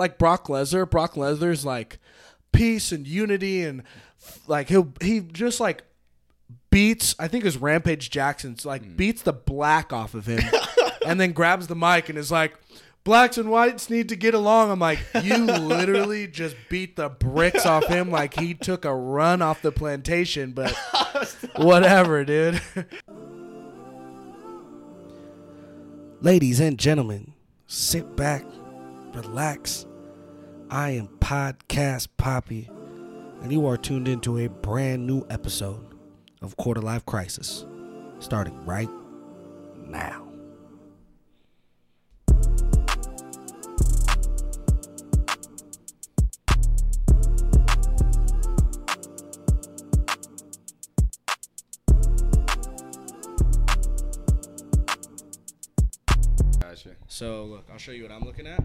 like Brock Lesnar. Brock Lesnar's like peace and unity, and like he just like beats, I think it was Rampage Jackson's, like beats the black off of him and then grabs the mic and is like, blacks and whites need to get along. I'm like, you literally just beat the bricks off him like he took a run off the plantation, but whatever, dude. Ladies and gentlemen, sit back, relax. I am Podcast Poppy, and you are tuned into a brand new episode of Quarter Life Crisis, starting right now. So, look, I'll show you what I'm looking at.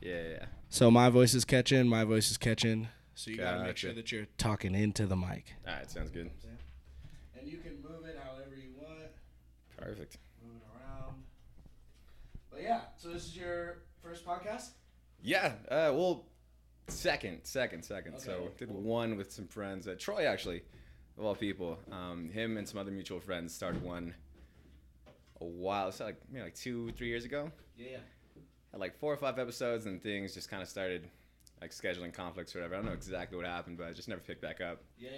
Yeah. So, my voice is catching. So, you got to make sure that you're talking into the mic. All right, sounds good. And you can move it however you want. Perfect. Move it around. But, yeah, so this is your first podcast? Yeah. Well, second. Okay. So, did one with some friends. Troy, actually, of all people. Him and some other mutual friends started one. A while, it's like maybe like 2-3 years ago. Yeah. Had like 4 or 5 episodes, and things just kind of started like scheduling conflicts or whatever. I don't know exactly what happened, but I just never picked back up. Yeah.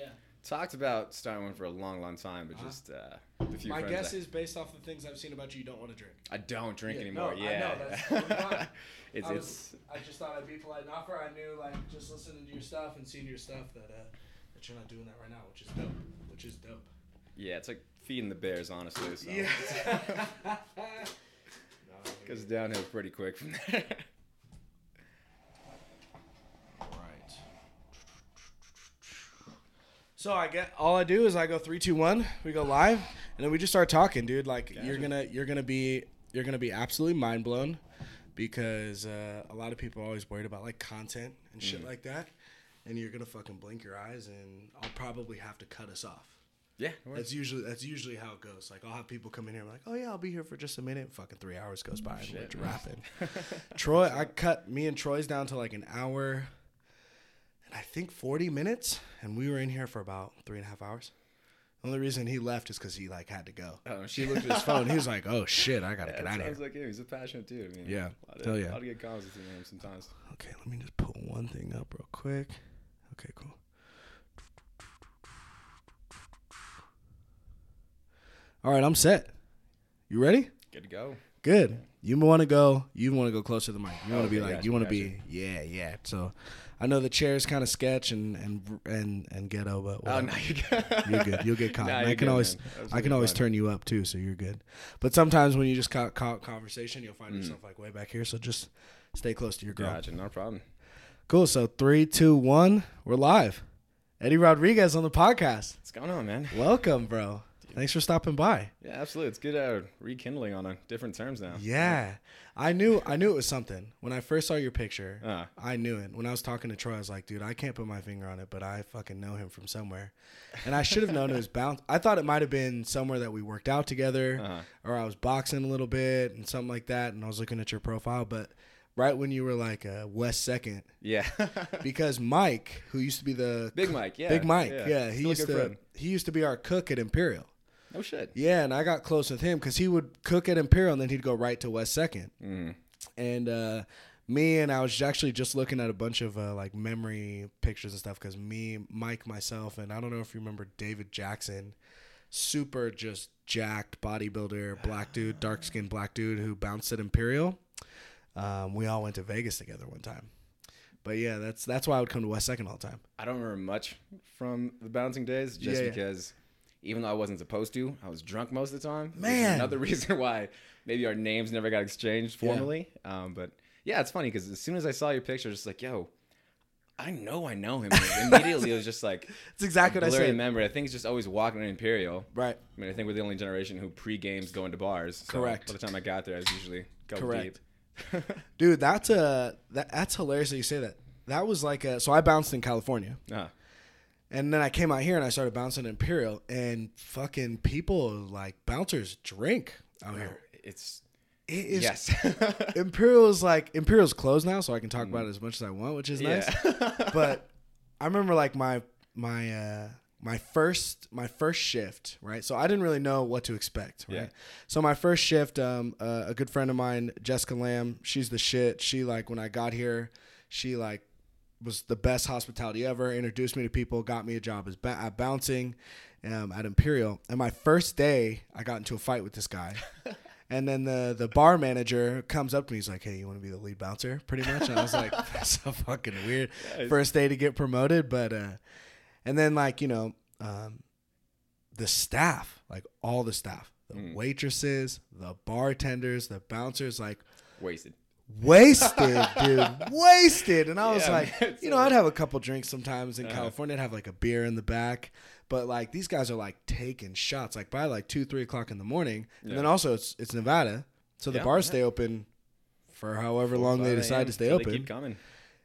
Talked about starting one for a long time, but just a few. My guess is based off the things I've seen about you don't want to drink. I don't drink anymore. No, yeah. I know, that's totally fine. I just thought I'd be polite and offer. I knew, like, just listening to your stuff and seeing your stuff that you're not doing that right now, which is dope. Yeah, it's like feeding the bears, honestly. So. Yeah. Goes downhill pretty quick from there. All right. So all I do is I go 3, 2, 1. We go live, and then we just start talking, dude. Like, gotcha. you're gonna be absolutely mind blown, because a lot of people are always worried about like content and shit like that, and you're gonna fucking blink your eyes, and I'll probably have to cut us off. Yeah, that's usually how it goes. Like, I'll have people come in here and like, oh yeah, I'll be here for just a minute. Fucking 3 hours goes by and we're dropping. Troy, I cut me and Troy's down to like an hour and I think 40 minutes, and we were in here for about 3.5 hours. The only reason he left is because he like had to go. Oh, she looked at his phone. He was like, oh shit, I gotta get out of here. I was like, he's a passionate dude. I mean, yeah, a lot of good calls with him sometimes. Okay, let me just pull one thing up real quick. Okay, cool. All right, I'm set. You ready? Good to go. Good. You want to go closer to the mic. You want to be like, you want to be. So I know the chair is kind of sketch and ghetto, but whatever. Oh, no, you're good. You'll get caught. I can always turn you up too, so you're good. But sometimes when you just caught conversation, you'll find yourself like way back here. So just stay close to your girl. Gotcha, no problem. Cool. So 3, 2, 1, we're live. Eddie Rodriguez on the podcast. What's going on, man? Welcome, bro. Thanks for stopping by. Yeah, absolutely. It's good rekindling on different terms now. Yeah. I knew it was something. When I first saw your picture, I knew it. When I was talking to Troy, I was like, dude, I can't put my finger on it, but I fucking know him from somewhere. And I should have known it was bounce. I thought it might have been somewhere that we worked out together, or I was boxing a little bit and something like that, and I was looking at your profile, but right when you were like West Second. Yeah. Because Mike, who used to be the... Big Mike, yeah. Big Mike, yeah. He used to be our cook at Imperial. Oh, shit. Yeah, and I got close with him because he would cook at Imperial, and then he'd go right to West Second. Mm. And I was actually just looking at a bunch of like memory pictures and stuff, because me, Mike, myself, and I don't know if you remember David Jackson, super just jacked bodybuilder, black dude, dark-skinned black dude who bounced at Imperial. We all went to Vegas together one time. But yeah, that's why I would come to West Second all the time. I don't remember much from the bouncing days because... Even though I wasn't supposed to, I was drunk most of the time. Man. Another reason why maybe our names never got exchanged formally. Yeah. But yeah, it's funny because as soon as I saw your picture, I was just like, yo, I know him. And immediately it was just like, that's exactly what I said. Remember, I think he's just always walking in Imperial. Right. I mean, I think we're the only generation who pre-games going to bars. So correct. By the time I got there, I was usually going deep. Dude, that's hilarious that you say that. That was like so I bounced in California. And then I came out here and I started bouncing at Imperial, and fucking people, like bouncers, drink out here. It's It is, yes. Imperial's closed now, so I can talk about it as much as I want, which is nice. But I remember like my first shift, right? So I didn't really know what to expect, right? Yeah. So my first shift, a good friend of mine, Jessica Lamb, she's the shit. She like when I got here, she like was the best hospitality ever. Introduced me to people, got me a job as at bouncing at Imperial. And my first day, I got into a fight with this guy. And then the bar manager comes up to me. He's like, hey, you want to be the lead bouncer? Pretty much. And I was like, that's so fucking weird. First day to get promoted. But, and then like, you know, the staff, like all the staff, the waitresses, the bartenders, the bouncers, like wasted, dude, wasted. And I was like, you know, I'd have a couple drinks sometimes in California. I'd have like a beer in the back. But, like, these guys are, like, taking shots, like, by, like, 2, 3 o'clock in the morning. And then also it's Nevada, so the bars stay open for however long they decide to stay open. They keep coming.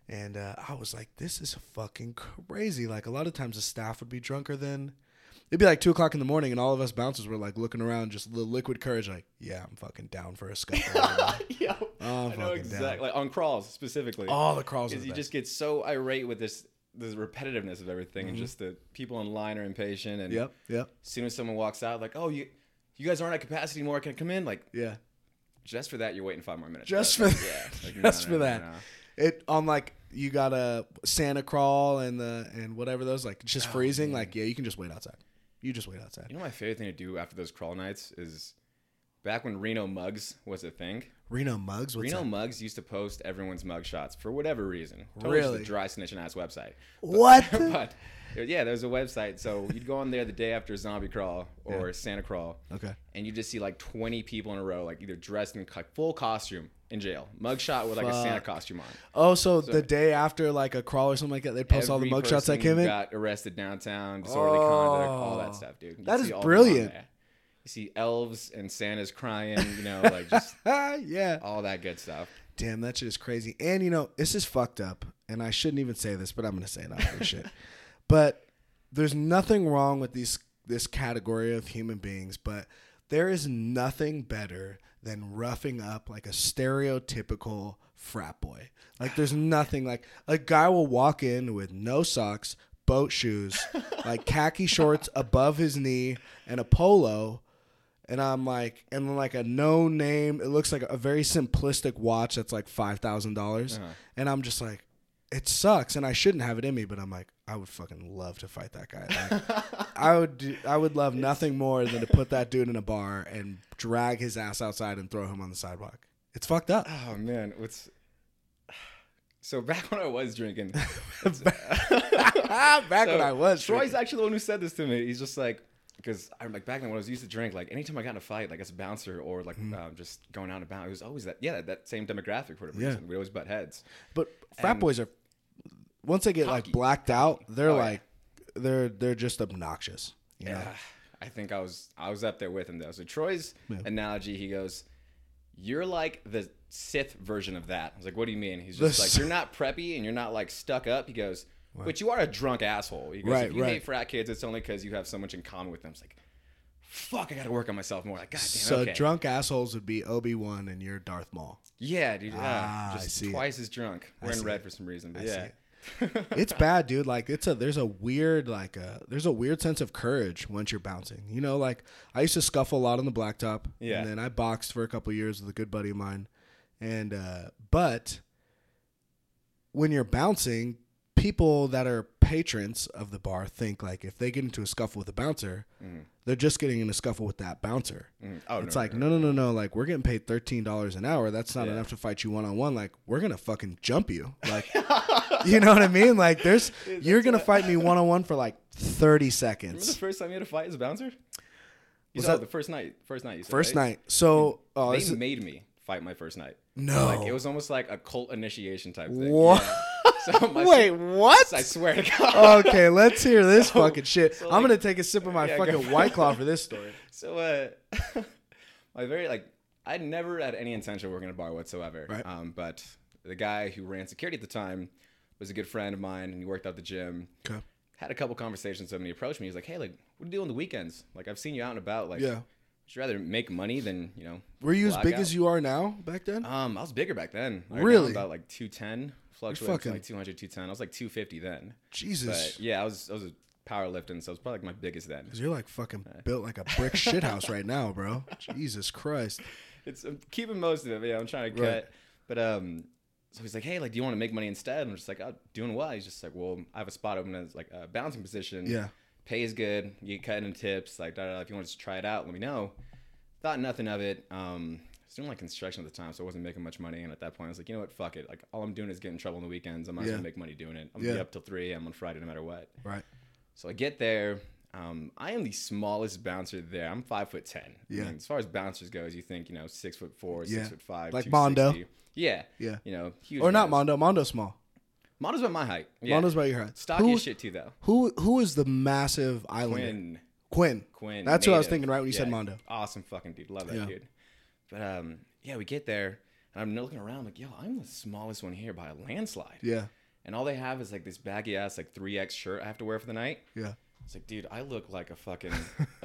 And I was like, this is fucking crazy. Like, a lot of times the staff would be drunker than – it'd be, like, 2 o'clock in the morning, and all of us bouncers were, like, looking around, just the liquid courage, like, yeah, I'm fucking down for a scuffle. Yo, I know exactly. Down. Like, on crawls, specifically. All the crawls. Because you just get so irate with this – the repetitiveness of everything, and just the people in line are impatient. And as soon as someone walks out, like, oh, you guys aren't at capacity anymore. Can I come in? Like, just for that, you're waiting 5 more minutes. Just for that. It on like you got a Santa crawl and whatever those like it's just freezing. Man. Like, yeah, you can just wait outside. You know, my favorite thing to do after those crawl nights is back when Reno Mugs was a thing. Reno Mugs? What's Reno that? Mugs used to post everyone's mug shots for whatever reason. Totally really? Just a dry snitching ass website. But, what? But yeah, there's a website. So you'd go on there the day after Zombie Crawl or Santa Crawl. Okay. And you just see like 20 people in a row, like either dressed in full costume in jail. Mug shot with like a Santa costume on. Oh, so the day after like a crawl or something like that, they'd post all the mug shots that came in? Got arrested downtown, disorderly conduct, all that stuff, dude. That is brilliant. You see elves and Santa's crying, you know, like just all that good stuff. Damn, that shit is crazy. And, you know, this is fucked up. And I shouldn't even say this, but I'm going to say it. I don't give a shit. But there's nothing wrong with this category of human beings. But there is nothing better than roughing up like a stereotypical frat boy. Like there's nothing like a guy will walk in with no socks, boat shoes, like khaki shorts above his knee and a polo. And I'm like, and then like a no name, it looks like a very simplistic watch that's like $5,000. And I'm just like, it sucks. And I shouldn't have it in me, but I'm like, I would fucking love to fight that guy. Like, I would love nothing more than to put that dude in a bar and drag his ass outside and throw him on the sidewalk. It's fucked up. Oh man. So back when I was drinking, Troy's actually the one who said this to me. He's just like, because I'm like back then when I was used to drink, like anytime I got in a fight, like as a bouncer or like just going out and about, it was always that same demographic for whatever reason. We always butt heads. But frat boys are once they get cocky, like blacked out, they're they're just obnoxious. You know? I think I was up there with him though. So Troy's analogy, he goes, "You're like the Sith version of that." I was like, "What do you mean?" He's just like, "You're not preppy and you're not like stuck up." He goes. Right. But you are a drunk asshole. He goes, if you hate frat kids, it's only because you have so much in common with them. It's like, fuck, I got to work on myself more. Like, goddamn. So drunk assholes would be Obi-Wan and you're Darth Maul. Yeah, dude. Just twice as drunk. We're in red for some reason. But I see it. It's bad, dude. Like there's a weird sense of courage once you're bouncing. You know, like I used to scuffle a lot on the blacktop. Yeah. And then I boxed for a couple of years with a good buddy of mine. And but when you're bouncing. People that are patrons of the bar think like if they get into a scuffle with a bouncer, they're just getting in a scuffle with that bouncer. No. Like we're getting paid $13 an hour. That's not enough to fight you one-on-one. Like we're going to fucking jump you. Like, you know what I mean? Like you're going to fight me one-on-one for like 30 seconds. Remember the first time you had a fight as a bouncer? The first night. First night. You said, first night. So they made me fight my first night. No. Like it was almost like a cult initiation type thing. What? Yeah. So wait, what? I swear to God. Okay, let's hear this fucking shit. So I'm going to take a sip of my fucking White Claw for this story. So, I never had any intention of working at a bar whatsoever. Right. But the guy who ran security at the time was a good friend of mine, and he worked out the gym. Okay. Had a couple conversations with him, and he approached me. He's like, hey, like, what do you do on the weekends? Like, I've seen you out and about. Like, I'd rather make money than, you know. Were you as big as you are now back then? I was bigger back then. Really? I was about like 210. Fluctuated fucking... like 200, 210. I was like 250 then. Jesus. But yeah, I was powerlifting, so it's probably like my biggest then. Because you're like fucking built like a brick shithouse right now, bro. Jesus Christ. I'm keeping most of it. Yeah, I'm trying to cut. Right. But so he's like, hey, like, do you want to make money instead? And I'm just like, oh, doing what? He's just like, well, I have a spot open as like a bouncing position. Yeah. Pay is good. You get cut in tips. Like, da, da, da. If you want to just try it out, let me know. Thought nothing of it. I was doing like construction at the time, so I wasn't making much money. And at that point, I was like, you know what? Fuck it. Like, all I'm doing is getting in trouble on the weekends. I might as well make money doing it. I'm going to be up till 3 a.m. on Friday no matter what. Right. So I get there. I am the smallest bouncer there. I'm 5'10". Yeah. I mean, as far as bouncers goes, you think, you know, 6'4", 6'5", like Mondo. Yeah. Yeah. You know, huge. Or not Mondo. Mondo's small. Mondo's about my height. Yeah. Mondo's about your height. Stocky as shit too, though. Who is the massive islander? Quinn. That's native. What I was thinking right when you said Mondo. Awesome fucking dude. Love that dude. But we get there and I'm looking around like, yo, I'm the smallest one here by a landslide. Yeah. And all they have is like this baggy ass like 3X shirt I have to wear for the night. Yeah. It's like, dude, I look like a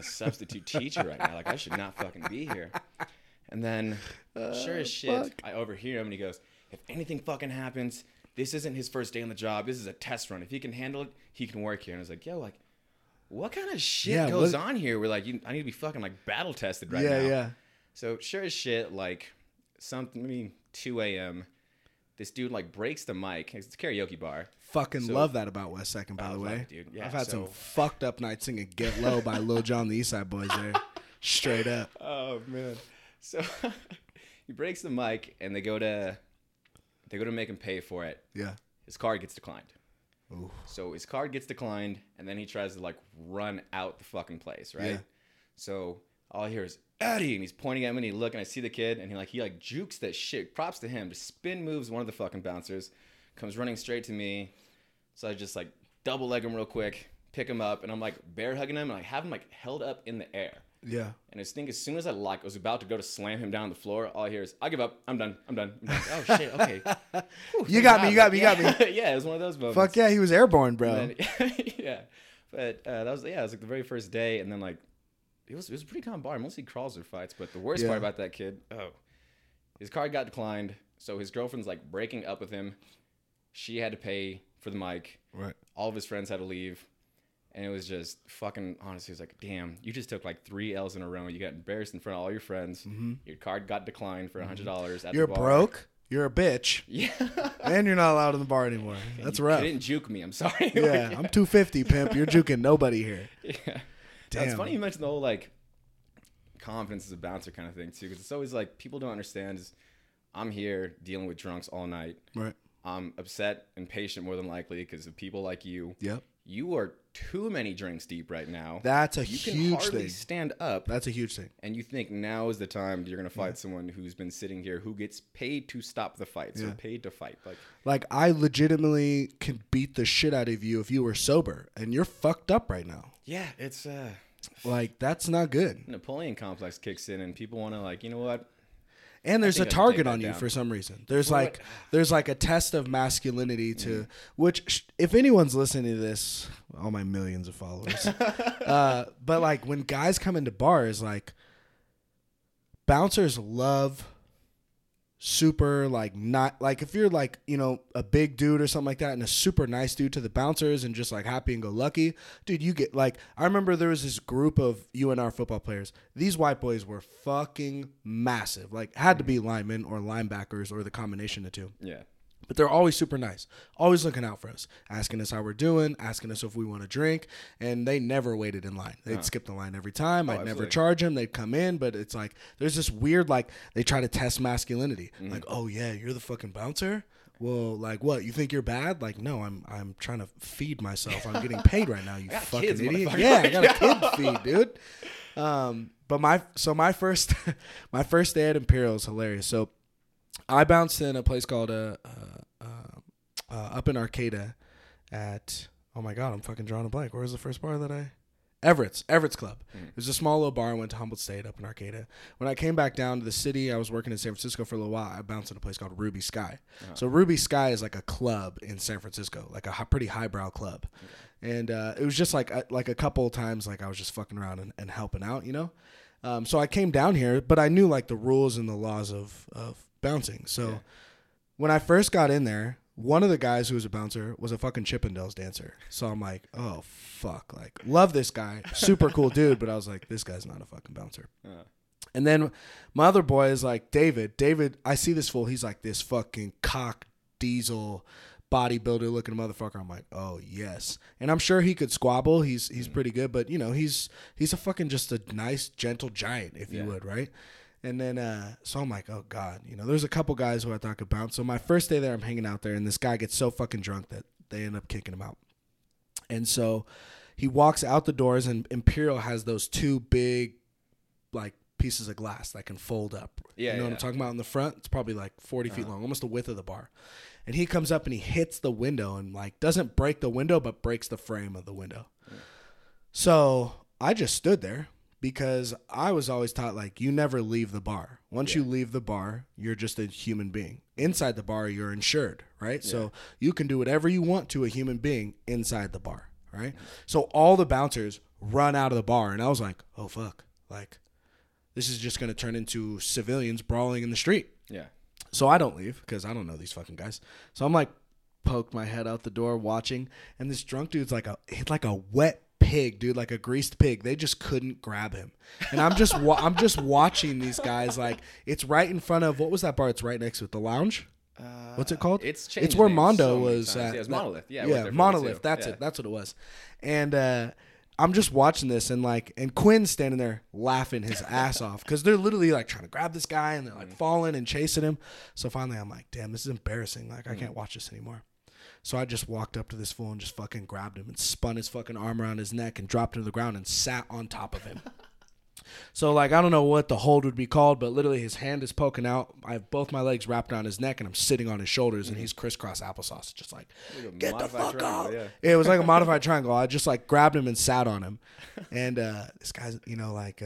substitute teacher right now. Like, I should not fucking be here. And then, sure as shit, I overhear him and he goes, if anything fucking happens, this isn't his first day on the job. This is a test run. If he can handle it, he can work here. And I was like, yo, like, what kind of shit goes on here? We're like, I need to be fucking like battle tested right now. Yeah. So sure as shit, like something, maybe 2 a.m., this dude like breaks the mic. It's a karaoke bar. Fucking love that about West Second, by the way. Fuck, dude. Yeah, I've had some fucked up nights singing "Get Low" by Lil Jon the Eastside Boys there, straight up. Oh man! So he breaks the mic, and they go to make him pay for it. Yeah. His card gets declined. Ooh. So his card gets declined, and then he tries to like run out the fucking place, right? Yeah. So all I hear is Eddie, and he's pointing at me, and he look, and I see the kid, and he jukes that shit. Props to him. Just spin moves one of the fucking bouncers, comes running straight to me. So I just like double leg him real quick, pick him up, and I'm like bear hugging him, and I have him like held up in the air. Yeah. And I think as soon as I was about to go to slam him down on the floor, all I hear is, I give up. I'm done. Like, oh shit. Okay. Whew, you got me. Yeah, it was one of those moments. Fuck yeah, he was airborne, bro. And then, yeah. But that was like the very first day, and then like. It was a pretty calm bar. Mostly crawls or fights, but the worst part about that kid, his card got declined, so his girlfriend's like breaking up with him. She had to pay for the mic. Right. All of his friends had to leave, and it was just fucking honestly. It was like, damn, you just took like 3 L's in a row. You got embarrassed in front of all your friends. Mm-hmm. Your card got declined for $100. Mm-hmm. You're broke. You're a bitch. Yeah. And you're not allowed in the bar anymore. That's rough. You didn't juke me. I'm sorry. Yeah, I'm 250, pimp. You're juking nobody here. Yeah. Damn. It's funny you mentioned the whole, like, confidence as a bouncer kind of thing, too, because it's always, like, people don't understand is I'm here dealing with drunks all night. Right. I'm upset and patient more than likely because of people like you. Yep. You are too many drinks deep right now. That's a huge thing. You can hardly stand up. That's a huge thing. And you think now is the time you're going to fight someone who's been sitting here who gets paid to stop the fight. So paid to fight. Like, I legitimately can beat the shit out of you if you were sober, and you're fucked up right now. Yeah, it's like that's not good. Napoleon complex kicks in, and people want to like, you know what? And there's a target on you for some reason. There's a test of masculinity to which, if anyone's listening to this, all my millions of followers. But like when guys come into bars, like bouncers love super like not like if you're like, you know, a big dude or something like that and a super nice dude to the bouncers and just like happy and go lucky, dude, you get like I remember there was this group of UNR football players. These white boys were fucking massive, like had to be linemen or linebackers or the combination of two. Yeah. But they're always super nice, always looking out for us, asking us how we're doing, asking us if we want to drink, and they never waited in line. They'd skip the line every time. I'd never charge them. They'd come in, but it's like there's this weird like they try to test masculinity. Mm-hmm. Like, oh yeah, you're the fucking bouncer? Well, like what? You think you're bad? Like, no, I'm trying to feed myself. I'm getting paid right now. You fucking kids, idiot. Yeah, I got a kid feed, dude. But my first day at Imperial is hilarious. So. I bounced in a place called up in Arcata at oh my god I'm fucking drawing a blank. Where was the first bar that I Everett's Club. Mm-hmm. It was a small little bar. I went to Humboldt State up in Arcata. When I came back down to the city, I was working in San Francisco for a little while. I bounced in a place called Ruby Sky. Uh-huh. So Ruby Sky is like a club in San Francisco, like a pretty highbrow club. Okay. And it was just like a couple of times like I was just fucking around and helping out, you know. So I came down here, but I knew like the rules and the laws of bouncing. So when I first got in there, one of the guys who was a bouncer was a fucking Chippendales dancer. So I'm like, oh, fuck. Like, love this guy. Super cool dude. But I was like, this guy's not a fucking bouncer. And then my other boy is like, David, I see this fool. He's like this fucking cock diesel bodybuilder looking motherfucker. I'm like, oh, yes. And I'm sure he could squabble. He's pretty good. But, you know, he's a fucking just a nice, gentle giant, if you would, right? And then, so I'm like, oh, God. You know, there's a couple guys who I thought could bounce. So my first day there, I'm hanging out there, and this guy gets so fucking drunk that they end up kicking him out. And so he walks out the doors, and Imperial has those two big, like, pieces of glass that can fold up. You know what I'm talking about? In the front, it's probably like 40 feet long, almost the width of the bar. And he comes up, and he hits the window and, like, doesn't break the window, but breaks the frame of the window. Yeah. So I just stood there. Because I was always taught, like, you never leave the bar. Once you leave the bar, you're just a human being. Inside the bar, you're insured, right? Yeah. So you can do whatever you want to a human being inside the bar, right? So all the bouncers run out of the bar. And I was like, oh, fuck. Like, this is just going to turn into civilians brawling in the street. Yeah. So I don't leave because I don't know these fucking guys. So I'm, like, poked my head out the door watching. And this drunk dude's like a wet pig, dude, like a greased pig. They just couldn't grab him, and I'm just watching these guys. Like, it's right in front of, what was that bar? It's right next to it, the lounge. What's it called? It's where Mondo was at. Yeah, it was Monolith. Yeah, Monolith. That's it. That's what it was. And I'm just watching this, and Quinn's standing there laughing his ass off because they're literally like trying to grab this guy, and they're like falling and chasing him. So finally, I'm like, damn, this is embarrassing. Like, I can't watch this anymore. So I just walked up to this fool and just fucking grabbed him and spun his fucking arm around his neck and dropped him to the ground and sat on top of him. So, like, I don't know what the hold would be called, but literally his hand is poking out. I have both my legs wrapped around his neck, and I'm sitting on his shoulders, and he's crisscross applesauce, just like, get the fuck out. Yeah. It was like a modified triangle. I just, like, grabbed him and sat on him. And this guy's, you know, like...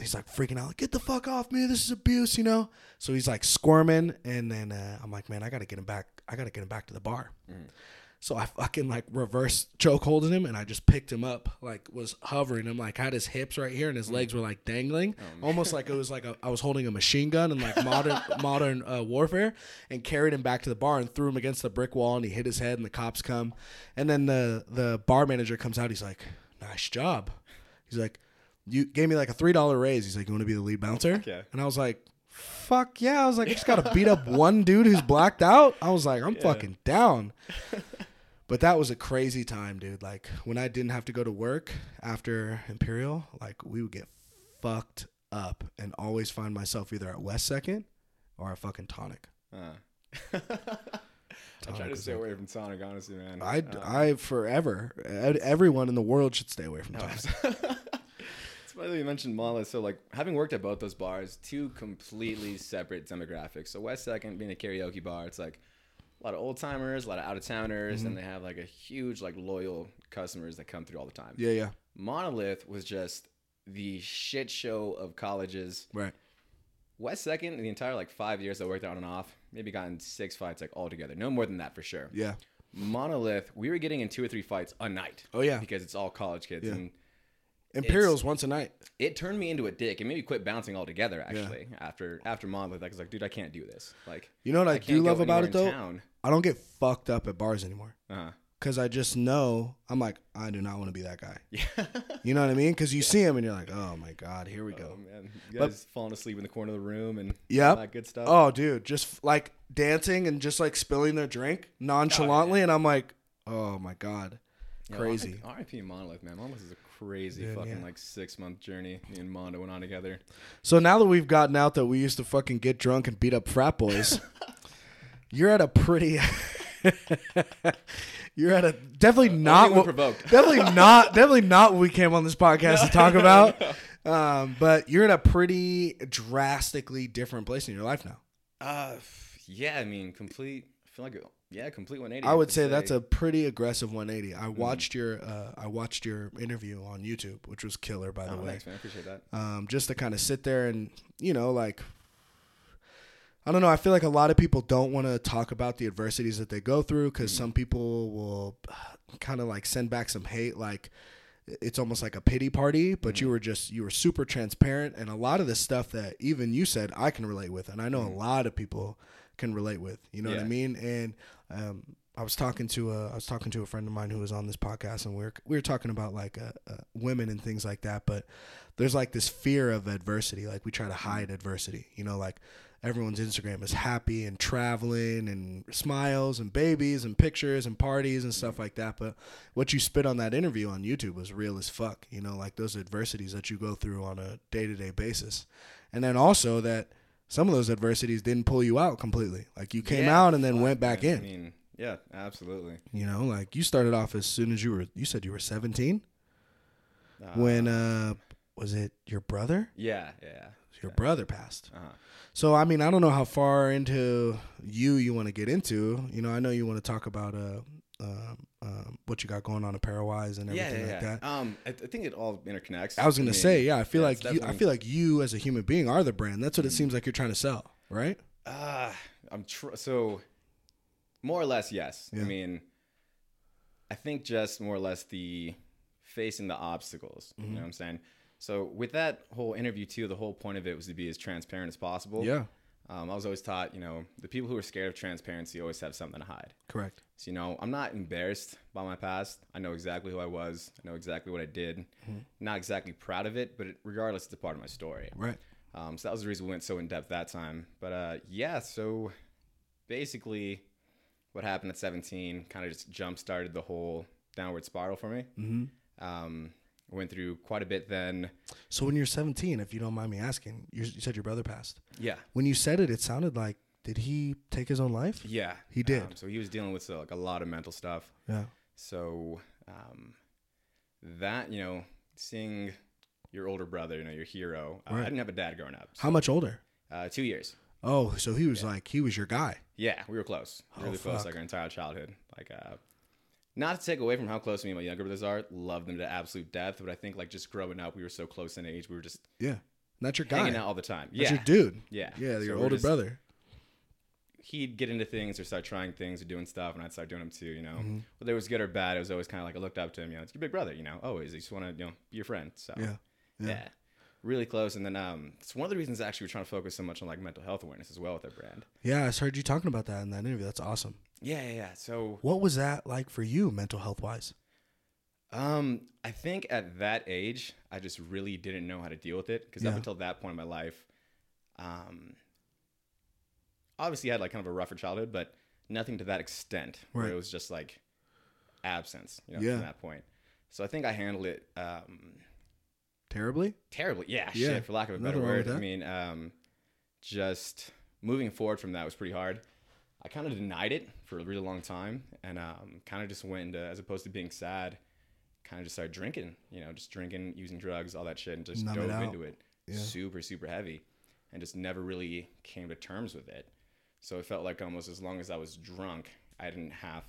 he's like freaking out, like, get the fuck off me. This is abuse, you know? So he's like squirming. And then I'm like, man, I got to get him back. I got to get him back to the bar. So I fucking like reverse choke holding him. And I just picked him up, like was hovering him, like had his hips right here. And his legs were like dangling almost like it was like I was holding a machine gun in like modern warfare, and carried him back to the bar and threw him against the brick wall. And he hit his head, and the cops come. And then the bar manager comes out. He's like, nice job. He's like, you gave me like a $3 raise. He's like, you want to be the lead bouncer? Yeah. And I was like, fuck yeah. I was like, I just got to beat up one dude who's blacked out. I was like, I'm fucking down. But that was a crazy time, dude. Like, when I didn't have to go to work after Imperial, like, we would get fucked up and always find myself either at West Second or a fucking Tonic. I try to stay away from Tonic, honestly, man. I forever. Everyone in the world should stay away from Tonic. By the way, you mentioned Monolith, so like having worked at both those bars, two completely separate demographics. So West Second being a karaoke bar, it's like a lot of old timers, a lot of out of towners, and they have like a huge like loyal customers that come through all the time. Yeah. Monolith was just the shit show of colleges. Right. West Second, the entire like 5 years I worked on and off, maybe gotten 6 fights like all together, no more than that for sure. Yeah. Monolith, we were getting in 2 or 3 fights a night. Oh yeah. Because it's all college kids and Imperial's once a night. It turned me into a dick. It made me quit bouncing altogether, actually, after Monolith. I was like, dude, I can't do this. Like, you know what I do love about it, though? I don't get fucked up at bars anymore. Because I just know, I'm like, I do not want to be that guy. Yeah. You know what I mean? Because you see him and you're like, oh, my God, here we go. Man. You guys falling asleep in the corner of the room and all that good stuff. Oh, dude, just like dancing and just like spilling their drink nonchalantly. And I'm like, oh, my God. Yeah, crazy. R.I.P. Monolith, man. Monolith is a crazy like 6-month journey me and Mondo went on together. So now that we've gotten out that we used to fucking get drunk and beat up frat boys, you're at a pretty you're at a definitely not what we came on this podcast to talk about. But you're at a pretty drastically different place in your life now. Yeah, I mean, complete 180. I would say that's a pretty aggressive 180. I watched your interview on YouTube, which was killer, by the way. Thanks, man. I appreciate that. Just to kind of sit there and, you know, like, I don't know. I feel like a lot of people don't want to talk about the adversities that they go through because some people will kind of like send back some hate, like, it's almost like a pity party, but mm-hmm. you were super transparent. And a lot of the stuff that even you said, I can relate with. And I know a lot of people can relate with, you know what I mean? And, I was talking to a friend of mine who was on this podcast, and we were talking about like women and things like that. But there's like this fear of adversity. Like we try to hide adversity, you know, like everyone's Instagram is happy and traveling and smiles and babies and pictures and parties and stuff like that. But what you spit on that interview on YouTube was real as fuck, you know, like those adversities that you go through on a day-to-day basis. And then also that some of those adversities didn't pull you out completely. Like you came out and then went back in. I mean, yeah, absolutely. You know, like you started off as soon as you said you were 17 when, was it your brother? Yeah. Your brother passed. Uh-huh. So, I mean, I don't know how far into you want to get into, you know, I know you want to talk about, what you got going on apparel-wise and everything like that. I think it all interconnects. I was going to say, I feel like you as a human being are the brand. That's what it seems like you're trying to sell, right? So more or less, yes. Yeah. I mean, I think just more or less the facing the obstacles, you know what I'm saying? So with that whole interview too, the whole point of it was to be as transparent as possible. Yeah. I was always taught, you know, the people who are scared of transparency always have something to hide. Correct. So, you know, I'm not embarrassed by my past. I know exactly who I was. I know exactly what I did. Mm-hmm. Not exactly proud of it, but regardless, it's a part of my story. Right. So that was the reason we went so in depth that time. But so basically what happened at 17 kind of just jump-started the whole downward spiral for me. Mm-hmm. Went through quite a bit then. So when you're 17, if you don't mind me asking, you said your brother passed. Yeah. When you said it, it sounded like, did he take his own life? Yeah. He did. So he was dealing with like a lot of mental stuff. Yeah. So that, you know, seeing your older brother, you know, your hero. Right. I didn't have a dad growing up. So. How much older? 2 years. Oh, so he was like, he was your guy. Yeah, we were close. Really close, like our entire childhood. Like, not to take away from how close me and my younger brothers are, love them to absolute death, but I think like just growing up, we were so close in age, we were just not your guy, hanging out all the time. That's your dude. Yeah, your older brother. He'd get into things or start trying things or doing stuff, and I'd start doing them too. You know, whether it was good or bad, it was always kind of like I looked up to him. You know, it's your big brother. You know, always you just want to be your friend. So yeah, really close. And then it's one of the reasons actually we're trying to focus so much on like mental health awareness as well with our brand. Yeah, I heard you talking about that in that interview. That's awesome. Yeah. So what was that like for you, mental health wise? I think at that age, I just really didn't know how to deal with it. Cause up until that point in my life, obviously I had like kind of a rougher childhood, but nothing to that extent where it was just like absence, from that point. So I think I handled it, terribly. Yeah. Shit, for lack of a better word. I mean, just moving forward from that was pretty hard. I kind of denied it for a really long time and kind of just went into, as opposed to being sad, kind of just started drinking, using drugs, all that shit, and just dove into it super, super heavy and just never really came to terms with it. So it felt like almost as long as I was drunk, I didn't have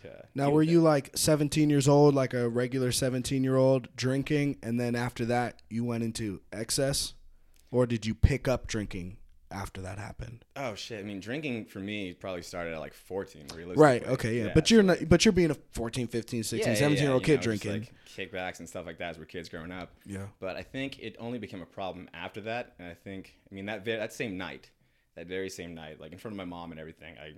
to. Now, were you like 17 years old, like a regular 17-year-old drinking, and then after that you went into excess, or did you pick up drinking after that happened? Oh shit. I mean, drinking for me probably started at like 14, realistically. Right. Okay. Yeah. But you're not, but you're being a 14, 15, 16, 17 year old kid drinking. Like kickbacks and stuff like that as we're kids growing up. Yeah. But I think it only became a problem after that. And I think, I mean, that very same night, like in front of my mom and everything, I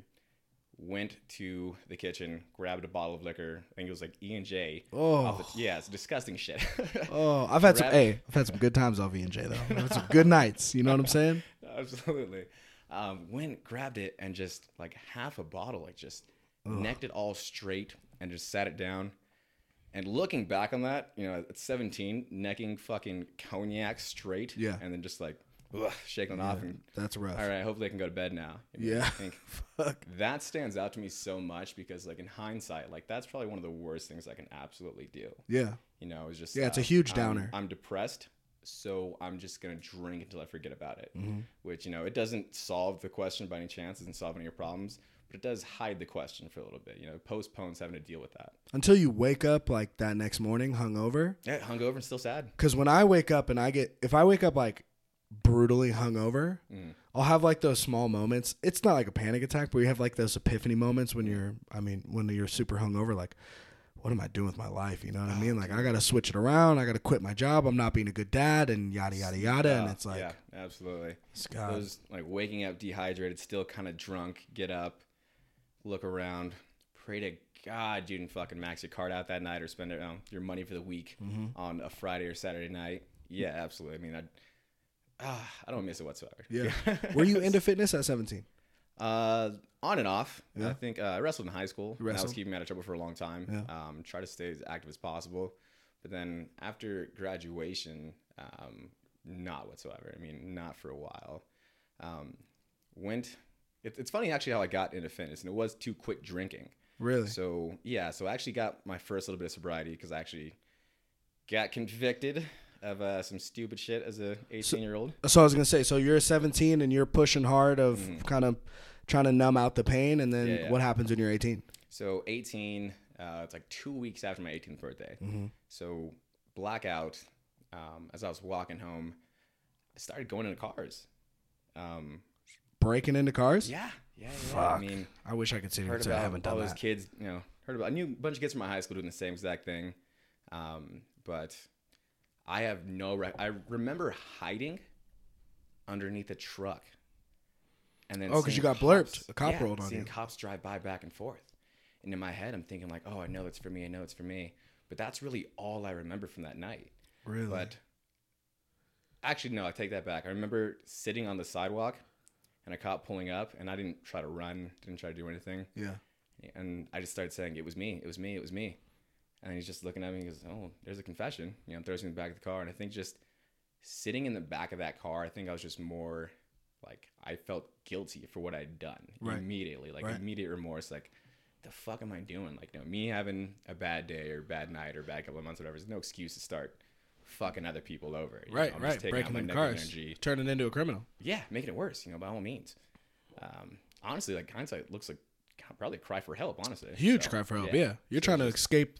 went to the kitchen, grabbed a bottle of liquor. I think it was like E&J. Oh. It's disgusting shit. Oh, I've had some good times off E&J though. I've had some good nights. You know what I'm saying? Absolutely. Went, grabbed it, and just like half a bottle, like just necked it all straight and just sat it down. And looking back on that, you know, at 17, necking fucking cognac straight. Yeah. And then just like shaking it off. And, that's rough. All right, hopefully I can go to bed now. I think fuck. That stands out to me so much because like in hindsight, like that's probably one of the worst things I can absolutely do. Yeah. You know, it's just. Yeah, it's a huge downer. I'm depressed. So I'm just going to drink until I forget about it, which, you know, it doesn't solve the question by any chance, doesn't solve any of your problems, but it does hide the question for a little bit, you know, postpones having to deal with that. Until you wake up like that next morning hungover. Yeah, hungover and still sad. Because when I wake up and if I wake up like brutally hungover, I'll have like those small moments. It's not like a panic attack, but you have like those epiphany moments when you're super hungover, like, what am I doing with my life? You know what I mean? Like, I got to switch it around. I got to quit my job. I'm not being a good dad and yada, yada, yada. And it's like. Yeah, absolutely. Those, like, waking up dehydrated, still kind of drunk, get up, look around, pray to God you didn't fucking max your card out that night or spend your money for the week on a Friday or Saturday night. Yeah, absolutely. I mean, I don't miss it whatsoever. Yeah. Were you into fitness at 17? On and off. Yeah. I think I wrestled in high school. And I was keeping me out of trouble for a long time. Yeah. Try to stay as active as possible. But then after graduation, not whatsoever. I mean, not for a while. It's funny actually how I got into fitness, and it was to quit drinking. Really? So yeah, so I actually got my first little bit of sobriety because I actually got convicted of some stupid shit as a 18-year-old. So I was gonna say, so you're 17 and you're pushing hard of kind of trying to numb out the pain, and then what happens when you're 18? So 18, it's like 2 weeks after my 18th birthday. So blackout. As I was walking home, I started going into cars. Breaking into cars? Yeah. Fuck. I mean, I wish I could sit here and say I haven't done that. All those kids, you know, I knew a bunch of kids from my high school doing the same exact thing, but I have no. I remember hiding underneath a truck, and then because you got blurped, a cop rolled on you. Seeing cops drive by back and forth, and in my head, I'm thinking like, "Oh, I know it's for me. I know it's for me." But that's really all I remember from that night. Really? But actually, no, I take that back. I remember sitting on the sidewalk and a cop pulling up, and I didn't try to run, didn't try to do anything. Yeah. And I just started saying, "It was me. It was me. It was me." And he's just looking at me and goes, "Oh, there's a confession." You know, throws me in the back of the car. And I think just sitting in the back of that car, I think I was just more like, I felt guilty for what I'd done immediately. Like immediate remorse. Like, the fuck am I doing? Like, no, me having a bad day or bad night or bad couple of months, whatever, there's no excuse to start fucking other people over. You know, I'm just breaking into cars, energy, turning into a criminal. Yeah, making it worse, you know, by all means. Honestly, like, hindsight looks like probably a cry for help, honestly. Huge cry for help, yeah. You're trying to escape.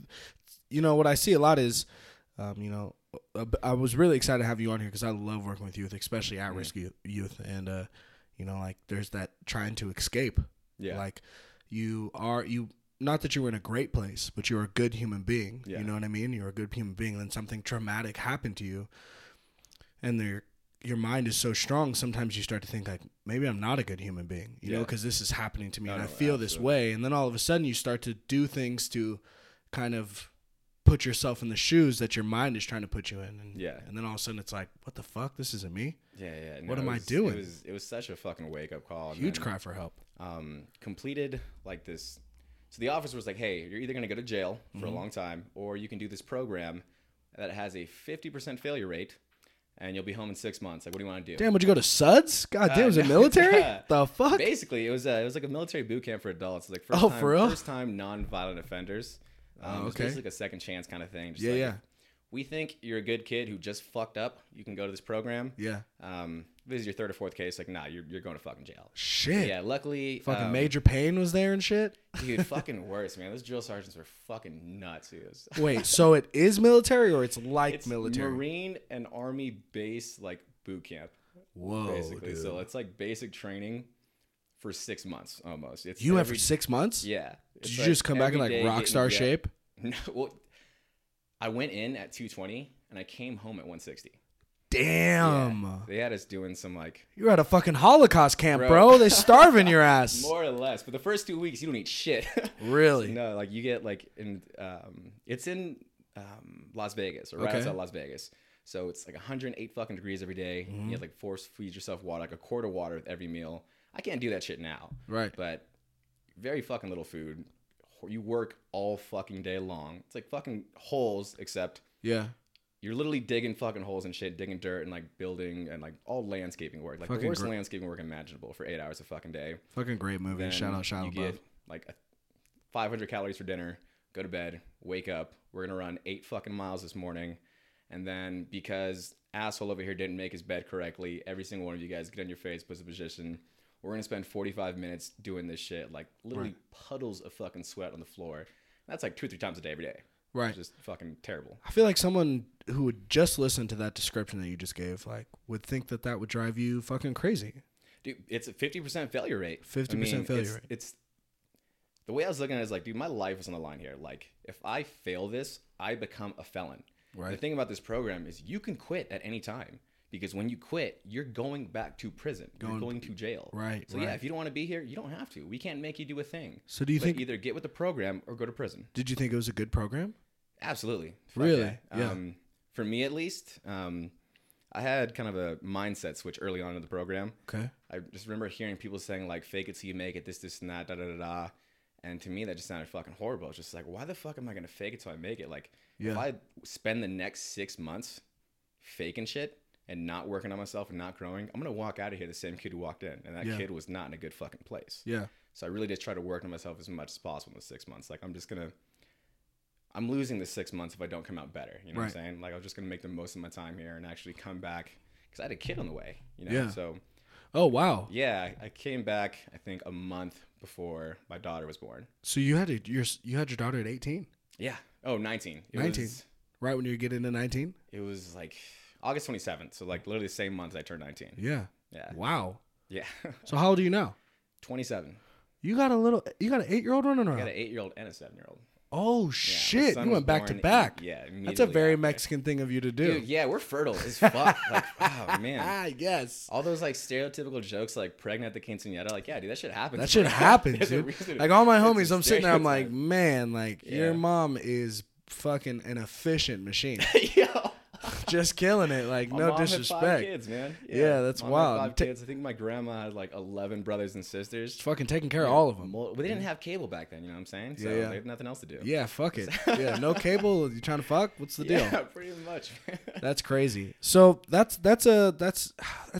You know, what I see a lot is, you know, I was really excited to have you on here because I love working with youth, especially at-risk youth. And, you know, like, there's that trying to escape. Yeah. Like, you not that you were in a great place, but you're a good human being. Yeah. You know what I mean? You're a good human being. Then something traumatic happened to you, and your mind is so strong. Sometimes you start to think like, maybe I'm not a good human being, you know, because this is happening to me and I feel this way. And then all of a sudden you start to do things to kind of put yourself in the shoes that your mind is trying to put you in. And, and then all of a sudden it's like, what the fuck? This isn't me. Yeah. No, what am I doing? It was such a fucking wake up call. Huge cry for help. Completed like this. So the officer was like, "Hey, you're either going to go to jail for a long time, or you can do this program that has a 50% failure rate, and you'll be home in 6 months. Like, what do you want to do?" Damn, would you go to Suds? God damn, was it military? The fuck? Basically, it was like a military boot camp for adults. It was like first time non-violent offenders. It was like a second chance kind of thing. Just we think you're a good kid who just fucked up. You can go to this program. Yeah. This is your third or fourth case. Like, nah, you're going to fucking jail. Shit. But yeah. Luckily, fucking Major Payne was there and shit. Dude, fucking worse, man. Those drill sergeants were fucking nuts. Wait, so it is military or it's like it's military? Marine and Army base like boot camp. Whoa, basically, dude. So it's like basic training for 6 months almost. It's you went for 6 months? Yeah. Did you just come back in like rock star shape? No. Well, I went in at 220 and I came home at 160. Damn. Yeah, they had us doing some like... You're at a fucking Holocaust camp, bro. They're starving your ass. More or less. But the first 2 weeks, you don't eat shit. Really? No, like you get like... it's in Las Vegas or outside Las Vegas. So it's like 108 fucking degrees every day. You have like force feed yourself water, like a quart of water with every meal. I can't do that shit now. Right. But very fucking little food. You work all fucking day long. It's like fucking holes except... Yeah. You're literally digging fucking holes and shit, digging dirt and like building and like all landscaping work. Like fucking the worst landscaping work imaginable for 8 hours a fucking day. Fucking great movie. Then shout out. You get like 500 calories for dinner, go to bed, wake up. We're going to run 8 fucking miles this morning. And then because asshole over here didn't make his bed correctly, every single one of you guys get on your face, put the position. We're going to spend 45 minutes doing this shit. Like literally puddles of fucking sweat on the floor. That's like 2 or 3 times a day every day. Right. It's just fucking terrible. I feel like someone who would just listen to that description that you just gave, like, would think that that would drive you fucking crazy. Dude, it's a 50% failure rate. It's the way I was looking at it is like, dude, my life is on the line here. Like, if I fail this, I become a felon. Right. The thing about this program is you can quit at any time, because when you quit, you're going back to prison. You're going to jail. Right. So, yeah, if you don't want to be here, you don't have to. We can't make you do a thing. So do you think either get with the program or go to prison? Did you think it was a good program? Absolutely. Really? Yeah. For me, at least, I had kind of a mindset switch early on in the program. Okay. I just remember hearing people saying, like, fake it till you make it, this, and that, da-da-da-da. And to me, that just sounded fucking horrible. It's just like, why the fuck am I going to fake it till I make it? Like, if I spend the next 6 months faking shit and not working on myself and not growing, I'm going to walk out of here the same kid who walked in. And that kid was not in a good fucking place. Yeah. So I really did try to work on myself as much as possible in the 6 months. Like, I'm losing the 6 months if I don't come out better. You know what I'm saying? Like, I was just going to make the most of my time here and actually come back, because I had a kid on the way, you know? Yeah. So. Oh, wow. Yeah. I came back, I think, a month before my daughter was born. So you had your daughter at 18? Yeah. Oh, 19. It was, right when you get into 19? It was like August 27th. So like literally the same month I turned 19. Yeah. Yeah. Wow. Yeah. So how old are you now? 27. You got an 8-year-old running around? I got an 8-year-old and a 7-year-old. Oh, shit. You went back to back. Yeah. That's a very Mexican thing of you to do. Dude, yeah, we're fertile as fuck. Like, wow, man. Ah, yes. All those, like, stereotypical jokes, like, pregnant at the quinceañera. Like, yeah, dude, that shit happens. That shit happens, dude. Like, all my homies, I'm sitting there, I'm like, man, like, your mom is fucking an efficient machine. Yeah. Just killing it. Like, no disrespect. My mom had 5 kids, man. Yeah, that's wild. 5 kids. I think my grandma had like 11 brothers and sisters. Fucking taking care of all of them. But they didn't have cable back then, you know what I'm saying? So they had nothing else to do. Yeah, fuck it. Yeah, no cable. You trying to fuck? What's the deal? Yeah, pretty much. That's crazy. So that's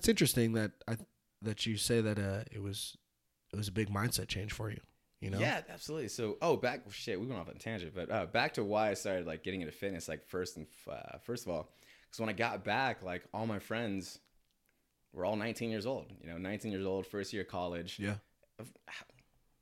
interesting that you say that it was a big mindset change for you. You know? Yeah, absolutely. So, we went off on a tangent, but back to why I started like getting into fitness, like first of all, because when I got back, like all my friends were all 19 years old, you know, 19 years old, first year of college. Yeah.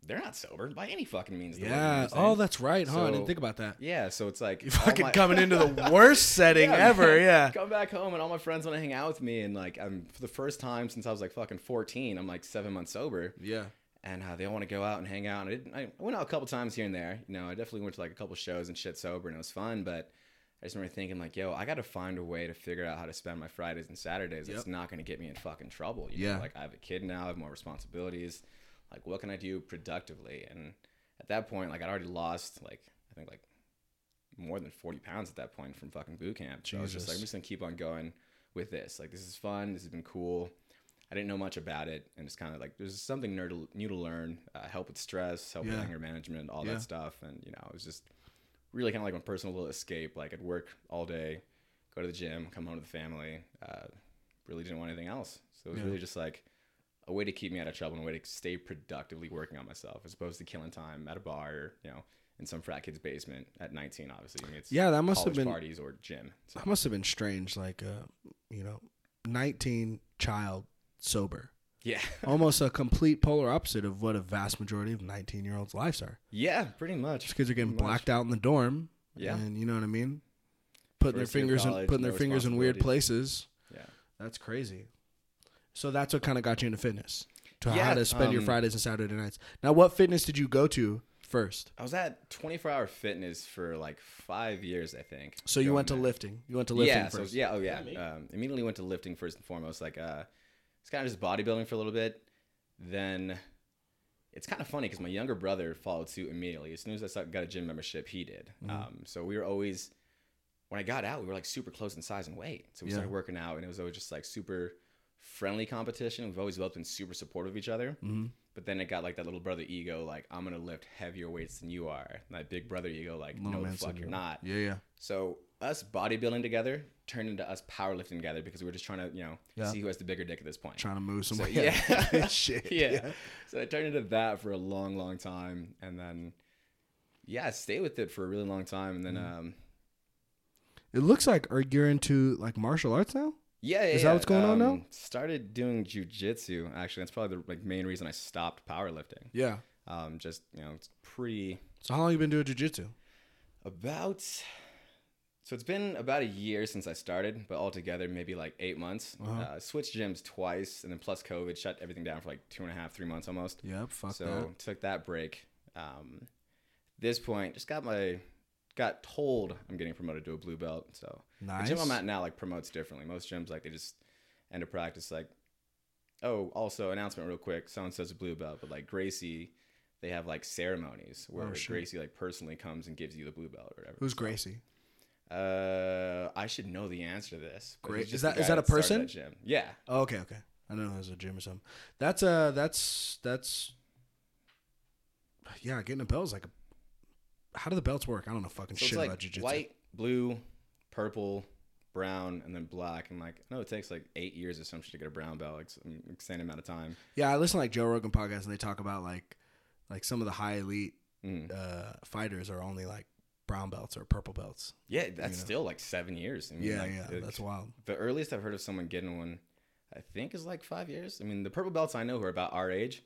They're not sober by any fucking means. Yeah. Oh, that's right. Huh? So, I didn't think about that. Yeah. So it's like. You're fucking coming into the worst setting ever. Man. Yeah. Come back home and all my friends want to hang out with me. And like, I'm for the first time since I was like fucking 14, I'm like 7 months sober. Yeah. And they all want to go out and hang out. And I went out a couple times here and there. You know, I definitely went to like a couple shows and shit sober, and it was fun. But I just remember thinking like, yo, I got to find a way to figure out how to spend my Fridays and Saturdays. Yep. That's not going to get me in fucking trouble. You know, like I have a kid now. I have more responsibilities. Like what can I do productively? And at that point, like I'd already lost I think more than 40 pounds at that point from fucking boot camp. So I was just like, I'm just going to keep on going with this. Like this is fun. This has been cool. I didn't know much about it, and it's kind of like there's something new to learn, help with stress, help with anger management, all that stuff. And, you know, it was just really kind of like my personal little escape. Like I'd work all day, go to the gym, come home to the family, really didn't want anything else. So it was really just like a way to keep me out of trouble and a way to stay productively working on myself as opposed to killing time at a bar or, you know, in some frat kid's basement at 19, obviously. I mean, it's that must have been parties or gym. So. That must have been strange, like, you know, 19 child. Sober. Yeah. Almost a complete polar opposite of what a vast majority of 19-year-olds' lives are. Yeah, pretty much. These kids are getting blacked out in the dorm. Yeah. And you know what I mean? Putting their fingers in weird places. Yeah. That's crazy. So that's what kind of got you into fitness. How to spend your Fridays and Saturday nights. Now, what fitness did you go to first? I was at 24-hour fitness for like 5 years, I think. So you went to lifting. You went to lifting first. Immediately went to lifting first and foremost. Like, it's kind of just bodybuilding for a little bit. Then it's kind of funny because my younger brother followed suit immediately. As soon as I got a gym membership, he did. Mm-hmm. So we were always, when I got out, we were like super close in size and weight. So we started working out, and it was always just like super friendly competition. We've always both been super supportive of each other. Mm-hmm. But then it got like that little brother ego, like, I'm going to lift heavier weights than you are. And that big brother ego, like, no the fuck, you're not. Yeah, yeah. So us bodybuilding together turned into us powerlifting together because we were just trying to, you know, see who has the bigger dick at this point. Trying to move somebody. So, Shit. Yeah. So it turned into that for a long, long time. And then, I stayed with it for a really long time. And then, it looks like, are you into like martial arts now? Yeah, is that what's going on now? Started doing jiu-jitsu, actually. That's probably the like main reason I stopped powerlifting. Yeah. Just, you know, it's pretty... So how long have you been doing jiu-jitsu? So it's been about a year since I started, but altogether maybe like 8 months. Uh-huh. Switched gyms twice, and then plus COVID shut everything down for like 2.5, 3 months almost. Yep, fuck that. So took that break. At this point, just got told I'm getting promoted to a blue belt. So nice. The gym I'm at now like promotes differently. Most gyms like they just end a practice like, oh, also announcement real quick, someone says a blue belt, but like Gracie, they have like ceremonies where Gracie like personally comes and gives you the blue belt or whatever. Who's Gracie? I should know the answer to this. Great. Is that a person? That yeah. Oh, okay. I don't know if it's a gym or something. That's getting a belt is like a, how do the belts work? I don't know fucking so shit like about jiu-jitsu. White, blue, purple, brown, and then black. And like, no, it takes like 8 years or something to get a brown belt, like an extended amount of time. Yeah. I listen to like Joe Rogan podcast and they talk about like some of the high elite, fighters are only like brown belts or purple belts. Yeah, that's still like 7 years. I mean, that's wild. The earliest I've heard of someone getting one, I think, is like 5 years. I mean, the purple belts I know who are about our age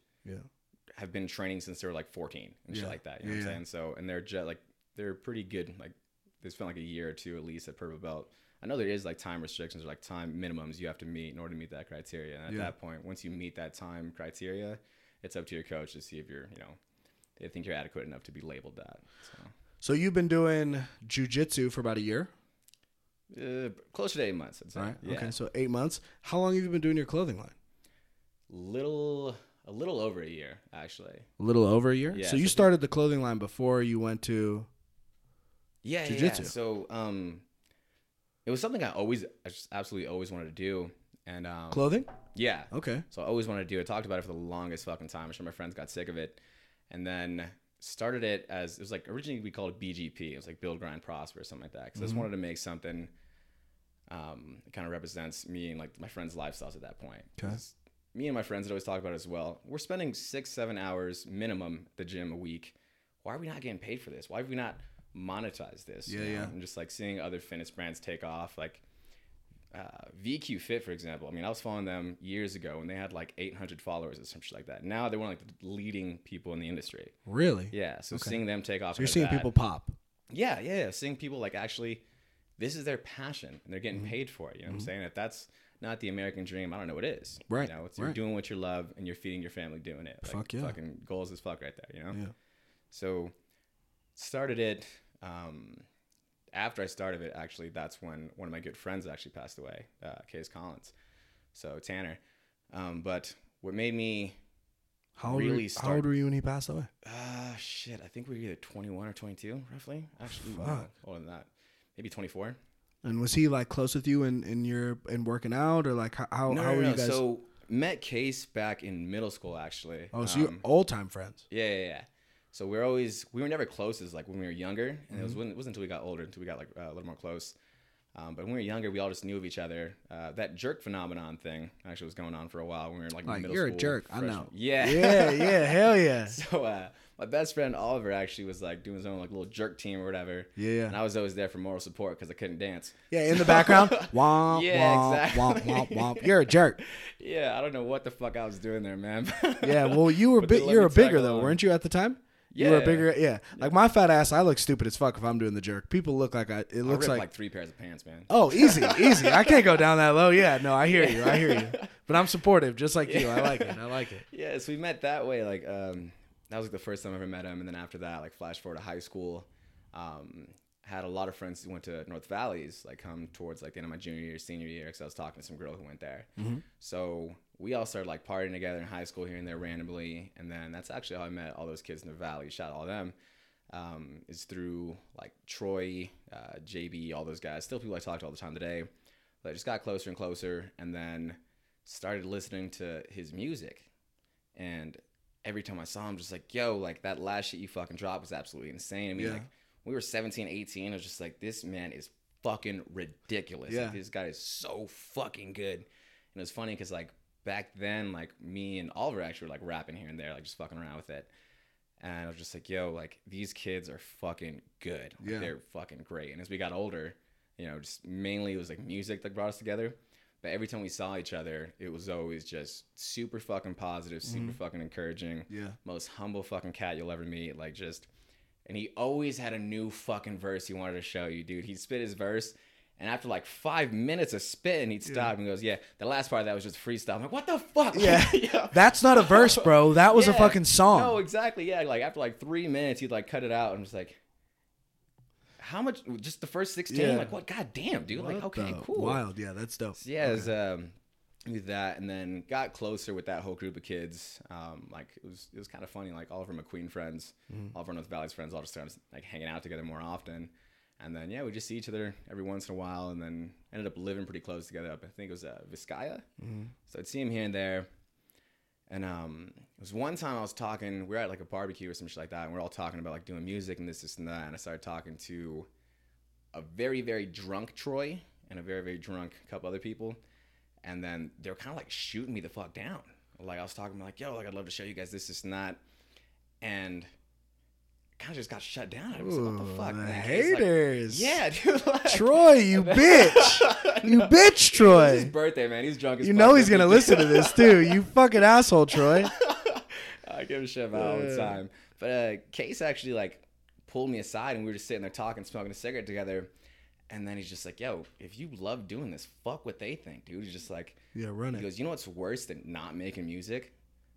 have been training since they were like 14 and shit like that. You know what I'm saying? So, and they're just like, they're pretty good. Like, they spent like a year or two at least at purple belt. I know there is like time restrictions or like time minimums you have to meet in order to meet that criteria. And at that point, once you meet that time criteria, it's up to your coach to see if you're, they think you're adequate enough to be labeled that. So you've been doing jiu-jitsu for about a year? Closer to 8 months, I'd say. All right. Yeah. Okay, so 8 months. How long have you been doing your clothing line? A little over a year, actually. A little over a year? Yeah. So you started the clothing line before you went to jiu-jitsu. Yeah. So it was something I just absolutely always wanted to do. And clothing? Yeah. Okay. So I always wanted to do it. I talked about it for the longest fucking time. I'm sure my friends got sick of it. And then started it as, it was like, originally we called it BGP. It was like Build, Grind, Prosper or something like that. Because I just wanted to make something that kind of represents me and like my friends' lifestyles at that point. Me and my friends had always talked about it as well. We're spending 6-7 hours minimum at the gym a week. Why are we not getting paid for this? Why have we not monetized this? Yeah. And just like seeing other fitness brands take off, like VQ Fit, for example. I mean, I was following them years ago and they had like 800 followers or some shit like that. Now they're one of like the leading people in the industry. Really? Yeah. So seeing them take off. So you're seeing people pop. Yeah. Seeing people like actually, this is their passion and they're getting paid for it. You know what I'm saying? If that's not the American dream, I don't know what is. Right. You know, it's you're doing what you love and you're feeding your family doing it. Like, fuck yeah. Fucking goals as fuck right there, you know? Yeah. So started it. After I started it, actually, that's when one of my good friends actually passed away, Case Collins. So Tanner. But what made me how old were you when he passed away? Shit. I think we were either 21 or 22, roughly. Actually, older than that. Maybe 24. And was he like close with you in working out or like how were you guys? So met Case back in middle school, actually. Oh, so you're old time friends. Yeah. So we were never close as like when we were younger, and it wasn't until we got older, until we got like a little more close. But when we were younger, we all just knew of each other. That jerk phenomenon thing actually was going on for a while when we were like middle school. You're a jerk, freshman. I know. Yeah, hell yeah. So my best friend Oliver actually was like doing his own like little jerk team or whatever. Yeah. And I was always there for moral support because I couldn't dance. Yeah, in the background. Womp, yeah, womp, exactly. Womp, womp, womp. You're a jerk. Yeah, I don't know what the fuck I was doing there, man. Yeah, well, you were bigger though, weren't you at the time? Yeah. You were bigger, yeah. Like my fat ass, I look stupid as fuck if I'm doing the jerk. People look like I rip like 3 pairs of pants, man. Oh, easy. I can't go down that low. Yeah, no, I hear you. But I'm supportive, just like you. I like it. Yeah, so we met that way. Like that was like the first time I ever met him, and then after that, like flash forward to high school, had a lot of friends who went to North Valleys, like come towards like the end of my junior year, senior year, because I was talking to some girl who went there. Mm-hmm. So we all started like partying together in high school here and there randomly. And then that's actually how I met all those kids in the Valley. Shout out all them. Is through like Troy, JB, all those guys. Still people I talk to all the time today. But I just got closer and closer and then started listening to his music. And every time I saw him, I'm just like, yo, like that last shit you fucking dropped was absolutely insane. I mean, like we were 17, 18. I was just like, this man is fucking ridiculous. Yeah. Like, this guy is so fucking good. And it was funny because like, back then, like me and Oliver actually were like rapping here and there, like just fucking around with it. And I was just like, yo, like these kids are fucking good. Like, they're fucking great. And as we got older, just mainly it was like music that brought us together. But every time we saw each other, it was always just super fucking positive, super fucking encouraging. Yeah. Most humble fucking cat you'll ever meet. Like just, and he always had a new fucking verse he wanted to show you, dude. He'd spit his verse. And after like 5 minutes of spitting, he'd stop and goes, yeah, the last part of that was just freestyle. I'm like, what the fuck? Yeah. Yeah. That's not a verse, bro. That was a fucking song. No, exactly. Yeah. Like after like 3 minutes, he'd like cut it out. I'm just like, how much? Just the first 16? Yeah. Like, what? God damn, dude. What, like, okay, cool. Wild. Yeah, that's dope. So, yeah. Okay. It was, with that, and then got closer with that whole group of kids. Like it was kind of funny. Like all of our McQueen friends, all of our North Valley's friends, all just started like hanging out together more often. And then we just see each other every once in a while, and then ended up living pretty close together. Up, I think it was Vizcaya. So I'd see him here and there. And it was one time I was talking. We were at like a barbecue or some shit like that, and we were all talking about like doing music and this and that. And I started talking to a very very drunk Troy and a very very drunk couple other people. And then they were kind of like shooting me the fuck down. Like I was talking like, yo, like I'd love to show you guys this and that. And kind of just got shut down. I was like, what the fuck? The haters. Like, yeah, dude. Like, Troy, you bitch. You bitch, Troy. It's his birthday, man. He's drunk as fuck. You know he's going to listen to this, too. You fucking asshole, Troy. I give a shit about all the time. But Case actually like pulled me aside, and we were just sitting there talking, smoking a cigarette together. And then he's just like, yo, if you love doing this, fuck what they think, dude. He's just like, yeah, run it. He goes, you know what's worse than not making music?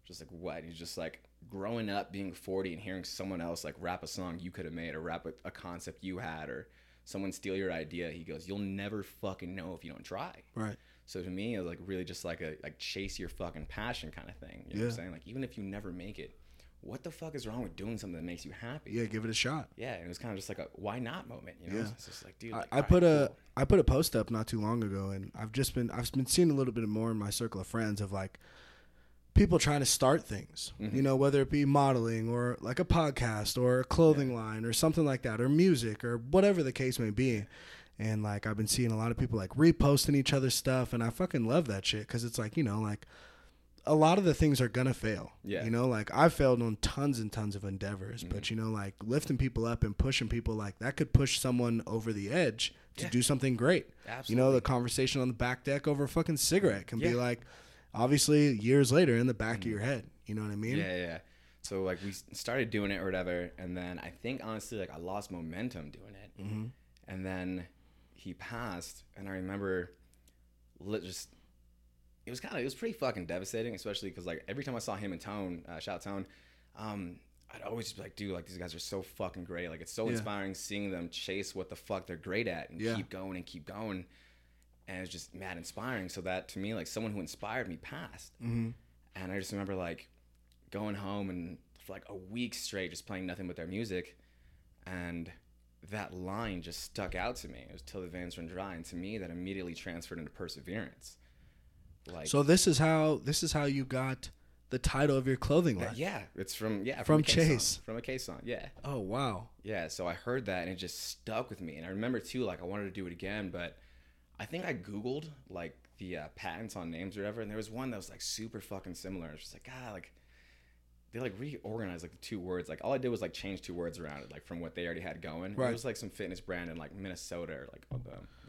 Just like, what? He's just like, growing up, being 40 and hearing someone else like rap a song you could have made, or rap a concept you had, or someone steal your idea. He goes, you'll never fucking know if you don't try. Right. So to me, it was like really just like a like chase your fucking passion kind of thing. You know what I'm saying? Like, even if you never make it, what the fuck is wrong with doing something that makes you happy? Yeah, give it a shot. Yeah, and it was kind of just like a why not moment, you know? Yeah. It's just like, dude, like, I put a post up not too long ago, and I've been seeing a little bit more in my circle of friends of like people trying to start things, you know, whether it be modeling or like a podcast or a clothing line or something like that, or music or whatever the case may be. And like I've been seeing a lot of people like reposting each other's stuff, and I fucking love that shit, because it's like, you know, like a lot of the things are gonna fail. Yeah. You know, like I've failed on tons and tons of endeavors, but you know, like lifting people up and pushing people, like that could push someone over the edge to do something great. Absolutely. You know, the conversation on the back deck over a fucking cigarette can be like, obviously years later in the back of your head. You know what I mean? Yeah, yeah. So like we started doing it or whatever, and then I think honestly like I lost momentum doing it. Mm-hmm. And then he passed, and I remember just it was pretty fucking devastating, especially because like every time I saw him and Tone, shout Tone, I'd always just be like, dude, like these guys are so fucking great. Like it's so inspiring seeing them chase what the fuck they're great at and keep going. And it's just mad inspiring. So that to me, like someone who inspired me passed. Mm-hmm. And I just remember like going home and for like a week straight just playing nothing but their music. And that line just stuck out to me. It was Till the Veins Run Dry. And to me, that immediately transferred into perseverance. Like, so this is how you got the title of your clothing line. Yeah, it's from Chase. From a Case song, yeah. Oh, wow. Yeah, so I heard that, and it just stuck with me. And I remember, too, like I wanted to do it again, but I think I Googled, like, the patents on names or whatever, and there was one that was, like, super fucking similar. I was just like, God, like, they, like, reorganized, like, the two words. Like, all I did was, like, change two words around it, like, from what they already had going. Right. It was, like, some fitness brand in, like, Minnesota or, like,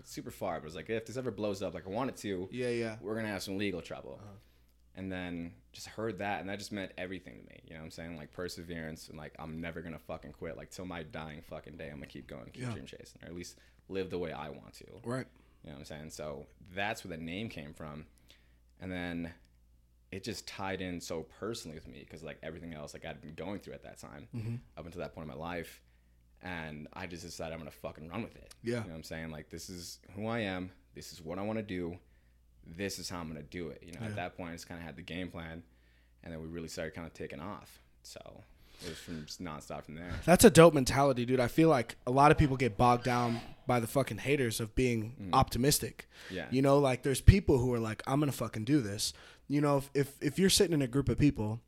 super far, but it was like, if this ever blows up like I want it to, we're gonna have some legal trouble. And then just heard that, and that just meant everything to me. You know what I'm saying? Like perseverance, and like I'm never gonna fucking quit. Like till my dying fucking day, I'm gonna keep going, keep dream chasing, or at least live the way I want to. Right. You know what I'm saying? So that's where the name came from, and then it just tied in so personally with me, because like everything else like I'd been going through at that time, up until that point in my life. And I just decided I'm going to fucking run with it. Yeah. You know what I'm saying? Like, this is who I am. This is what I want to do. This is how I'm going to do it. You know, at that point, I just kind of had the game plan. And then we really started kind of taking off. So it was from just nonstop from there. That's a dope mentality, dude. I feel like a lot of people get bogged down by the fucking haters of being optimistic. Yeah. You know, like, there's people who are like, I'm going to fucking do this. You know, if you're sitting in a group of people,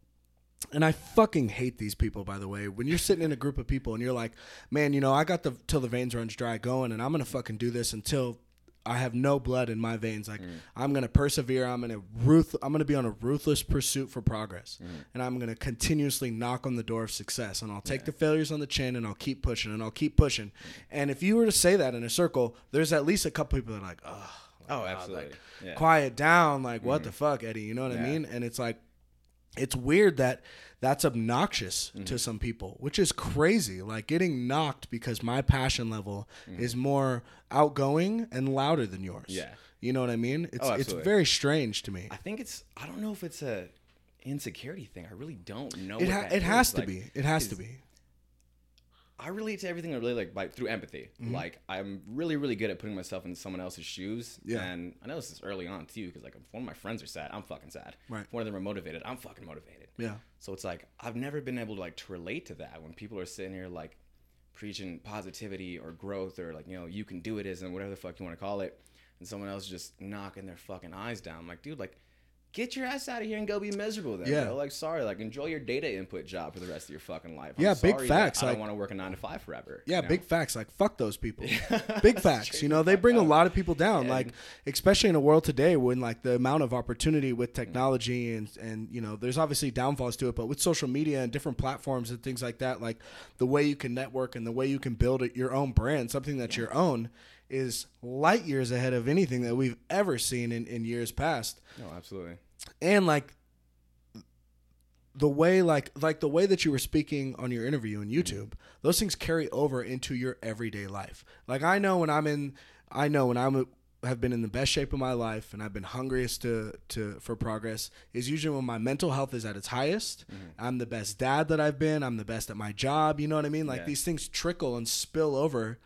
and I fucking hate these people, by the way. When you're sitting in a group of people and you're like, man, you know, I got the Till the Veins Runs Dry going, and I'm going to fucking do this until I have no blood in my veins. Like, I'm going to persevere. I'm going to be on a ruthless pursuit for progress. And I'm going to continuously knock on the door of success. And I'll take the failures on the chin, and I'll keep pushing, and I'll keep pushing. And if you were to say that in a circle, there's at least a couple people that are like, oh, absolutely. Like, quiet down. Like, what the fuck, Eddie? You know what I mean? And it's like, it's weird that that's obnoxious mm-hmm. to some people, which is crazy. Like, getting knocked because my passion level mm-hmm. is more outgoing and louder than yours. Yeah. You know what I mean? It's very strange to me. I think it's, I don't know if it's a insecurity thing. I really don't know. It has to be. I relate to everything I really like through empathy. Mm-hmm. Like, I'm really, really good at putting myself in someone else's shoes. Yeah. And I know this is early on too, because like, if one of my friends are sad, I'm fucking sad. Right. If one of them are motivated, I'm fucking motivated. Yeah. So it's like, I've never been able to like to relate to that when people are sitting here like preaching positivity or growth or like, you know, you can do it isn't whatever the fuck you want to call it. And someone else just knocking their fucking eyes down. I'm like, dude, like, get your ass out of here and go be miserable then. Yeah. Bro. Like, sorry. Like, enjoy your data input job for the rest of your fucking life. I'm big facts. I don't want to work a 9-to-5 forever. Yeah, you know? Big facts. Like, fuck those people. Big facts. You know, they bring a lot of people down. Yeah. Like, especially in a world today when, like, the amount of opportunity with technology and, you know, there's obviously downfalls to it, but with social media and different platforms and things like that, like, the way you can network and the way you can build your own brand, something that's your own, is light years ahead of anything that we've ever seen in years past. No, absolutely. And like the way that you were speaking on your interview on YouTube, mm-hmm. those things carry over into your everyday life. Like, I know when I have been in the best shape of my life and I've been hungriest for progress is usually when my mental health is at its highest. Mm-hmm. I'm the best dad that I've been. I'm the best at my job. You know what I mean? Like, yeah. These things trickle and spill over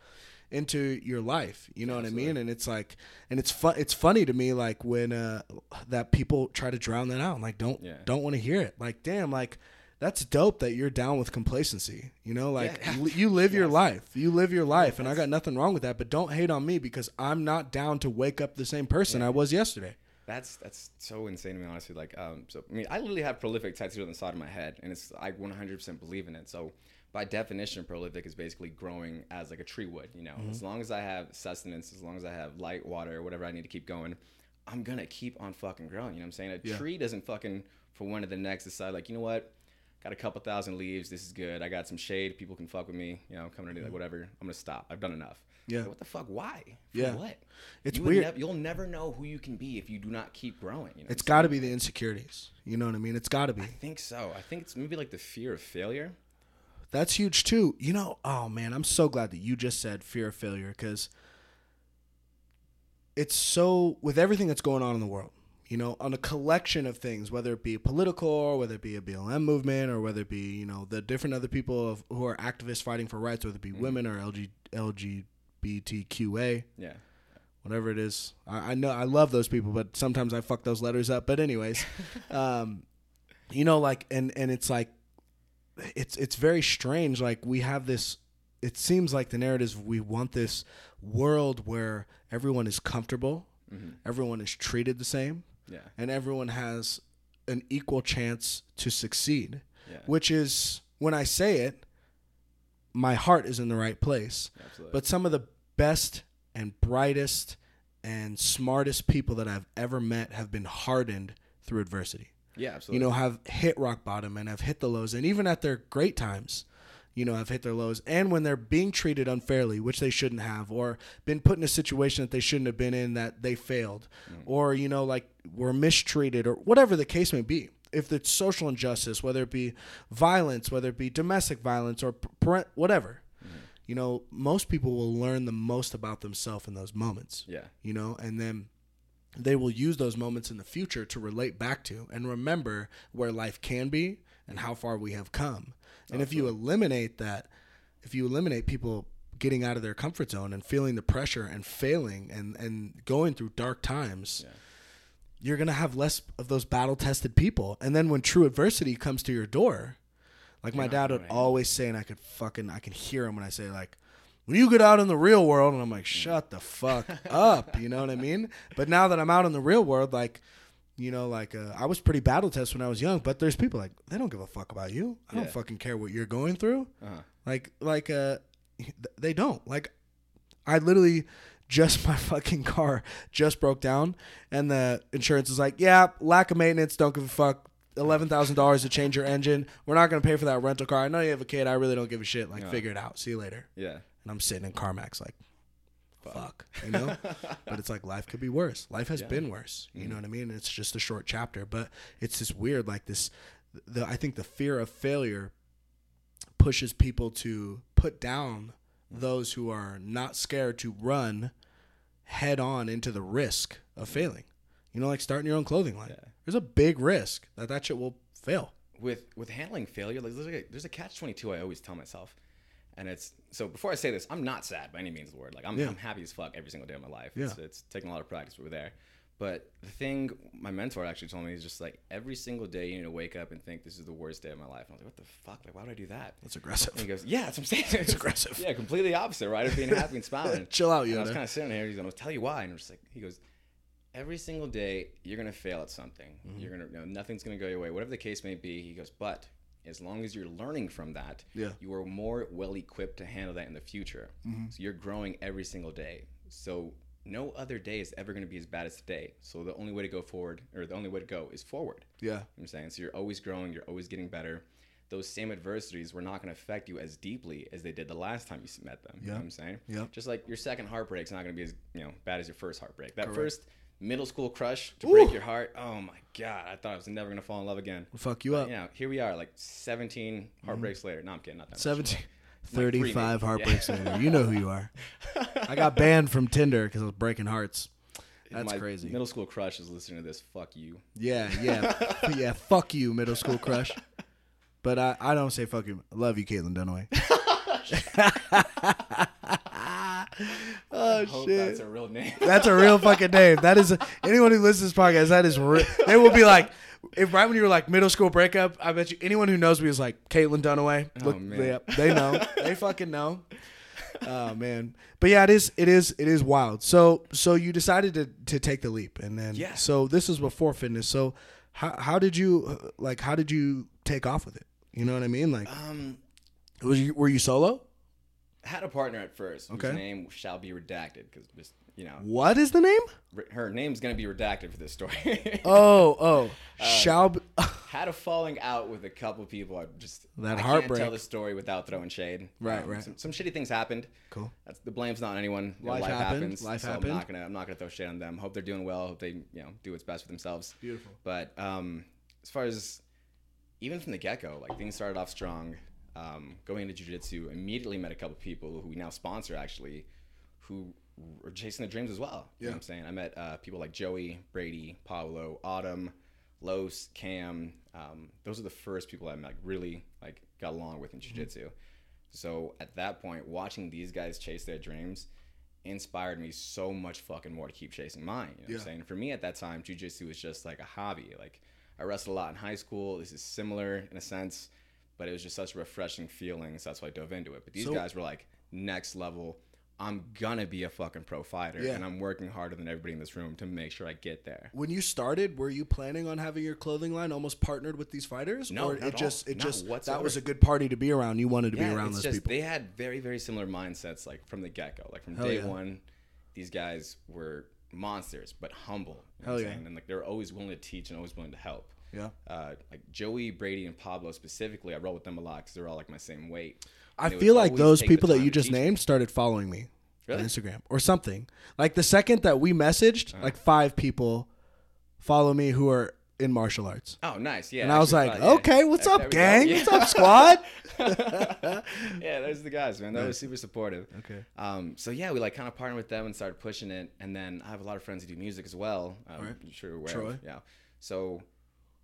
into your life, you know Absolutely. What I mean? And it's like, and it's fun. It's funny to me, like, when that people try to drown that out. I'm like, don't want to hear it. Like, damn, like, that's dope that you're down with complacency. You know, like, yeah. you live your life, yeah, and I got nothing wrong with that. But don't hate on me because I'm not down to wake up the same person I was yesterday. That's so insane to me, honestly. Like, I mean, I literally have prolific tattooed on the side of my head, and it's I 100% believe in it. So. By definition, prolific is basically growing as like a tree would, you know, mm-hmm. as long as I have sustenance, as long as I have light, water, whatever I need to keep going, I'm going to keep on fucking growing. You know what I'm saying? A tree doesn't fucking from one to the next decide like, you know what, got a couple thousand leaves. This is good. I got some shade. People can fuck with me, you know, coming to do like whatever. I'm going to stop. I've done enough. Yeah. Like, what the fuck? Why? For yeah. what? It's weird. You'll never know who you can be if you do not keep growing. You know it's got to be the insecurities. You know what I mean? It's got to be. I think so. I think it's maybe like the fear of failure. That's huge too. You know, oh man, I'm so glad that you just said fear of failure because it's so, with everything that's going on in the world, you know, on a collection of things, whether it be political or whether it be a BLM movement or whether it be, you know, the different other people who are activists fighting for rights, whether it be mm-hmm. women or LGBTQA. Yeah. Whatever it is. I know, I love those people, but sometimes I fuck those letters up. But anyways, you know, like, and it's like, it's very strange. Like we have this, it seems like the narrative, we want this world where everyone is comfortable, mm-hmm. everyone is treated the same, yeah. and everyone has an equal chance to succeed, yeah. which is, when I say it, my heart is in the right place. Absolutely. But some of the best and brightest and smartest people that I've ever met have been hardened through adversity. Yeah, absolutely. You know, have hit rock bottom and have hit the lows. And even at their great times, you know, have hit their lows. And when they're being treated unfairly, which they shouldn't have, or been put in a situation that they shouldn't have been in, that they failed, or, you know, like were mistreated or whatever the case may be. If it's social injustice, whether it be violence, whether it be domestic violence or whatever, you know, most people will learn the most about themselves in those moments. Yeah. You know, and then they will use those moments in the future to relate back to and remember where life can be and how far we have come. And if you eliminate that, if you eliminate people getting out of their comfort zone and feeling the pressure and failing and going through dark times, yeah. you're going to have less of those battle-tested people. And then when true adversity comes to your door, like my dad would always say, and I could hear him when I say like, when you get out in the real world, and I'm like, shut the fuck up, you know what I mean? But now that I'm out in the real world, like, you know, like, I was pretty battle-tested when I was young, but there's people like, they don't give a fuck about you. I don't fucking care what you're going through. Uh-huh. Like, they don't. Like, I literally, my fucking car just broke down, and the insurance is like, yeah, lack of maintenance, don't give a fuck. $11,000 to change your engine. We're not going to pay for that rental car. I know you have a kid. I really don't give a shit. Like, figure it out. See you later. Yeah. And I'm sitting in CarMax like, fuck, you know? But it's like life could be worse. Life has been worse. You know what I mean? It's just a short chapter. But it's just weird, like this I think the fear of failure pushes people to put down those who are not scared to run head on into the risk of failing. You know, like starting your own clothing line. Yeah. There's a big risk that shit will fail. With handling failure, like there's a catch-22 I always tell myself. And it's, so before I say this, I'm not sad by any means of the word. Like I'm happy as fuck every single day of my life. Yeah. It's taking a lot of practice. We're there. But the thing my mentor actually told me is just like every single day you need to wake up and think this is the worst day of my life. And I was like, what the fuck? Like, why would I do that? That's aggressive. And he goes, yeah, that's what I'm saying. It's aggressive. Yeah, completely opposite, right? Of being happy and smiling. Chill out, you know. I was kind of sitting here. He's going, I'll tell you why. And I'm just like, he goes, every single day you're going to fail at something. Mm-hmm. You're going to, nothing's going to go your way. Whatever the case may be, he goes, but as long as you're learning from that, you are more well equipped to handle that in the future. Mm-hmm. So you're growing every single day. So no other day is ever going to be as bad as today. So the only way to go forward, or the only way to go is forward. Yeah. You know what I'm saying? So you're always growing, you're always getting better. Those same adversities were not going to affect you as deeply as they did the last time you met them. You know what I'm saying? Yeah. Just like your second heartbreak's not going to be as bad as your first heartbreak. That first middle school crush to break your heart. Oh my God. I thought I was never going to fall in love again. Well, fuck you up. Yeah. You know, here we are like 17 heartbreaks later. No, I'm kidding. Not that 17. 35 heartbreaks later. You know who you are. I got banned from Tinder because I was breaking hearts. That's crazy. Middle school crush is listening to this. Fuck you. Yeah. Yeah, fuck you, middle school crush. But I don't say fuck you. I love you, Caitlin Dunaway. Oh, I hope shit. That's a real name. That's a real fucking name. That is anyone who listens to this podcast, that is real. They will be like, if right when you were like middle school breakup, I bet you anyone who knows me is like Caitlin Dunaway. Oh, look, man. They know. They fucking know. Oh man. But yeah, it is wild. So you decided to take the leap, and then so this is before fitness. So how did you take off with it? You know what I mean? Like were you solo? Had a partner at first. Okay. Whose name shall be redacted because just What is the name? Her name's gonna be redacted for this story. Oh. Shall be. Had a falling out with a couple people. I heartbreak. Can't tell the story without throwing shade. Right. Some shitty things happened. Cool. The blame's not on anyone. Life happens. Life happened. I'm not gonna throw shade on them. Hope they're doing well. Hope they do what's best for themselves. Beautiful. But as far as even from the get-go, like things started off strong. Going into jiu-jitsu, immediately met a couple people who we now sponsor, actually, who are chasing their dreams as well. Yeah. You know what I'm saying? I met people like Joey, Brady, Pablo, Autumn, Los, Cam. Those are the first people I met, really got along with in jiu-jitsu. Mm-hmm. So at that point, watching these guys chase their dreams inspired me so much fucking more to keep chasing mine. You know what I'm saying? For me at that time, jiu-jitsu was just like a hobby. Like I wrestled a lot in high school. This is similar in a sense. But it was just such a refreshing feeling, so that's why I dove into it. But these guys were like, next level, I'm gonna be a fucking pro fighter, and I'm working harder than everybody in this room to make sure I get there. When you started, were you planning on having your clothing line almost partnered with these fighters? No, or that was a good party to be around. You wanted to be around those people. They had very, very similar mindsets, like from the get-go. Like from day one, these guys were monsters, but humble. You know what I'm saying? And like they were always willing to teach and always willing to help. Yeah. Like Joey, Brady, and Pablo specifically, I roll with them a lot because they're all like my same weight. I feel like those people that you just named started following me on Instagram or something. Like the second that we messaged, like 5 people follow me who are in martial arts. Oh, nice. Yeah. And I was like, okay, what's up, gang? What's up, squad? Yeah, those are the guys, man. That was super supportive. Okay. So yeah, we like kind of partnered with them and started pushing it. And then I have a lot of friends who do music as well. Right. I'm sure you're aware. Troy. Yeah. So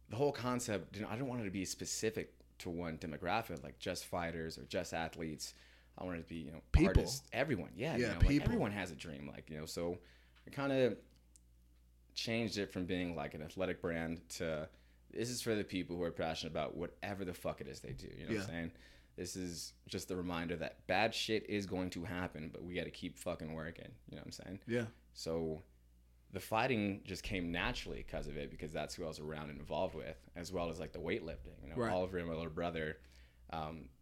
the whole concept, I don't want it to be specific to one demographic, like just fighters or just athletes. I want it to be, people. Artists, everyone. Yeah, like everyone has a dream. Like, so I kind of changed it from being like an athletic brand to this is for the people who are passionate about whatever the fuck it is they do. You know what I'm saying? This is just the reminder that bad shit is going to happen, but we got to keep fucking working. You know what I'm saying? Yeah. So the fighting just came naturally because of it, because that's who I was around and involved with, as well as like the weightlifting. Oliver and my little brother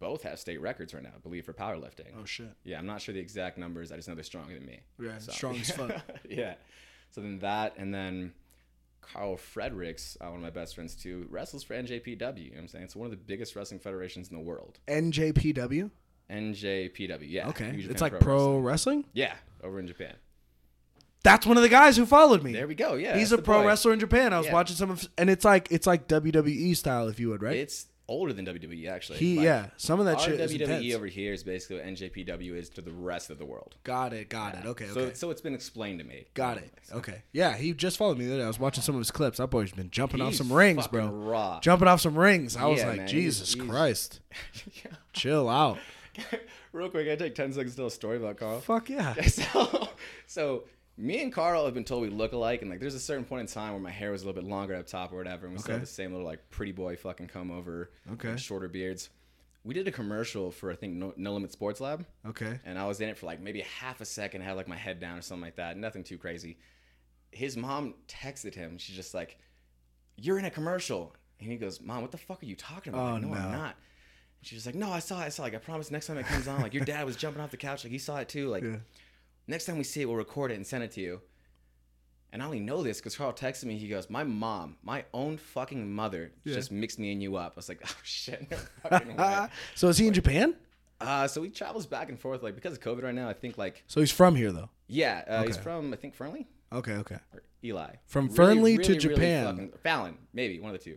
both have state records right now, I believe, for powerlifting. Oh shit! Yeah, I'm not sure the exact numbers. I just know they're stronger than me. Yeah, so strong as fuck. Yeah. So then that, and then Carl Fredericks, one of my best friends too, wrestles for NJPW. You know what I'm saying? It's one of the biggest wrestling federations in the world. NJPW. NJPW. Yeah. Okay. It's like pro wrestling. Yeah, over in Japan. That's one of the guys who followed me. There we go. Yeah, he's a pro wrestler in Japan. I was watching some of, and it's like WWE style, if you would, right? It's older than WWE actually. Some of that shit is intense. WWE over here is basically what NJPW is to the rest of the world. Got it. Okay. So it's been explained to me. Got it. Okay. Yeah, he just followed me the other day. I was watching some of his clips. That boy's been jumping off some rings, bro. Raw. Jumping off some rings. I was like, man, Jesus Christ, chill out. Real quick, I take 10 seconds to tell a story about Carl. Fuck yeah. So me and Carl have been told we look alike, and like there's a certain point in time where my hair was a little bit longer up top or whatever, and we still had the same little like pretty boy fucking come over, and shorter beards. We did a commercial for I think No Limit Sports Lab, and I was in it for like maybe half a second, had like my head down or something like that, nothing too crazy. His mom texted him, she's just like, "You're in a commercial," and he goes, "Mom, what the fuck are you talking about?" Oh, like, no, I'm not. She was like, "No, I saw. Like, I promise next time it comes on, like, your dad was jumping off the couch. Like, he saw it too. Like, next time we see it, we'll record it and send it to you." And I only know this because Carl texted me. He goes, "My mom, my own fucking mother, just mixed me and you up." I was like, "Oh, shit." No fucking way. So is he in Japan? So he travels back and forth. Like, because of COVID right now, I think, like... So he's from here, though? Yeah. He's from, I think, Fernley? Okay. Or Eli. From Fernley to Japan. Really Fallon, maybe. One of the two.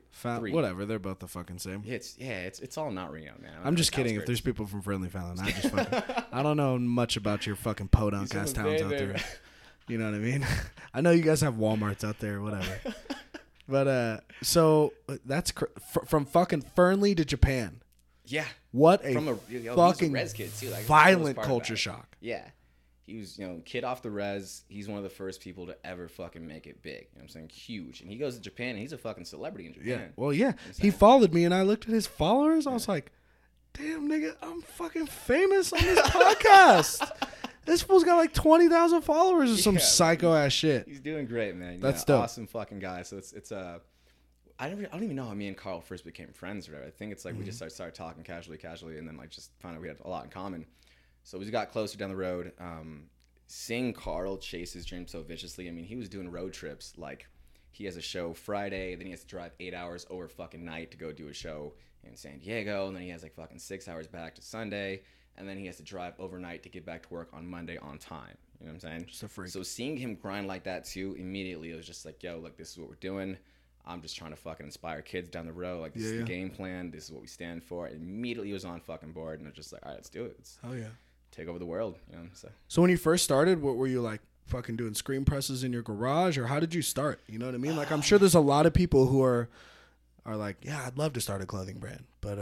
Whatever. They're both the fucking same. It's all not Reno, man. I'm just kidding. If there's people from Fernley, Fallon, I just fucking... I don't know much about your fucking podunk-ass towns out there. You know what I mean? I know you guys have Walmarts out there, whatever. But, so, that's... from fucking Fernley to Japan. Yeah. What a fucking res kid too. Like, violent culture shock. Yeah. He was, kid off the res. He's one of the first people to ever fucking make it big. You know what I'm saying? Huge. And he goes to Japan, and he's a fucking celebrity in Japan. Yeah. Well, yeah. He followed me, and I looked at his followers. I was like, damn, nigga, I'm fucking famous on this podcast. This fool's got like 20,000 followers or some psycho-ass shit. He's doing great, man. That's dope. Awesome fucking guy. So it's I don't even know how me and Carl first became friends or whatever. I think it's like we just started talking casually, and then like just found out we had a lot in common. So we got closer down the road. Seeing Carl chase his dream so viciously. I mean, he was doing road trips. Like, he has a show Friday, then he has to drive 8 hours over fucking night to go do a show in San Diego, and then he has like fucking 6 hours back to Sunday, and then he has to drive overnight to get back to work on Monday on time. You know what I'm saying? Just a freak. So seeing him grind like that too, immediately it was just like, yo, like, this is what we're doing. I'm just trying to fucking inspire kids down the road. Like, this is the game plan. This is what we stand for. And immediately was on fucking board, and I was just like, all right, let's do it. Take over the world. You know, so when you first started, what were you like fucking doing screen presses in your garage, or how did you start? You know what I mean? Like, I'm sure there's a lot of people who are like, yeah, I'd love to start a clothing brand, but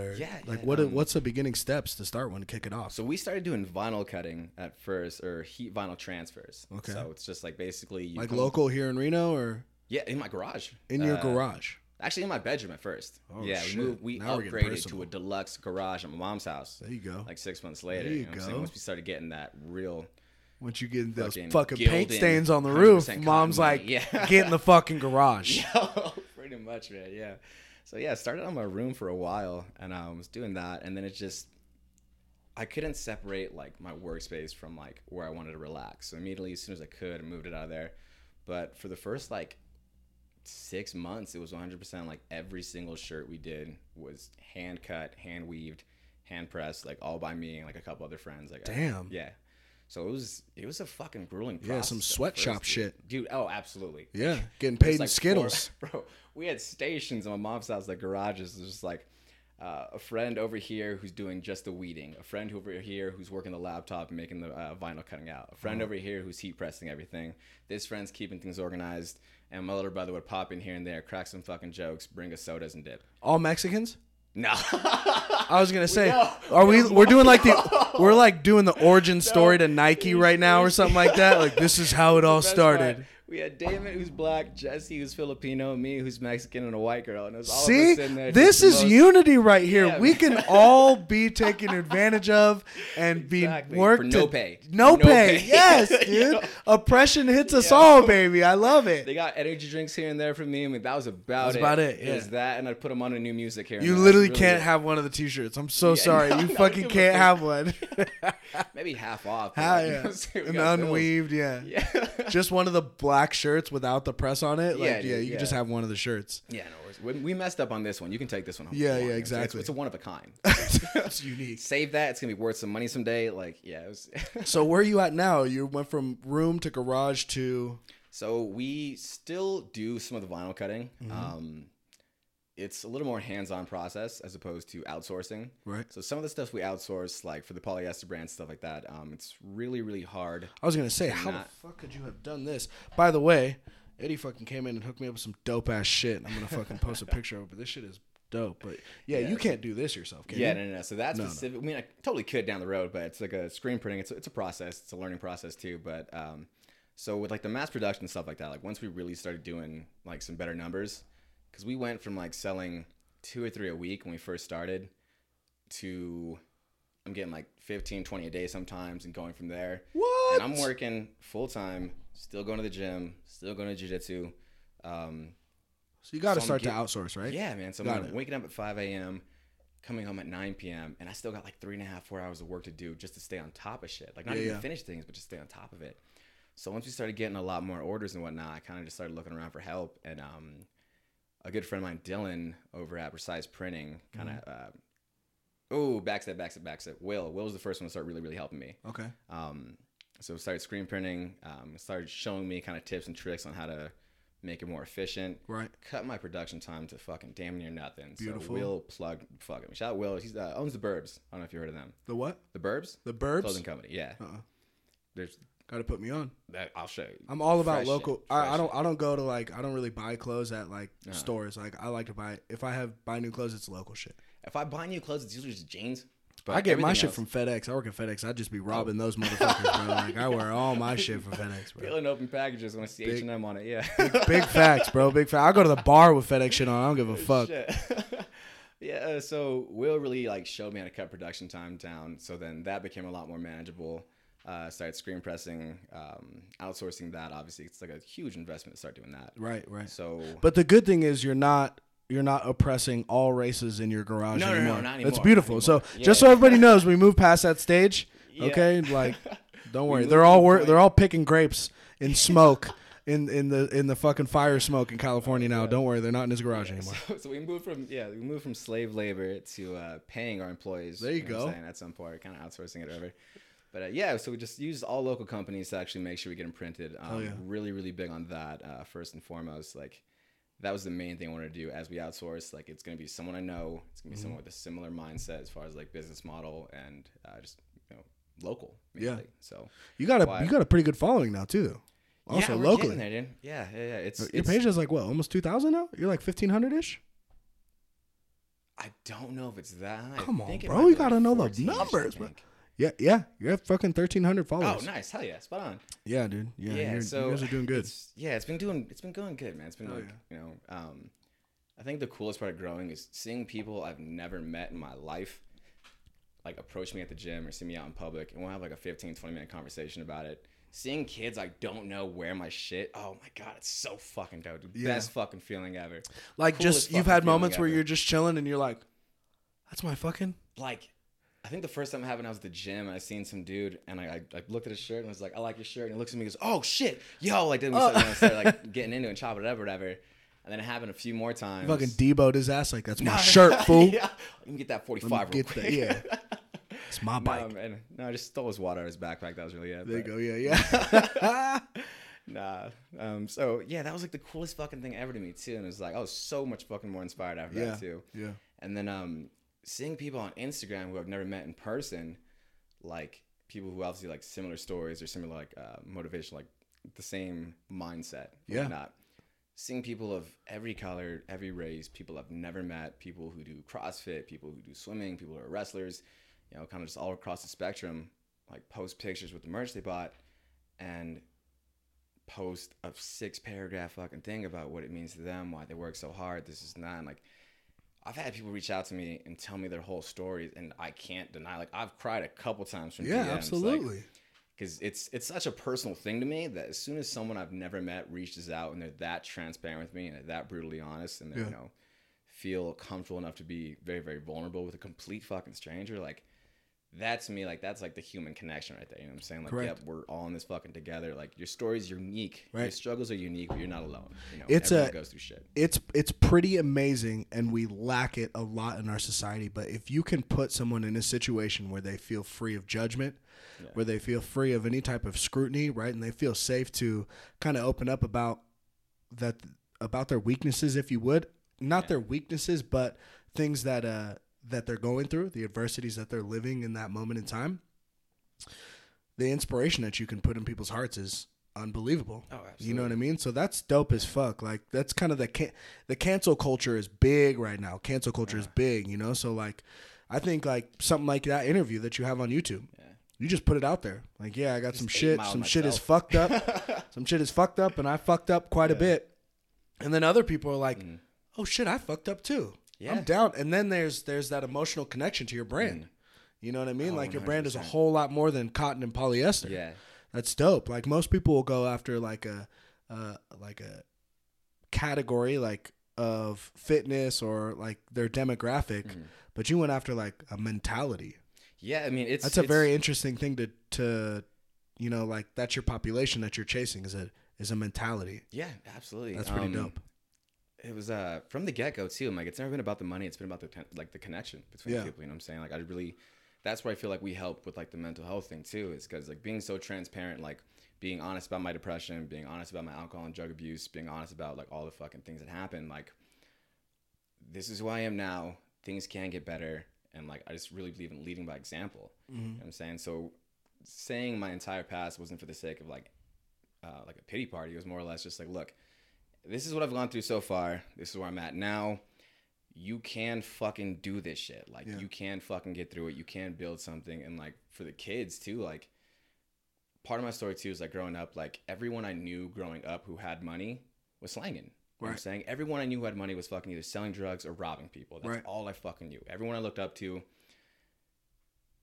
what's the beginning steps to start one, to kick it off? So we started doing vinyl cutting at first, or heat vinyl transfers. Okay. So it's just like basically you like local here in Reno, or... Yeah, in my garage. In your garage. Actually, in my bedroom at first. Oh, yeah, shit. We upgraded to a deluxe garage at my mom's house. There you go. Like 6 months later. There you go. So once we started getting that real... Once you get those fucking paint stains on the roof, mom's like, get in the fucking garage. Yo, pretty much, man, yeah. So yeah, I started on my room for a while, and I was doing that, and then it just... I couldn't separate like my workspace from like where I wanted to relax. So immediately, as soon as I could, I moved it out of there. But for the first like... 6 months, it was 100% like every single shirt we did was hand cut, hand weaved, hand pressed, like all by me and like a couple other friends. Like, damn. Yeah. So it was a fucking grueling process. Yeah, some sweatshop shit. Dude, oh, absolutely. Yeah, getting paid in like Skittles. Bro, we had stations in my mom's house, like garages. It was just like a friend over here who's doing just the weeding, a friend over here who's working the laptop and making the vinyl cutting out, a friend over here who's heat pressing everything. This friend's keeping things organized. And my little brother would pop in here and there, crack some fucking jokes, bring us sodas and dip. All Mexicans? No. I was gonna say, we're doing the origin story to Nike right now or something like that. Like, this is how it all started. Part. We had Damon, who's black, Jesse, who's Filipino, me, who's Mexican, and a white girl, and it was all of us in there. This is unity right here. Yeah, we can all be taken advantage of and be worked for no pay. Yes, dude. Oppression hits us all, baby. I love it. They got energy drinks here and there for me. I mean, that was about it. That's about it. Yeah. It was that, and I put them on a new music here. You literally can't have one of the T-shirts. I'm so sorry. Can't have one. Maybe half off. An unweaved. Just one of the black black shirts without the press on it. You can just have one of the shirts. Yeah, no worries. We messed up on this one. You can take this one home. Yeah, yeah, exactly. It's a one of a kind. It's unique. Save that. It's gonna be worth some money someday. Like, yeah. It was So where are you at now? You went from room to garage to. So we still do some of the vinyl cutting. Mm-hmm. It's a little more hands-on process as opposed to outsourcing. Right. So some of the stuff we outsource, like for the polyester brand, stuff like that, it's really, really hard. I was going to say, how the fuck could you have done this? By the way, Eddie fucking came in and hooked me up with some dope-ass shit. I'm going to fucking post a picture of it, but this shit is dope. But yeah, you can't do this yourself, can you? Yeah, no. So that's specific. No. I mean, I totally could down the road, but it's like a screen printing. It's a process. It's a learning process too, but so with like the mass production and stuff like that, like once we really started doing like some better numbers, because we went from like selling 2 or 3 a week when we first started to I'm getting like 15, 20 a day sometimes and going from there. What? And I'm working full time, still going to the gym, still going to jiu-jitsu. So you got to start to outsource, right? Yeah, man. So I'm waking up at 5 a.m., coming home at 9 p.m., and I still got like 3.5, 4 hours of work to do just to stay on top of shit. Like not even finish things, but just stay on top of it. So once we started getting a lot more orders and whatnot, I kind of just started looking around for help. And a good friend of mine, Dylan, over at Precise Printing, kind of, backstep. Will was the first one to start really, really helping me. Okay. So started screen printing, started showing me kind of tips and tricks on how to make it more efficient. Right. Cut my production time to fucking damn near nothing. Beautiful. So Will plugged, fuck him. Shout out Will. He owns The Burbs. I don't know if you heard of them. The what? The Burbs. The Burbs? Clothing company, yeah. Uh-uh. There's... Got to put me on. I'll show you. I'm all about fresh local. I don't go to like, I don't really buy clothes at like stores. Like I like to buy, if I have buy new clothes, it's local shit. If I buy new clothes, it's usually just jeans. But I get my shit from FedEx. I work at FedEx. I just be robbing those motherfuckers, bro. Like I wear all my shit from FedEx, bro. Peeling open packages when I see H&M on it. Yeah. Big facts, bro. Big facts. I go to the bar with FedEx shit on. I don't give a fuck. Yeah. So Will really like showed me how to cut production time down. So then that became a lot more manageable. Started screen pressing, outsourcing that. Obviously, it's like a huge investment to start doing that. Right. So, but the good thing is you're not oppressing all races in your garage anymore. No, not anymore. It's beautiful. Not anymore. So so everybody knows, we move past that stage. Yeah. Okay, like don't worry, they're all picking grapes in smoke in the fucking fire smoke in California now. Yeah. Don't worry, they're not in his garage anymore. So we moved from slave labor to paying our employees. There you go. At some point, kind of outsourcing it or whatever. But so we just used all local companies to actually make sure we get them printed. Really, really big on that first and foremost. Like that was the main thing I wanted to do as we outsource. Like it's going to be someone I know. It's going to be someone with a similar mindset as far as like business model and just local. Mainly. Yeah. So you got a pretty good following now too. Also we're locally. There, dude. Yeah. Your page is like what, almost 2,000 now? You're like 1,500 ish. I don't know if it's that high. Come on, bro. You got to know the numbers, bro. Yeah, you have fucking 1,300 followers. Oh, nice, hell yeah, spot on. Yeah, dude. Yeah, so you guys are doing good. It's been going good, man. It's been I think the coolest part of growing is seeing people I've never met in my life, like approach me at the gym or see me out in public, and we'll have like a 15, 20-minute conversation about it. Seeing kids I don't know wear my shit. Oh my god, it's so fucking dope. Best fucking feeling ever. Like coolest just you've had moments where you're just chilling and you're like, that's my fucking like. I think the first time it happened, I was at the gym, and I seen some dude, and I looked at his shirt, and I was like, I like your shirt, and he looks at me and goes, oh, shit, yo, like, then we started like, getting into it and chopping it up or whatever, and then it happened a few more times. Fucking Debo'd his ass like, that's my shirt, fool. Yeah. Let me get that 45 real quick. Yeah. It's my bike. No, I just stole his water out of his backpack, that was really it. There you go, yeah. Nah. So, yeah, that was, like, the coolest fucking thing ever to me, too, and it was, like, I was so much fucking more inspired after that, too. Yeah, and then, seeing people on Instagram who I've never met in person, like people who obviously like similar stories or similar like motivation, like the same mindset, not seeing people of every color, every race, people I've never met, people who do CrossFit, people who do swimming, people who are wrestlers, kind of just all across the spectrum, like post pictures with the merch they bought and post a 6-paragraph fucking thing about what it means to them, why they work so hard, this is not like. I've had people reach out to me and tell me their whole stories, and I can't deny. Like I've cried a couple times from DMs, absolutely, because like, it's such a personal thing to me that as soon as someone I've never met reaches out and they're that transparent with me and they're that brutally honest and they feel comfortable enough to be very, very vulnerable with a complete fucking stranger, like that's me. Like, that's like the human connection right there. You know what I'm saying? Like, correct. Yep, we're all in this fucking together. Like, your story's unique. Right. Your struggles are unique, but you're not alone. You know, everyone goes through shit. It's pretty amazing, and we lack it a lot in our society. But if you can put someone in a situation where they feel free of judgment, yeah. where they feel free of any type of scrutiny, right, and they feel safe to kind of open up about that, about their weaknesses, if you would, not yeah. their weaknesses, but things that that they're going through, the adversities that they're living in that moment in time, the inspiration that you can put in people's hearts is unbelievable. Oh, absolutely. You know what I mean? So that's dope as fuck. Like, that's kind of the cancel culture is big right now. Cancel culture is big, you know? So, like, I think, like, something like that interview that you have on YouTube, yeah. you just put it out there. Like, yeah, I got some shit. Some shit is fucked up. Some shit is fucked up, and I fucked up quite a bit. And then other people are like, oh, shit, I fucked up too. Yeah. I'm down. And then there's that emotional connection to your brand. You know what I mean? Oh, like, your 100%. Brand is a whole lot more than cotton and polyester. Yeah. That's dope. Like, most people will go after like a category like of fitness or like their demographic, but you went after like a mentality. Yeah, I mean, that's a very interesting thing to you know, like, that's your population that you're chasing is a mentality. Yeah, absolutely. That's pretty dope. It was from the get-go, too. I'm like, it's never been about the money. It's been about the connection between people, you know what I'm saying? Like, that's where I feel like we help with, like, the mental health thing, too, is because, like, being so transparent, like, being honest about my depression, being honest about my alcohol and drug abuse, being honest about, like, all the fucking things that happened. Like, this is who I am now. Things can get better. And, like, I just really believe in leading by example. You know what I'm saying? So saying my entire past wasn't for the sake of, like a pity party. It was more or less just, like, look, this is what I've gone through so far. This is where I'm at now. You can fucking do this shit. Like, you can fucking get through it. You can build something. And, like, for the kids, too, like, part of my story, too, is, like, growing up, like, everyone I knew growing up who had money was slanging. You know what I'm saying? Everyone I knew who had money was fucking either selling drugs or robbing people. That's all I fucking knew. Everyone I looked up to,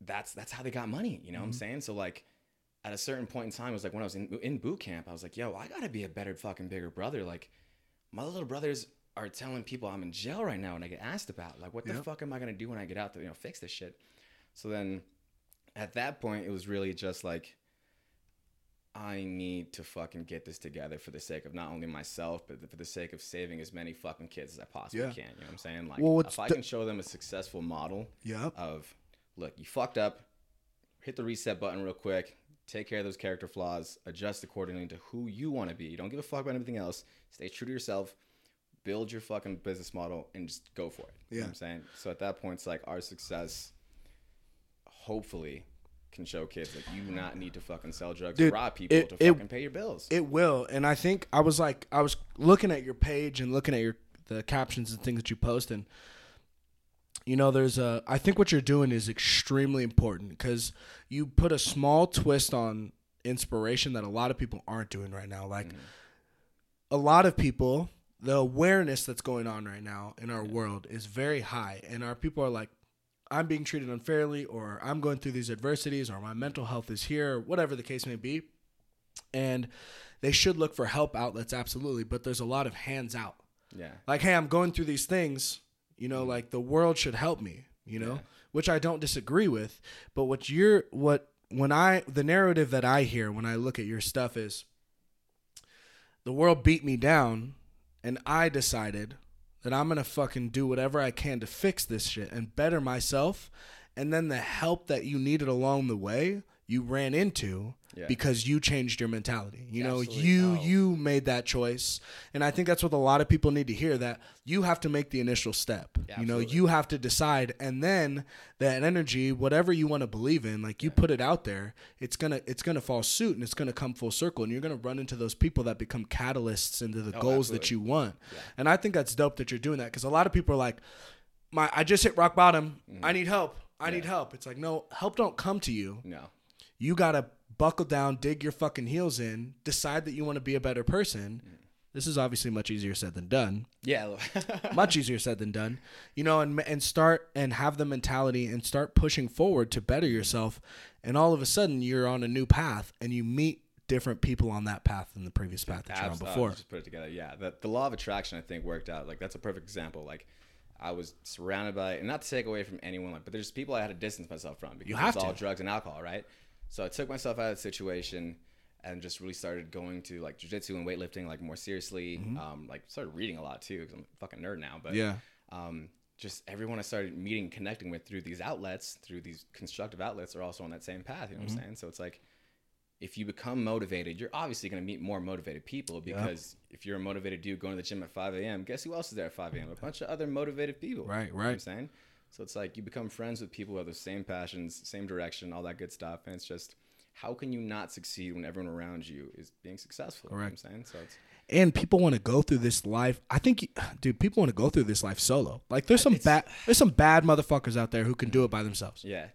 that's how they got money. You know what I'm saying? So, like, at a certain point in time, it was like when I was in boot camp, I was like, yo, I got to be a better fucking bigger brother. Like, my little brothers are telling people I'm in jail right now and I get asked about, like, what the fuck am I going to do when I get out to, you know, fix this shit? So then at that point, it was really just like, I need to fucking get this together for the sake of not only myself, but for the sake of saving as many fucking kids as I possibly can. You know what I'm saying? Like, well, if I can show them a successful model of, look, you fucked up, hit the reset button real quick. Take care of those character flaws, adjust accordingly to who you want to be. You don't give a fuck about anything else. Stay true to yourself, build your fucking business model, and just go for it. Yeah. You know what I'm saying? So at that point, it's like our success hopefully can show kids that you do not need to fucking sell drugs or rob people to fucking pay your bills. It will. And I think I was looking at your page and looking at the captions and things that you post, and you know, I think what you're doing is extremely important because you put a small twist on inspiration that a lot of people aren't doing right now. Like, a lot of people, the awareness that's going on right now in our world is very high. And our people are like, I'm being treated unfairly, or I'm going through these adversities, or my mental health is here, or whatever the case may be. And they should look for help outlets, absolutely. But there's a lot of hands out. Yeah. Like, hey, I'm going through these things. You know, like, the world should help me, you know, which I don't disagree with. But the narrative that I hear when I look at your stuff is the world beat me down and I decided that I'm going to fucking do whatever I can to fix this shit and better myself. And then the help that you needed along the way, you ran into because you changed your mentality. You know, you made that choice. And I think that's what a lot of people need to hear, that you have to make the initial step. Yeah, you know, you have to decide. And then that energy, whatever you want to believe in, like, you put it out there, it's going to fall suit and it's going to come full circle. And you're going to run into those people that become catalysts into the goals that you want. Yeah. And I think that's dope that you're doing that, because a lot of people are like, I just hit rock bottom. I need help. I need help. It's like, no, help don't come to you. No. You got to buckle down, dig your fucking heels in, decide that you want to be a better person. This is obviously much easier said than done. Yeah. Much easier said than done. You know, and start and have the mentality and start pushing forward to better yourself. And all of a sudden, you're on a new path and you meet different people on that path than the previous path that you're on before. Just put it together. Yeah. The law of attraction, I think, worked out. Like, that's a perfect example. Like, I was surrounded by, and not to take away from anyone, like, but there's people I had to distance myself from because it's all drugs and alcohol, right? So I took myself out of the situation and just really started going to like jiu-jitsu and weightlifting like more seriously. Mm-hmm. Like started reading a lot too because I'm a fucking nerd now. But yeah, just everyone I started meeting, connecting with through these outlets, through these constructive outlets, are also on that same path. You know mm-hmm. what I'm saying? So it's like, if you become motivated, you're obviously going to meet more motivated people because if you're a motivated dude going to the gym at 5 a.m., guess who else is there at 5 a.m.? A bunch of other motivated people. Right, right. You know what I'm saying? So it's like you become friends with people who have the same passions, same direction, all that good stuff. And it's just, how can you not succeed when everyone around you is being successful? Correct. You know what I'm saying? So it's, and people want to go through this life. I think, dude, people want to go through this life solo. Like there's some bad motherfuckers out there who can do it by themselves. Yeah.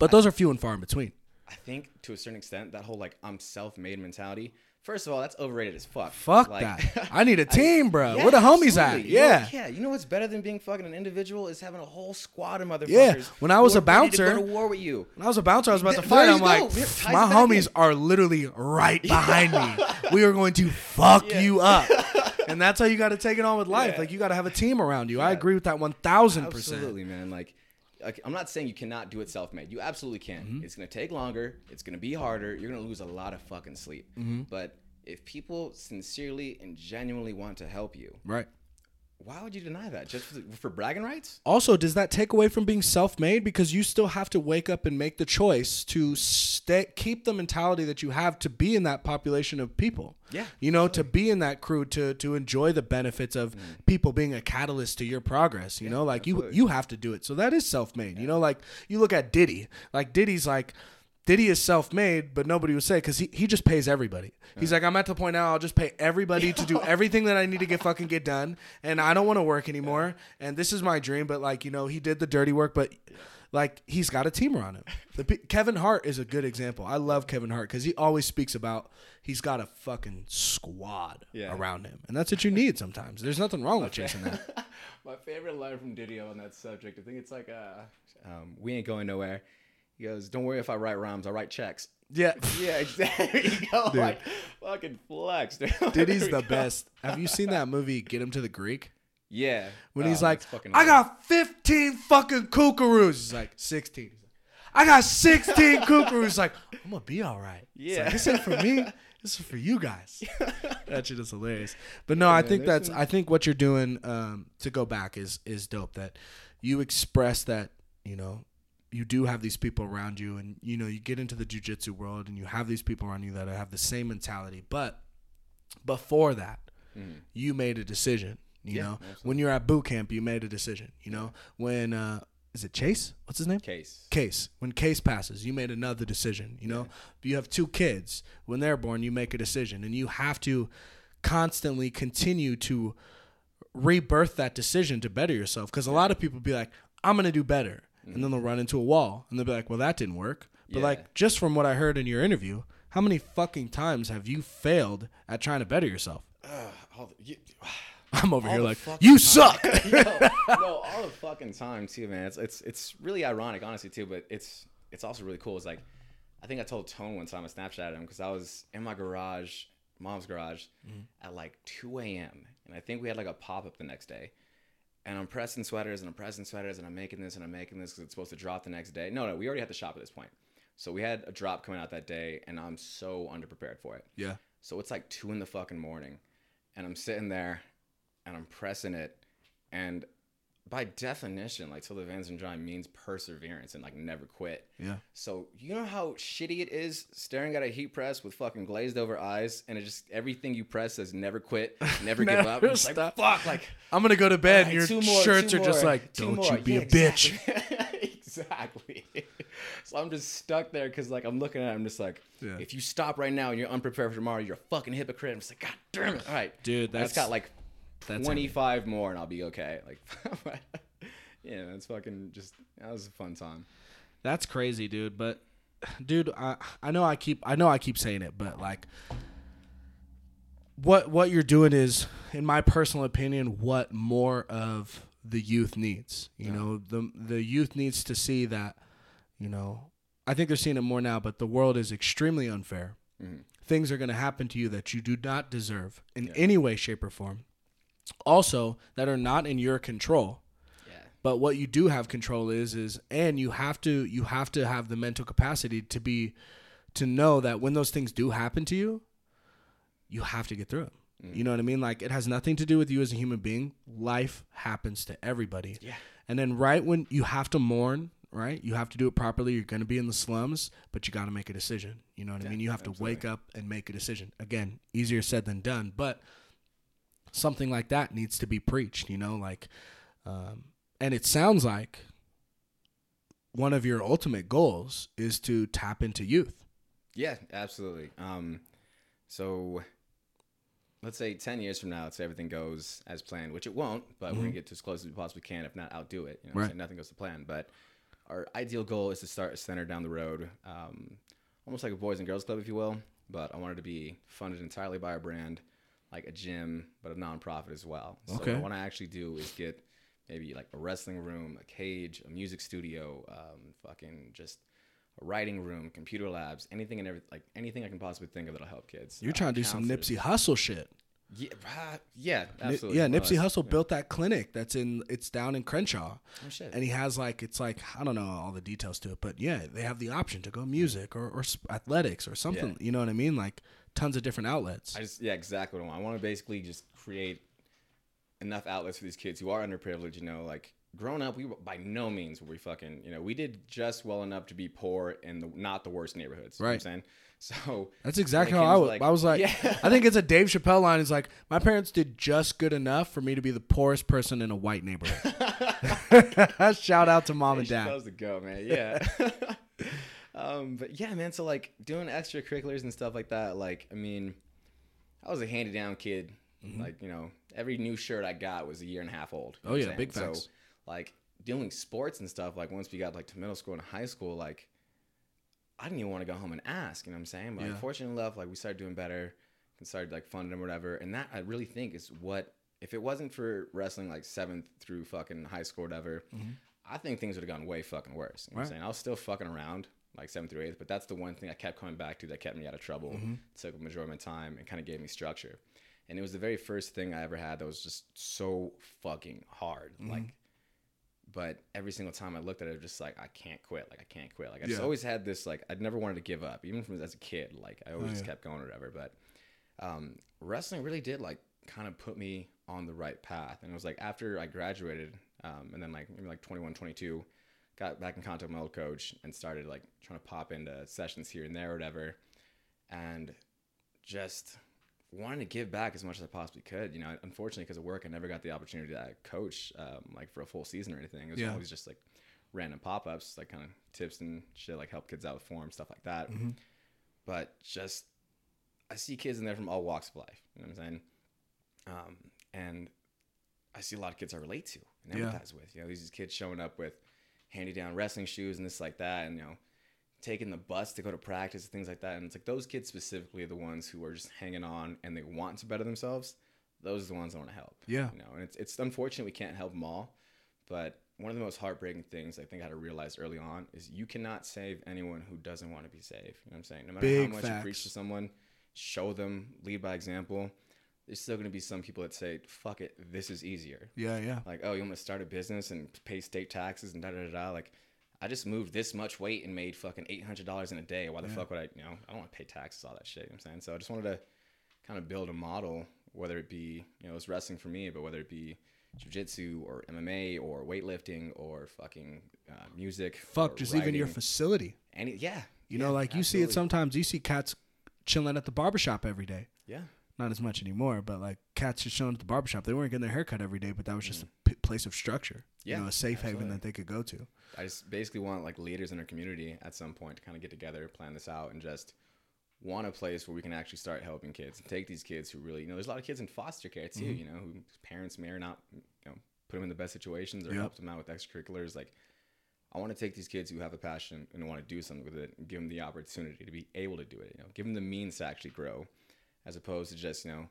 But those are few and far in between. I think to a certain extent, that whole like I'm self-made mentality. First of all, that's overrated as fuck. Fuck like, that. I need a team, bro. Yeah, where the homies at? Yeah. You know what's better than being fucking an individual is having a whole squad of motherfuckers. Yeah. When I was a bouncer, to go to war with you. When I was a bouncer, I was about to fight. I'm like, my homies are literally right behind me. We are going to fuck you up. And that's how you got to take it on with life. Yeah. Like you got to have a team around you. Yeah. I agree with that 1,000%. Absolutely, man. Like, I'm not saying you cannot do it self-made. You absolutely can. Mm-hmm. It's going to take longer. It's going to be harder. You're going to lose a lot of fucking sleep. Mm-hmm. But if people sincerely and genuinely want to help you, right? Why would you deny that? Just for bragging rights? Also, does that take away from being self-made? Because you still have to wake up and make the choice to keep the mentality that you have to be in that population of people. Yeah. You know, absolutely. To be in that crew, to enjoy the benefits of people being a catalyst to your progress. You know, like you have to do it. So that is self-made. Yeah. You know, like you look at Diddy. Like Diddy's like, Diddy is self-made, but nobody would say because he just pays everybody. He's like, I'm at the point now I'll just pay everybody to do everything that I need to get done, and I don't want to work anymore, and this is my dream, but like, you know, he did the dirty work, but like, he's got a team around him. Kevin Hart is a good example. I love Kevin Hart because he always speaks about he's got a fucking squad around him, and that's what you need sometimes. There's nothing wrong with chasing that. My favorite line from Diddy on that subject, I think it's like, we ain't going nowhere. He goes, don't worry if I write rhymes, I write checks. Yeah. Yeah, exactly. You go, dude. Like, fucking flex, dude. Diddy's the best. Have you seen that movie, Get Him to the Greek? Yeah. When he's like, I got 15 fucking kookaroos. He's like, 16. I got 16 kookaroos. He's like, I'm going to be all right. Yeah. Like, this ain't for me. This is for you guys. That shit is hilarious. But no, yeah, I think what you're doing to go back is dope. That you express that, you know, you do have these people around you, and you know, you get into the jiu-jitsu world and you have these people around you that have the same mentality. But before that, you made a decision, you know, absolutely. When you're at boot camp, you made a decision, you know, when, is it Chase? What's his name? Case. When Case passes, you made another decision, you know, you have two kids when they're born, you make a decision, and you have to constantly continue to rebirth that decision to better yourself. Cause a lot of people be like, I'm going to do better. And then they'll run into a wall and they'll be like, well, that didn't work. But like, just from what I heard in your interview, how many fucking times have you failed at trying to better yourself? I'm over here like, you suck. No, all the fucking time too, man. It's really ironic, honestly, too. But it's also really cool. It's like, I think I told Tone one time, I Snapchatted him because I was in my garage, mom's garage, at like 2 a.m. And I think we had like a pop-up the next day. And I'm pressing sweaters, and I'm making this because it's supposed to drop the next day. No, we already had to shop at this point. So we had a drop coming out that day, and I'm so underprepared for it. Yeah. So it's like 2 in the fucking morning, and I'm sitting there, and I'm pressing it. And by definition, like, Till the Veins Run Dry means perseverance and, like, never quit. Yeah. So you know how shitty it is staring at a heat press with fucking glazed over eyes, and it just, everything you press says never quit, never give up. It's like, fuck, like, I'm going to go to bed, and your shirts are just like, don't you be a bitch. Exactly. So I'm just stuck there because, like, I'm looking at it, I'm just like, if you stop right now and you're unprepared for tomorrow, you're a fucking hypocrite. I'm just like, God damn it. All right. Dude, that's got, like, 25 more and I'll be okay. Like, yeah, that's fucking just, that was a fun time. That's crazy, dude. But dude, I know I keep saying it, but like, what you're doing is, in my personal opinion, what more of the youth needs. You know, the youth needs to see that, you know, I think they're seeing it more now, but the world is extremely unfair. Mm-hmm. Things are going to happen to you that you do not deserve in any way, shape, or form. Also, that are not in your control. But what you do have control is, and you have to have the mental capacity to know that when those things do happen to you, you have to get through it. You know what I mean? Like, it has nothing to do with you as a human being. Life happens to everybody. Yeah. And then right when you have to mourn, right? You have to do it properly. You're going to be in the slums, but you got to make a decision. You know what I mean? You have to wake up and make a decision. Again, easier said than done, but something like that needs to be preached, you know, like, and it sounds like one of your ultimate goals is to tap into youth. Yeah, absolutely. So let's say 10 years from now, let's say everything goes as planned, which it won't, but we're going to get as close as we possibly can, if not outdo it. You know, right. So nothing goes to plan. But our ideal goal is to start a center down the road, almost like a boys and girls club, if you will. But I want it to be funded entirely by our brand, like a gym, but a nonprofit as well. Okay. So what I want to actually do is get maybe like a wrestling room, a cage, a music studio, fucking just a writing room, computer labs, anything and everything, like anything I can possibly think of that'll help kids. You're trying to do some Nipsey Hustle shit. Yeah, yeah, absolutely. Nipsey Hustle built that clinic it's down in Crenshaw. Oh shit. And he has I don't know all the details to it, but yeah, they have the option to go music or athletics or something. Yeah. You know what I mean? Like tons of different outlets. Exactly what I want. I want to basically just create enough outlets for these kids who are underprivileged, you know, like. Grown up, we by no means were we fucking, you know, we did just well enough to be poor in not the worst neighborhoods. Right. You know what I'm saying? So that's exactly how I was. I was like, yeah. I think it's a Dave Chappelle line. It's like, my parents did just good enough for me to be the poorest person in a white neighborhood. Shout out to mom and dad. That was the go, man. Yeah. But yeah, man. So like doing extracurriculars and stuff like that. Like, I mean, I was a handed down kid. Mm-hmm. Like, you know, every new shirt I got was a year and a half old. Oh yeah. Big facts. So, like doing sports and stuff, like once we got like to middle school and high school, like I didn't even want to go home and ask, you know what I'm saying? But yeah. Like, fortunately enough, like we started doing better and started like funding them or whatever. And that I really think is what, if it wasn't for wrestling like 7th through fucking high school or whatever, mm-hmm. I think things would have gone way fucking worse. You know what I'm saying? I was still fucking around like 7th through 8th, but that's the one thing I kept coming back to that kept me out of trouble. Mm-hmm. It took a majority of my time and kind of gave me structure. And it was the very first thing I ever had that was just so fucking hard. Mm-hmm. But every single time I looked at it, I was just like, I can't quit. Like, I can't quit. Like, I just always had this, like, I'd never wanted to give up, even from as a kid. Like, I always just kept going or whatever. But wrestling really did, like, kind of put me on the right path. And it was, like, after I graduated, and then, like, maybe, like, 21, 22, got back in contact with my old coach and started, like, trying to pop into sessions here and there or whatever. And just wanted to give back as much as I possibly could. You know, unfortunately, because of work, I never got the opportunity to coach like for a full season or anything. It was always just like random pop-ups, like kind of tips and shit, like help kids out with form, stuff like that. Mm-hmm. But just, I see kids in there from all walks of life. You know what I'm saying? And I see a lot of kids I relate to and empathize with. You know, these kids showing up with hand-me-down wrestling shoes and this like that, and you know, taking the bus to go to practice and things like that. And it's like those kids specifically are the ones who are just hanging on and they want to better themselves. Those are the ones I want to help. Yeah. You know, and it's unfortunate we can't help them all. But one of the most heartbreaking things I think I had to realize early on is you cannot save anyone who doesn't want to be saved. You know what I'm saying? No matter how much you preach to someone, show them, lead by example, there's still going to be some people that say, fuck it, this is easier. Yeah, yeah. Like, oh, you want to start a business and pay state taxes and da-da-da-da. Like, I just moved this much weight and made fucking $800 in a day. Why the fuck would I, you know, I don't want to pay taxes, all that shit. You know what I'm saying? So I just wanted to kind of build a model, whether it be, you know, it was wrestling for me, but whether it be jiu-jitsu or MMA or weightlifting or fucking music. Fuck, just writing, even your facility. You know, like absolutely. You see it sometimes. You see cats chilling at the barbershop every day. Yeah. Not as much anymore, but like cats just chilling at the barbershop. They weren't getting their hair cut every day, but that was just a place of structure. Yeah, you know, a safe haven that they could go to. I just basically want like leaders in our community at some point to kind of get together, plan this out, and just want a place where we can actually start helping kids and take these kids who really, you know, there's a lot of kids in foster care too, mm-hmm. you know, whose parents may or not, you know, put them in the best situations or help them out with extracurriculars. Like, I want to take these kids who have a passion and want to do something with it and give them the opportunity to be able to do it, you know, give them the means to actually grow as opposed to just, you know,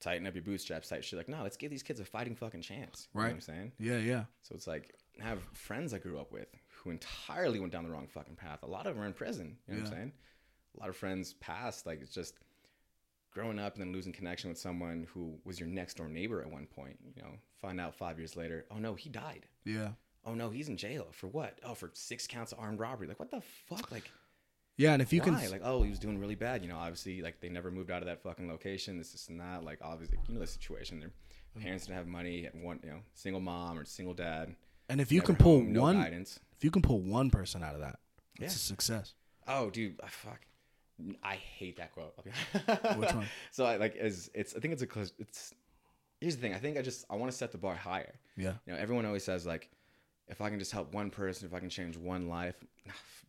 tighten up your bootstraps type shit. Like, no, let's give these kids a fighting fucking chance. You know what I'm saying? Yeah, yeah. So it's like, I have friends I grew up with who entirely went down the wrong fucking path. A lot of them are in prison. You know what I'm saying? A lot of friends passed. Like, it's just growing up and then losing connection with someone who was your next door neighbor at one point, you know, find out 5 years later, oh no, he died. Yeah. oh no, he's in jail for what? Oh, for 6 counts of armed robbery. Like, what the fuck? Like, yeah. And if you can, like, oh, he was doing really bad. You know, obviously, like, they never moved out of that fucking location. This is not, like, obviously, you know, the situation. Their parents didn't have money. One, you know, single mom or single dad. And if you can pull if you can pull one person out of that, it's a success. Oh, dude, fuck. I hate that quote. Okay. Which one? So I like I think it's a close. It's here's the thing. I think I want to set the bar higher. Yeah. You know, everyone always says like, if I can just help one person, if I can change one life,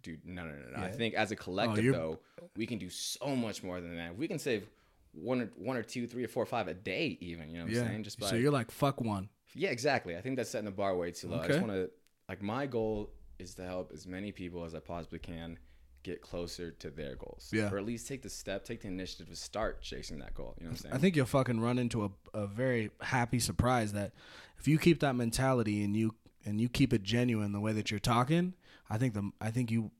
dude, no. Yeah. I think as a collective though, we can do so much more than that. We can save one or two, 3 or 4 or 5 a day, even. You know what I'm saying? Just by, so you're like fuck one. Yeah, exactly. I think that's setting the bar way too low. Okay. I just want to my goal is to help as many people as I possibly can get closer to their goals. Yeah. Or at least take the initiative to start chasing that goal. You know what I'm saying? I think you'll fucking run into a very happy surprise that if you keep that mentality and you keep it genuine the way that you're talking, I think you're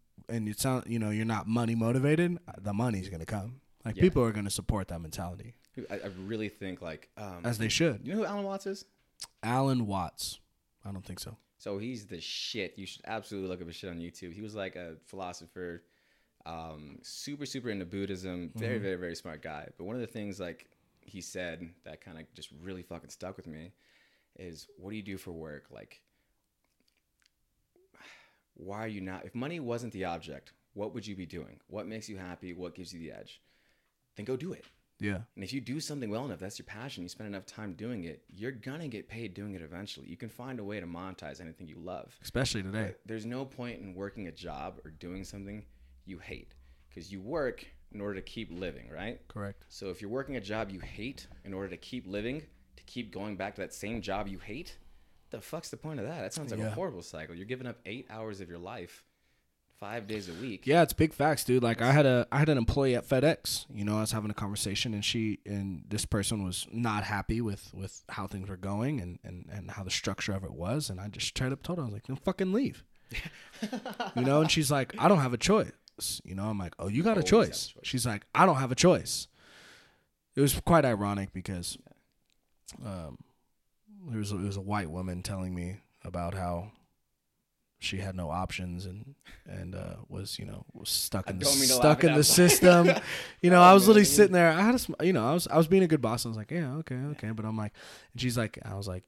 not money motivated, the money's going to come. Like people are going to support that mentality. I really think as they should. You know who Alan Watts is? Alan Watts. I don't think so. So he's the shit. You should absolutely look up his shit on YouTube. He was like a philosopher, super, super into Buddhism. Very, very, very smart guy. But one of the things like he said that kind of just really fucking stuck with me is, what do you do for work? Like, why are you not? If money wasn't the object, what would you be doing? What makes you happy? What gives you the edge? Then go do it. Yeah. And if you do something well enough, that's your passion, you spend enough time doing it, you're going to get paid doing it eventually. You can find a way to monetize anything you love. Especially today. But there's no point in working a job or doing something you hate, because you work in order to keep living, right? Correct. So if you're working a job you hate in order to keep living, to keep going back to that same job you hate, the fuck's the point of that? That sounds like a horrible cycle. You're giving up 8 hours of your life 5 days a week. Yeah, it's big facts, dude. Like I had an employee at FedEx. You know, I was having a conversation and this person was not happy with how things were going and how the structure of it was, and I just straight up told her, I was like, "Then fucking leave." You know, and she's like, "I don't have a choice." You know, I'm like, "Oh, you got a choice." She's like, "I don't have a choice." It was quite ironic because there was a white woman telling me about how she had no options and was, you know, stuck in the system. You know, I was literally sitting there. I was being a good boss. I was like, yeah, okay. But I'm like, and she's like, I was like,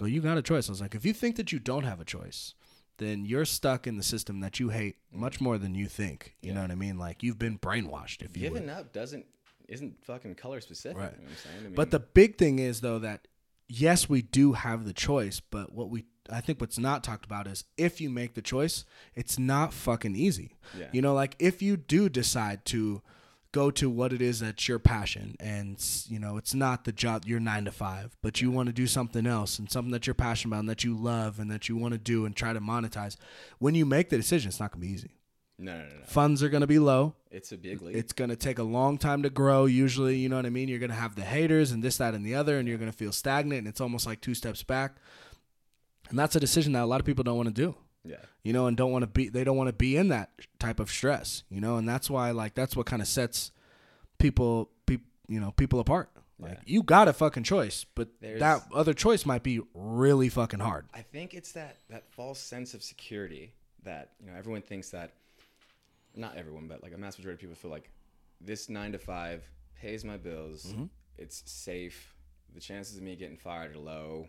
oh, you got a choice. I was like, if you think that you don't have a choice, then you're stuck in the system that you hate much more than you think. You know what I mean? Like, you've been brainwashed. If you giving up isn't fucking color specific. Right. You know what I'm saying? But the big thing is though that yes, we do have the choice, but I think what's not talked about is if you make the choice, it's not fucking easy. Yeah. You know, like if you do decide to go to what it is that's your passion and, you know, it's not the job, your 9 to 5, but you want to do something else and something that you're passionate about and that you love and that you want to do and try to monetize. When you make the decision, it's not going to be easy. No. Funds are going to be low. It's a big leap. It's going to take a long time to grow. Usually, you know what I mean? You're going to have the haters and this, that, and the other, and you're going to feel stagnant. And it's almost like 2 steps back. And that's a decision that a lot of people don't want to do. Yeah. You know, and they don't want to be in that type of stress, you know, and that's why that's what kind of sets people apart. Like you got a fucking choice, but that other choice might be really fucking hard. I think it's that false sense of security that, you know, everyone thinks that, not everyone, but like a mass majority of people feel like this 9 to 5 pays my bills. Mm-hmm. It's safe. The chances of me getting fired are low.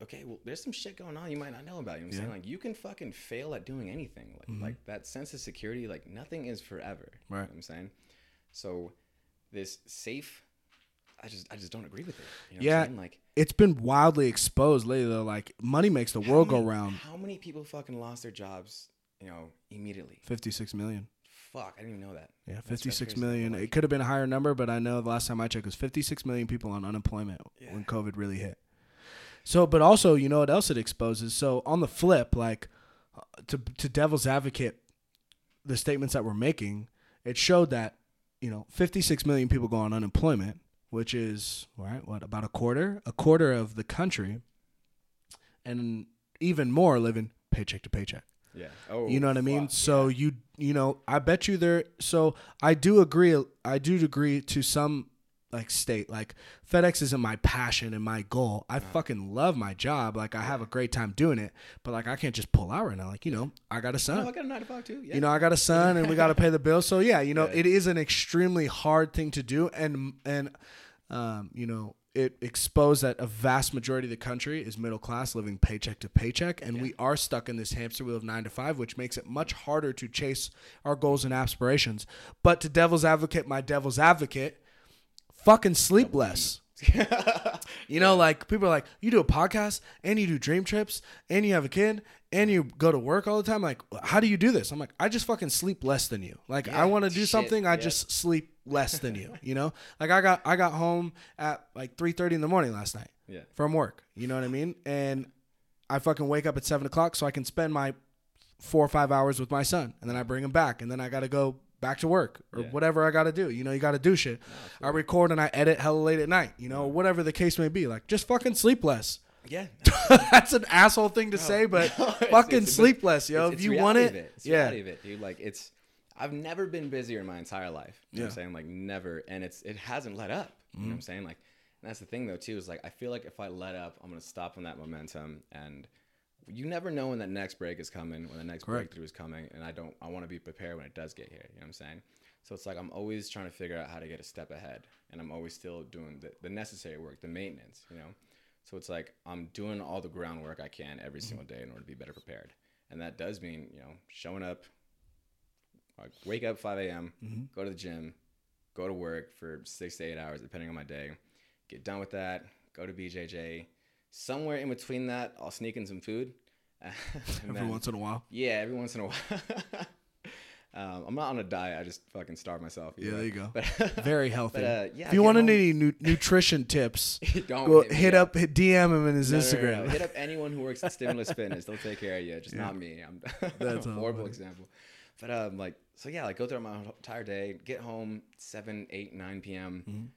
Okay, well, there's some shit going on you might not know about. You know what I'm saying? Like, you can fucking fail at doing anything. Like, like that sense of security, like, nothing is forever. Right. You know what I'm saying? So, this safe, I just don't agree with it. You know what I'm saying? Like, it's been wildly exposed lately, though. Like, money makes the world go round. How many people fucking lost their jobs, you know, immediately? 56 million. Fuck, I didn't even know that. Yeah, 56 million. It could have been a higher number, but I know the last time I checked, it was 56 million people on unemployment when COVID really hit. So, but also, you know what else it exposes? So, on the flip, like, to devil's advocate, the statements that we're making, it showed that, you know, 56 million people go on unemployment, which is, about a quarter of the country, and even more living paycheck to paycheck. Yeah. Oh, you know what I mean? So, you know, I bet you I do agree to some like state. Like FedEx isn't my passion and my goal. I fucking love my job. Like I have a great time doing it, but like I can't just pull out right now. Like, you know, I got a son. No, I got a 9-to-5 too. Yeah. You know, I got a son and we got to pay the bills. So yeah, you know, it is an extremely hard thing to do. And you know, it exposed that a vast majority of the country is middle class, living paycheck to paycheck, and we are stuck in this hamster wheel of 9 to 5, which makes it much harder to chase our goals and aspirations. But to my devil's advocate, fucking sleep less. You know, like people are like, you do a podcast and you do dream trips and you have a kid and you go to work all the time. Like, how do you do this? I'm like, I just fucking sleep less than you. Like, I want to do something. I just sleep less than you, you know? Like I got home at like 3:30 in the morning last night from work. You know what I mean? And I fucking wake up at 7 o'clock so I can spend my 4 or 5 hours with my son, and then I bring him back, and then I got to go back to work or whatever I got to do. You know, you got to do shit. I record and I edit hella late at night, you know, whatever the case may be. Like, just fucking sleep less. Yeah. That's an asshole thing to say, but fucking sleep less, yo. If you want it. It's reality of it, dude. Like, it's, I've never been busier in my entire life. You know what I'm saying? Like, never. And it hasn't let up. You know what I'm saying? Like, and that's the thing, though, too, is like, I feel like if I let up, I'm going to stop on that momentum. And you never know when that next break is coming, when the next breakthrough is coming. And I want to be prepared when it does get here. You know what I'm saying? So it's like, I'm always trying to figure out how to get a step ahead. And I'm always still doing the necessary work, the maintenance, you know? So it's like, I'm doing all the groundwork I can every single day in order to be better prepared. And that does mean, you know, showing up. I wake up 5 a.m., go to the gym, go to work for 6 to 8 hours, depending on my day, get done with that, go to BJJ. Somewhere in between that, I'll sneak in some food. Once in a while? Yeah, every once in a while. I'm not on a diet. I just fucking starve myself. Either. Yeah, there you go. But, very healthy. But, if you want any nutrition tips, hit up DM him in his Instagram. No. Hit up anyone who works at Stimulus Fitness. They'll take care of you. Just not me. That's a horrible example. But go throughout my entire day, get home 7, 8, 9 p.m.,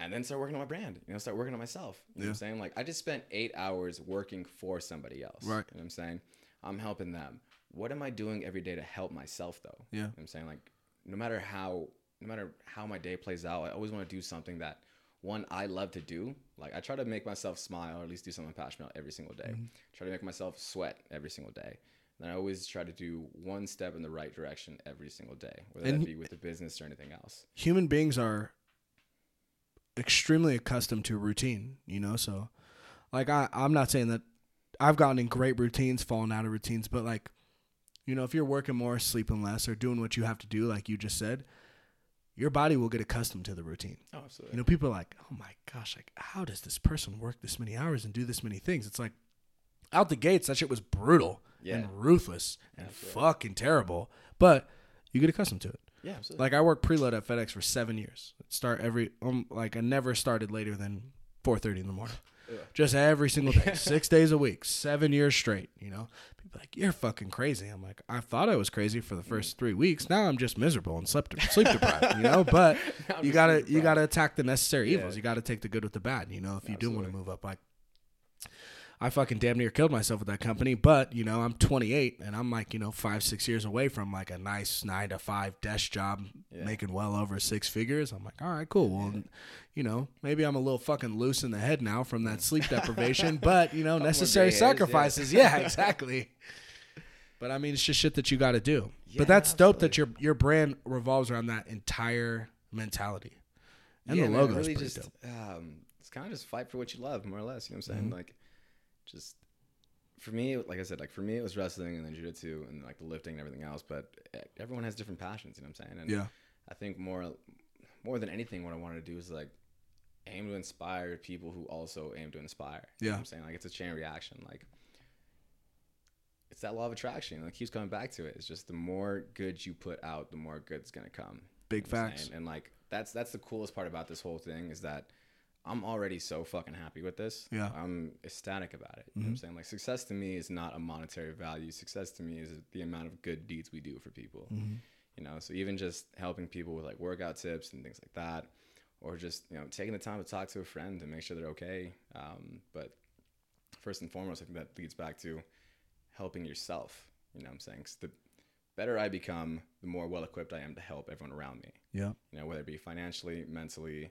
and then start working on my brand, you know, start working on myself. You know what I'm saying? Like, I just spent 8 hours working for somebody else. Right. You know what I'm saying? I'm helping them. What am I doing every day to help myself, though? Yeah. You know what I'm saying? Like, no matter how my day plays out, I always want to do something that, one, I love to do. Like, I try to make myself smile or at least do something passionate about every single day. Try to make myself sweat every single day. And I always try to do one step in the right direction every single day, whether that be with the business or anything else. Human beings are extremely accustomed to routine, you know? So, like, I'm not saying that I've gotten in great routines, fallen out of routines, but, like, you know, if you're working more, sleeping less, or doing what you have to do, like you just said, your body will get accustomed to the routine. Oh, absolutely. You know, people are like, oh, my gosh, like, how does this person work this many hours and do this many things? It's like, out the gates, that shit was brutal. Yeah. And ruthless and fucking terrible, but you get accustomed to it. Yeah, absolutely. Like, I worked preload at FedEx for 7 years. I never started later than 4:30 in the morning. Yeah. Just every single day, 6 days a week, 7 years straight. You know, people are like, you're fucking crazy. I'm like, I thought I was crazy for the first 3 weeks. Now I'm just miserable and sleep deprived. You know, but you gotta attack the necessary evils. You gotta take the good with the bad. You know, if you do want to move up, like. I fucking damn near killed myself with that company, but, you know, I'm 28 and I'm like, you know, 5-6 years away from like a nice 9-to-5 desk job making well over 6 figures. I'm like, all right, cool. Well, you know, maybe I'm a little fucking loose in the head now from that sleep deprivation, but, you know, necessary sacrifices. Yeah, exactly. But I mean, it's just shit that you got to do. Yeah, but that's dope that your brand revolves around that entire mentality. And the logo is pretty dope. It's kind of just fight for what you love, more or less. You know what I'm saying? Like, just for me, like I said, like for me, it was wrestling and then jiu-jitsu and like the lifting and everything else. But everyone has different passions, you know what I'm saying? And I think more than anything, what I wanted to do is like aim to inspire people who also aim to inspire. You know what I'm saying? Like, it's a chain reaction. Like, it's that law of attraction. Like, keeps coming back to it. It's just the more good you put out, the more good's gonna come. Big facts. And like that's the coolest part about this whole thing is that I'm already so fucking happy with this. Yeah. I'm ecstatic about it. You know what I'm saying? Like, success to me is not a monetary value. Success to me is the amount of good deeds we do for people. You know, so even just helping people with like workout tips and things like that, or just, you know, taking the time to talk to a friend and make sure they're okay. But first and foremost, I think that leads back to helping yourself. You know what I'm saying? 'Cause the better I become, the more well equipped I am to help everyone around me. Yeah. You know, whether it be financially, mentally,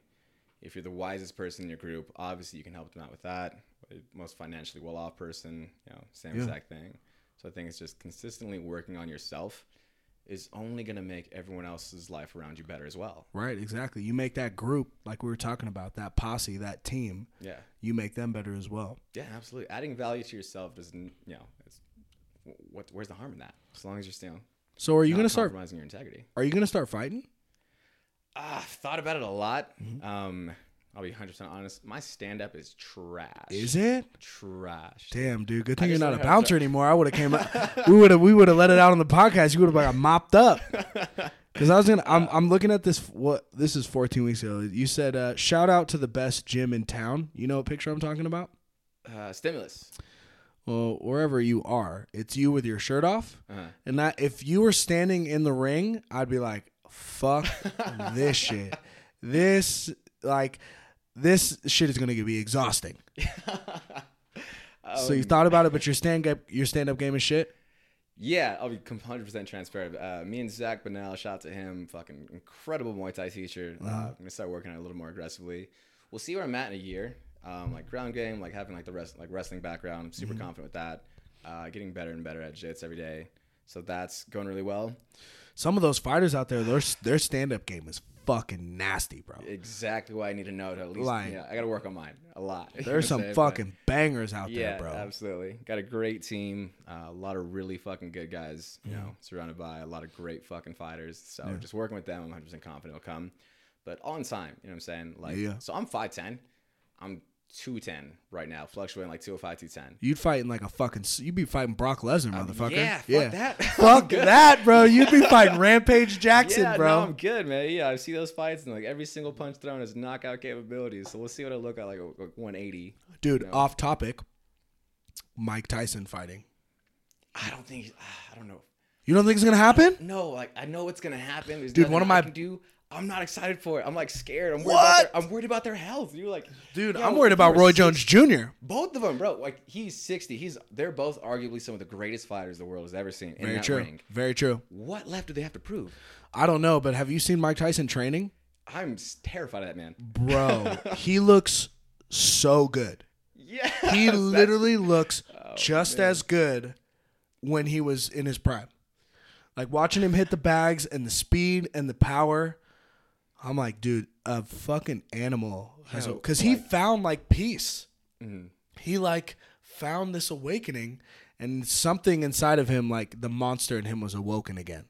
If you're the wisest person in your group, obviously you can help them out with that. Most financially well-off person, you know, same exact thing. So I think it's just consistently working on yourself is only going to make everyone else's life around you better as well. Right, exactly. You make that group, like we were talking about, that posse, that team. Yeah. You make them better as well. Yeah, absolutely. Adding value to yourself doesn't, you know, it's, where's the harm in that? As long as you're still. So are you going to start compromising your integrity? Are you going to start fighting? I've thought about it a lot. Mm-hmm. I'll be 100% honest. My stand-up is trash. Is it? Trash. Damn, dude. Good thing you're not a bouncer anymore. I would have came up. We would have let it out on the podcast. You would have like mopped up. Because I was gonna. I'm looking at this. What this is 14 weeks ago. You said shout out to the best gym in town. You know what picture I'm talking about? Stimulus. Well, wherever you are, it's you with your shirt off. Uh-huh. And that if you were standing in the ring, I'd be like, fuck this shit. This shit is going to be exhausting. So you thought about it, but your stand-up game is shit? Yeah, I'll be 100% transparent. Me and Zach Bunnell, shout out to him, fucking incredible Muay Thai teacher. I'm going to start working on it a little more aggressively. We'll see where I'm at in a year. Like ground game, like having like the wrestling background. I'm super confident with that. Getting better and better at jiu-jitsu every day. So that's going really well. Some of those fighters out there, their stand-up game is fucking nasty, bro. Exactly what I need to know to at least, like, yeah, I gotta work on mine a lot. There's some fucking bangers out there, bro. Yeah, absolutely. Got a great team, a lot of really fucking good guys, you know, surrounded by a lot of great fucking fighters. So just working with them, I'm 100% confident it'll come. But on time, you know what I'm saying? Like, so I'm 5'10". I'm 210 right now, fluctuating like 205, 210. You'd be fighting Brock Lesnar, motherfucker. Fuck that. Fuck that, bro. You'd be fighting Rampage Jackson, bro. No, I'm good, man. Yeah, I see those fights, and like every single punch thrown is knockout capabilities. So we'll see what it'll look like 180. Dude, you know? Off topic. Mike Tyson fighting. I don't know. You don't think it's gonna happen? No, like I know it's gonna happen. There's dude, one of my. I'm not excited for it. I'm like scared. I'm worried about their health. You're like, dude, I'm worried about Roy Jones Jr. Both of them, bro. Like he's 60. They're both arguably some of the greatest fighters the world has ever seen. In that ring. Very true. What left do they have to prove? I don't know, but have you seen Mike Tyson training? I'm terrified of that man, bro. He looks so good. Yeah. He literally looks just as good when he was in his prime. Like watching him hit the bags and the speed and the power. I'm like, dude, a fucking animal. Because he found, like, peace. Mm-hmm. He, like, found this awakening, and something inside of him, like, the monster in him was awoken again.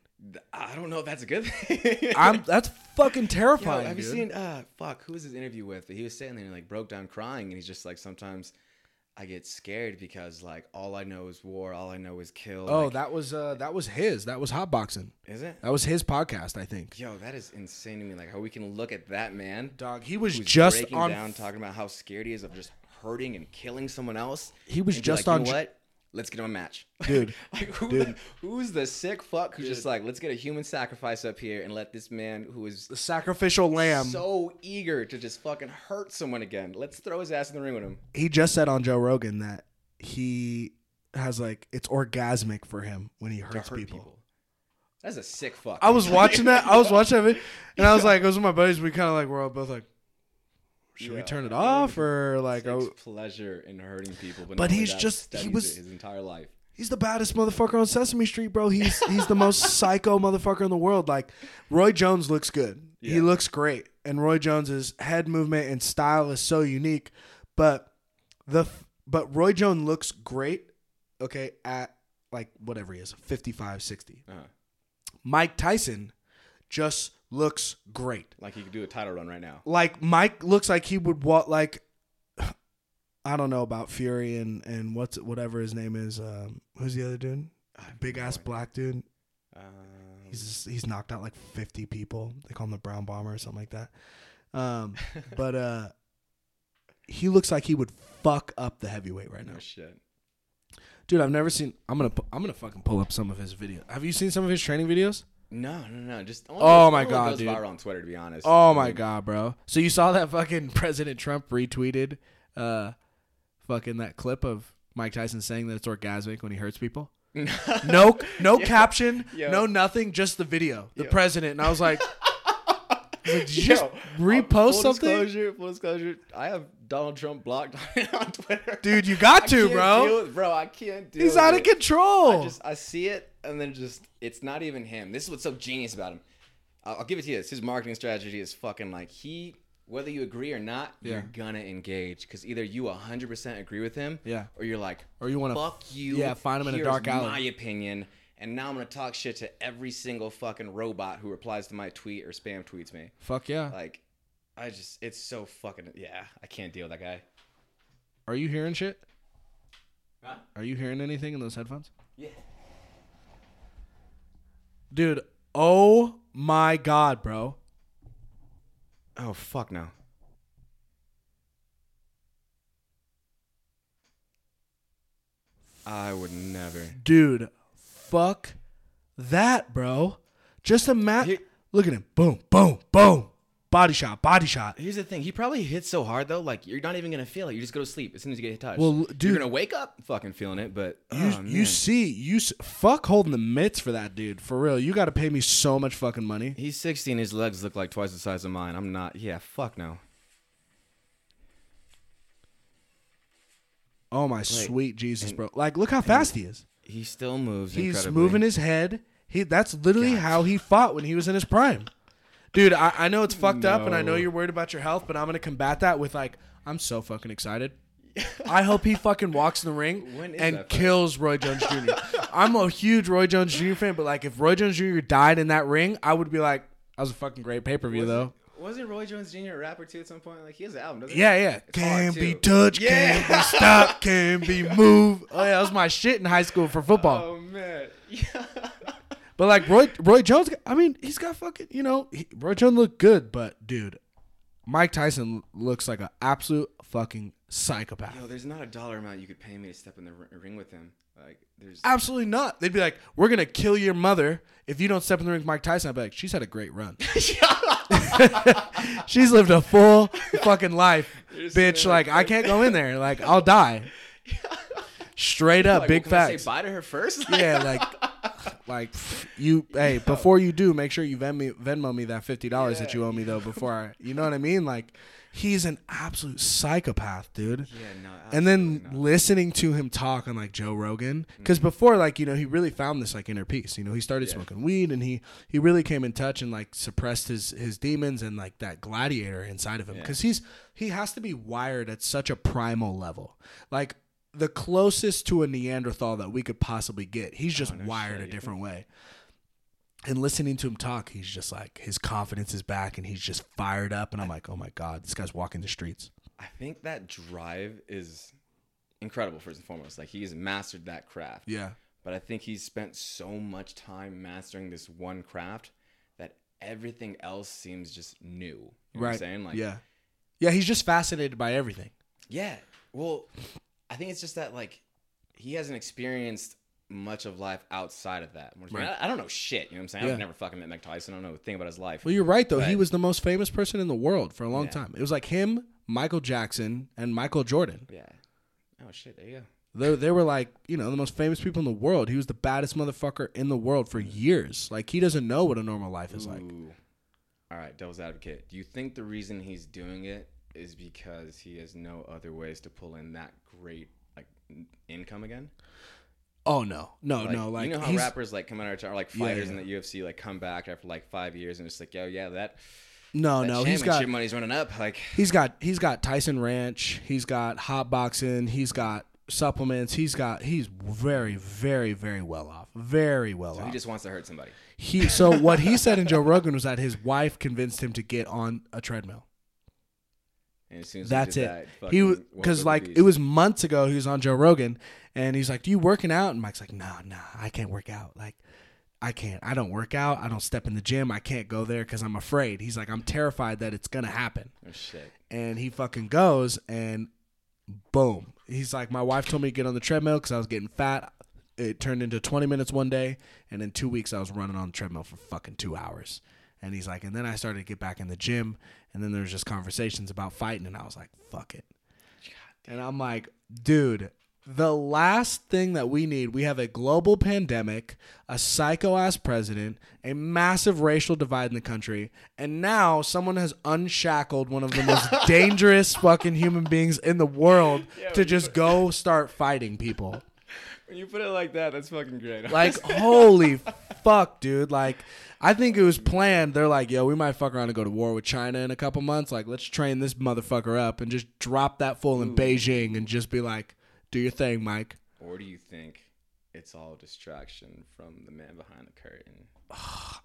I don't know if that's a good thing. That's fucking terrifying, have you seen, who was his interview with? He was sitting there and, like, broke down crying, and he's just like, sometimes I get scared because, like, all I know is war, all I know is kill. Oh, like, that was his. That was Hotboxing. Is it? That was his podcast, I think. Yo, that is insane to me. Like, how we can look at that man. Dog, he was just breaking down, talking about how scared he is of just hurting and killing someone else. He was just like, on. You know what? Let's get him a match. Dude. Like, who's the sick fuck who's just like, let's get a human sacrifice up here and let this man who is the sacrificial lamb so eager to just fucking hurt someone again. Let's throw his ass in the ring with him. He just said on Joe Rogan that he has like, it's orgasmic for him when he hurts people. That's a sick fuck. I was watching that. I was watching it and I was like, it was with my buddies. We kind of like, we're all both like, should we turn it off or like pleasure in hurting people? But he's just his entire life. He's the baddest motherfucker on Sesame Street, bro. He's the most psycho motherfucker in the world. Like Roy Jones looks good. Yeah. He looks great, and Roy Jones's head movement and style is so unique. But Roy Jones looks great. Okay, at like whatever he is, 55, 60. Uh-huh. Mike Tyson just looks great. Like he could do a title run right now. Like Mike looks like he would walk like, I don't know about Fury and whatever his name is. Who's the other dude? Big ass black dude. He's knocked out like 50 people. They call him the Brown Bomber or something like that. But he looks like he would fuck up the heavyweight right now. Oh, shit. Dude, I've never seen. I'm gonna fucking pull up some of his videos. Have you seen some of his training videos? No. Just oh my god, dude! Goes viral on Twitter, to be honest. Oh my god, bro! So you saw that fucking President Trump retweeted, fucking that clip of Mike Tyson saying that it's orgasmic when he hurts people. no caption, no nothing, just the video, the president, and I was like, Like, did you just repost something? Full disclosure, I have Donald Trump blocked on Twitter. Dude, you got to, bro. I can't do it. He's out of control. I see it, and then just, it's not even him. This is what's so genius about him. I'll give it to you this. His marketing strategy is fucking like, he, whether you agree or not, you're gonna engage. Because either you 100% agree with him, or you're like, or you want to fuck you. Yeah, find him in a dark alley. My opinion. And now I'm going to talk shit to every single fucking robot who replies to my tweet or spam tweets me. Fuck yeah. Like, I just, it's so fucking, I can't deal with that guy. Are you hearing shit? Huh? Are you hearing anything in those headphones? Yeah. Dude, oh my God, bro. Oh, fuck no. I would never. Dude. Fuck that, bro. Just imagine. Look at him. Boom, boom, boom. Body shot, body shot. Here's the thing. He probably hits so hard, though, like, you're not even going to feel it. You just go to sleep as soon as you get touched. Well, dude, you're going to wake up fucking feeling it, but fuck holding the mitts for that, dude. For real. You got to pay me so much fucking money. He's 60 and his legs look like twice the size of mine. I'm not. Yeah, fuck no. Oh, my sweet Jesus, bro. Like, look how fast he is. He still moves incredibly. He's moving his head. That's literally how he fought when he was in his prime. Dude, I know it's fucked up, and I know you're worried about your health, but I'm going to combat that with, like, I'm so fucking excited. I hope he fucking walks in the ring and kills Roy Jones Jr. I'm a huge Roy Jones Jr. fan, but, like, if Roy Jones Jr. died in that ring, I would be like, that was a fucking great pay-per-view, though. Wasn't Roy Jones Jr. a rapper, too, at some point? Like, he has an album, doesn't he? Yeah. Can't be touched, can't be stopped, can't be moved. Oh, yeah, that was my shit in high school for football. Oh, man. Yeah. But, like, Roy Jones, I mean, he's got fucking, you know, Roy Jones looked good, but, dude, Mike Tyson looks like an absolute fucking psychopath. Yo, there's not a dollar amount you could pay me to step in the ring with him. Like, there's absolutely not. They'd be like, we're going to kill your mother if you don't step in the ring with Mike Tyson. I'd be like, she's had a great run. She's lived a full fucking life, bitch. Like, I can't go in there. Like, I'll die. Straight up, like, big facts. Say bye to her first? Hey, before you do, make sure you Venmo me that $50 that you owe me, though, before I, you know what I mean? Like, he's an absolute psychopath, dude. Yeah, no. And then listening to him talk on, like, Joe Rogan, because before, like, you know, he really found this, like, inner peace. You know, he started smoking weed, and he really came in touch and, like, suppressed his demons and, like, that gladiator inside of him, because he has to be wired at such a primal level, like, the closest to a Neanderthal that we could possibly get. He's just wired a different way. And listening to him talk, he's just like, his confidence is back and he's just fired up. And I'm like, oh my God, this guy's walking the streets. I think that drive is incredible, first and foremost. Like, he's mastered that craft. Yeah. But I think he's spent so much time mastering this one craft that everything else seems just new. You know what I'm saying? Like, yeah, he's just fascinated by everything. Yeah. Well, I think it's just that, like, he hasn't experienced much of life outside of that. I don't know shit. You know what I'm saying? Yeah. I've never fucking met Mike Tyson. I don't know a thing about his life. Well, you're right, though. But he was the most famous person in the world for a long time. It was like him, Michael Jackson, and Michael Jordan. Yeah. Oh, shit. There you go. They were, like, you know, the most famous people in the world. He was the baddest motherfucker in the world for years. Like, he doesn't know what a normal life is like. All right. Devil's advocate. Do you think the reason he's doing it is because he has no other ways to pull in that great, like, income again? Oh, no. Like, you know how rappers, like, come out of, or, like, fighters in the UFC, like, come back after, like, 5 years and it's like, that. No, he's got money's running up. Like, he's got Tyson Ranch, he's got hot boxing, he's got supplements, he's very, very, very well off. Very well off. He just wants to hurt somebody. So what he said in Joe Rogan was that his wife convinced him to get on a treadmill. And as soon as that's it. Because, like, it was months ago, he was on Joe Rogan, and he's like, "Do you working out?" And Mike's like, "Nah, I can't work out. Like, I can't. I don't work out. I don't step in the gym. I can't go there because I'm afraid." He's like, "I'm terrified that it's gonna happen." Oh shit! And he fucking goes, and boom. He's like, "My wife told me to get on the treadmill because I was getting fat. It turned into 20 minutes one day, and in 2 weeks I was running on the treadmill for fucking 2 hours." And he's like, and then I started to get back in the gym, and then there's just conversations about fighting, and I was like, fuck it. And I'm like, dude, The last thing that we need, we have a global pandemic, a psycho-ass president, a massive racial divide in the country, and now someone has unshackled one of the most dangerous fucking human beings in the world to just go start fighting people. When you put it like that, that's fucking great. Like, holy fuck, dude. Like, I think it was planned. They're like, yo, we might fuck around and go to war with China in a couple months. Like, let's train this motherfucker up and just drop that fool in Beijing and just be like, do your thing, Mike. Or do you think it's all distraction from the man behind the curtain?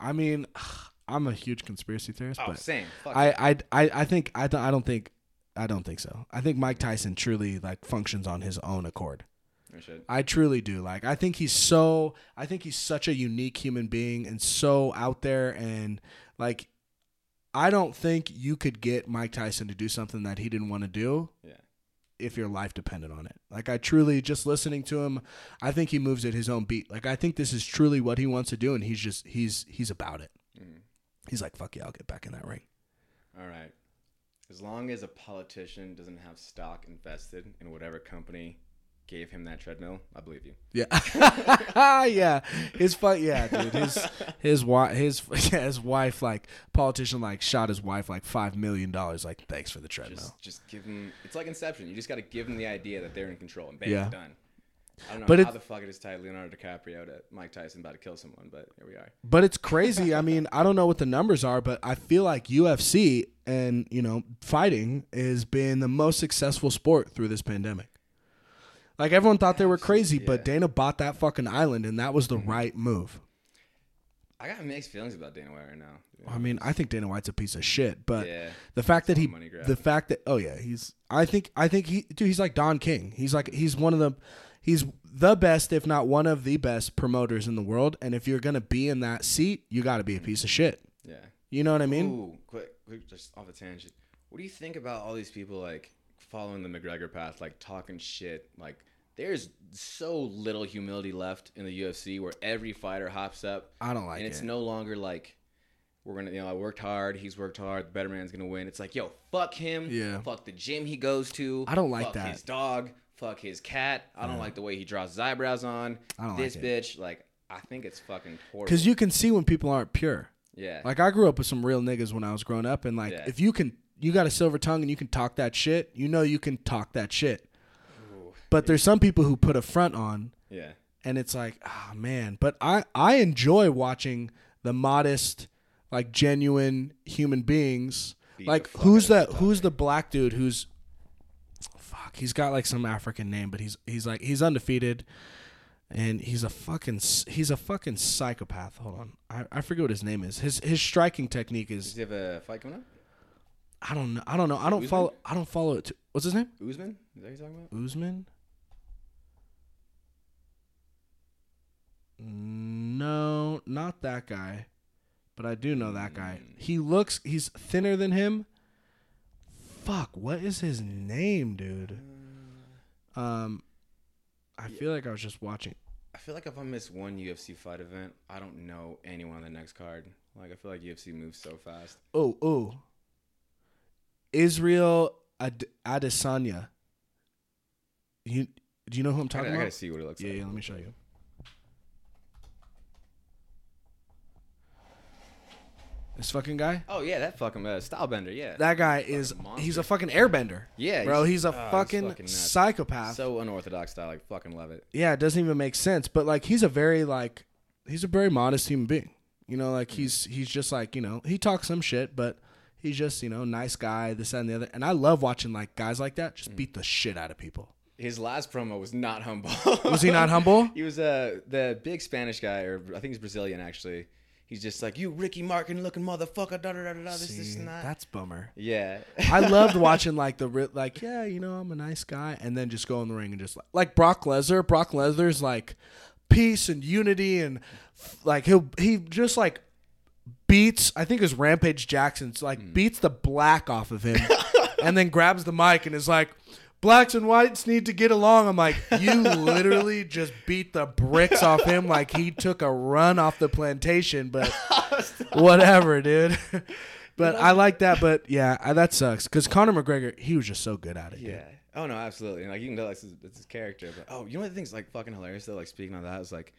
I mean, I'm a huge conspiracy theorist. Oh, but same. Fuck. I don't think so. I think Mike Tyson truly like functions on his own accord. I truly do. Like, I think he's such a unique human being and so out there, and like, I don't think you could get Mike Tyson to do something that he didn't want to do. Yeah. If your life depended on it. Like, I truly, just listening to him, I think he moves at his own beat. Like, I think this is truly what he wants to do, and he's about it. Mm. He's like, fuck yeah, I'll get back in that ring. All right. As long as a politician doesn't have stock invested in whatever company gave him that treadmill, I believe you. Yeah. Yeah. His fight. Yeah, dude. His wife, like, politician, like, shot his wife like $5 million, like, thanks for the treadmill. Just give him, it's like Inception. You just got to give him the idea that they're in control, and bang, yeah, done. I don't know how the fuck it is tied Leonardo DiCaprio to Mike Tyson about to kill someone, but here we are. But it's crazy. I mean, I don't know what the numbers are, but I feel like UFC and, you know, fighting has been the most successful sport through this pandemic. Like, everyone thought they were crazy, yeah, but Dana bought that fucking island, and that was the right move. I got mixed feelings about Dana White right now. I mean, I think Dana White's a piece of shit, but he's like Don King. He's the best, if not one of the best promoters in the world, and if you're going to be in that seat, you got to be a piece of shit. Yeah. You know what I mean? Ooh, quick, just off a tangent. What do you think about all these people, like, following the McGregor path, like, talking shit? Like, there's so little humility left in the UFC, where every fighter hops up. I don't like it. And it's no longer like, we're gonna, you know, I worked hard, he's worked hard, the better man's gonna win. It's like, yo, fuck him. Yeah. Fuck the gym he goes to. I don't like that. Fuck his dog. Fuck his cat. I don't like the way he draws his eyebrows on. I don't like it. This bitch. Like, I think it's fucking horrible. Because you can see when people aren't pure. Yeah. Like, I grew up with some real niggas when I was growing up, and like, if you can. You got a silver tongue and you can talk that shit. You know you can talk that shit. Ooh, but there's some people who put a front on. Yeah. And it's like, ah, oh, man. But I enjoy watching the modest, like, genuine human beings. Like, who's the black dude who's, fuck, he's got like some African name, but he's like, he's undefeated, and he's a fucking psychopath. Hold on. I forget what his name is. His striking technique is. Does he have a fight coming up? I don't know. I don't follow it. What's his name? Usman? Is that what you're talking about? Usman? No, not that guy. But I do know that guy. He's thinner than him. Fuck, what is his name, dude? I feel like I was just watching. I feel like if I miss one UFC fight event, I don't know anyone on the next card. Like, I feel like UFC moves so fast. Oh. Israel Adesanya. Do you know who I'm talking about? I gotta see what it looks like. Yeah, let me show you. This fucking guy? Oh, yeah, that fucking style bender, yeah. That guy is, he's a fucking airbender. Yeah. Bro, he's fucking psychopath. So unorthodox style, I fucking love it. Yeah, it doesn't even make sense. But, like, he's a very modest human being. You know, like, he's just like, you know, he talks some shit, but he's just, you know, nice guy, this, that, and the other. And I love watching, like, guys like that just beat the shit out of people. His last promo was not humble. Was he not humble? He was the big Spanish guy, or I think he's Brazilian, actually. He's just like, you Ricky Martin-looking motherfucker, da-da-da-da-da, this and that. That's bummer. Yeah. I loved watching, like, yeah, you know, I'm a nice guy. And then just go in the ring and just, like Brock Lesnar. Brock Lesnar's, like, peace and unity, and, like, he just, like, beats, I think it was Rampage Jackson's, like, beats the black off of him, and then grabs the mic and is like, blacks and whites need to get along. I'm like, you literally just beat the bricks off him like he took a run off the plantation, but whatever, dude. But I like that, but yeah, that sucks, because Conor McGregor, he was just so good at it. Yeah. Dude. Oh no, absolutely. And like you can tell that's his character. But oh, you know what I think is like fucking hilarious though? Like speaking of that, is like,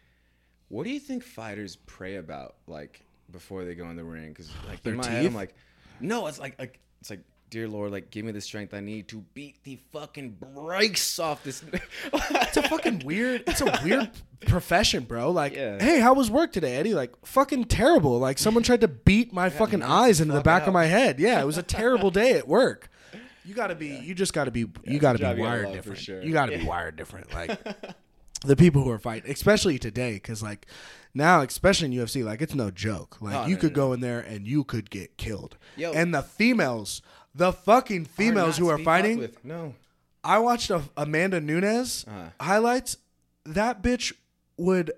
what do you think fighters pray about like before they go in the ring? Because like in my head, I'm like, no, it's like it's like, dear Lord, like give me the strength I need to beat the fucking brakes off this. It's a fucking weird. It's a weird profession, bro. Like, yeah. Hey, how was work today, Eddie? Like, fucking terrible. Like, someone tried to beat my fucking eyes into the back of my head. Yeah, it was a terrible day at work. You gotta be. Yeah. You just gotta be. Yeah, you gotta be wired different. Sure. You gotta be wired different. Like the people who are fighting, especially today, because like now, especially in UFC, like it's no joke. Like you could go in there and you could get killed. Yo. And the females, the fucking females who are fighting. I watched Amanda Nunes highlights. That bitch would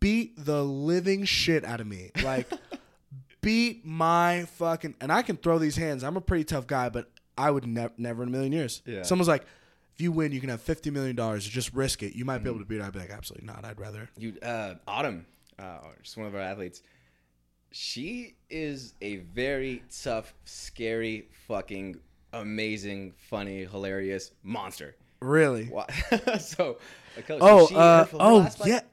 beat the living shit out of me. Like beat my fucking. And I can throw these hands. I'm a pretty tough guy, but I would never in a million years. Yeah. Someone's like, if you win, you can have $50 million. Just risk it. You might be able to beat her. I'd be like, absolutely not. I'd rather. Autumn, just one of our athletes. She is a very tough, scary, fucking amazing, funny, hilarious monster. Really? So,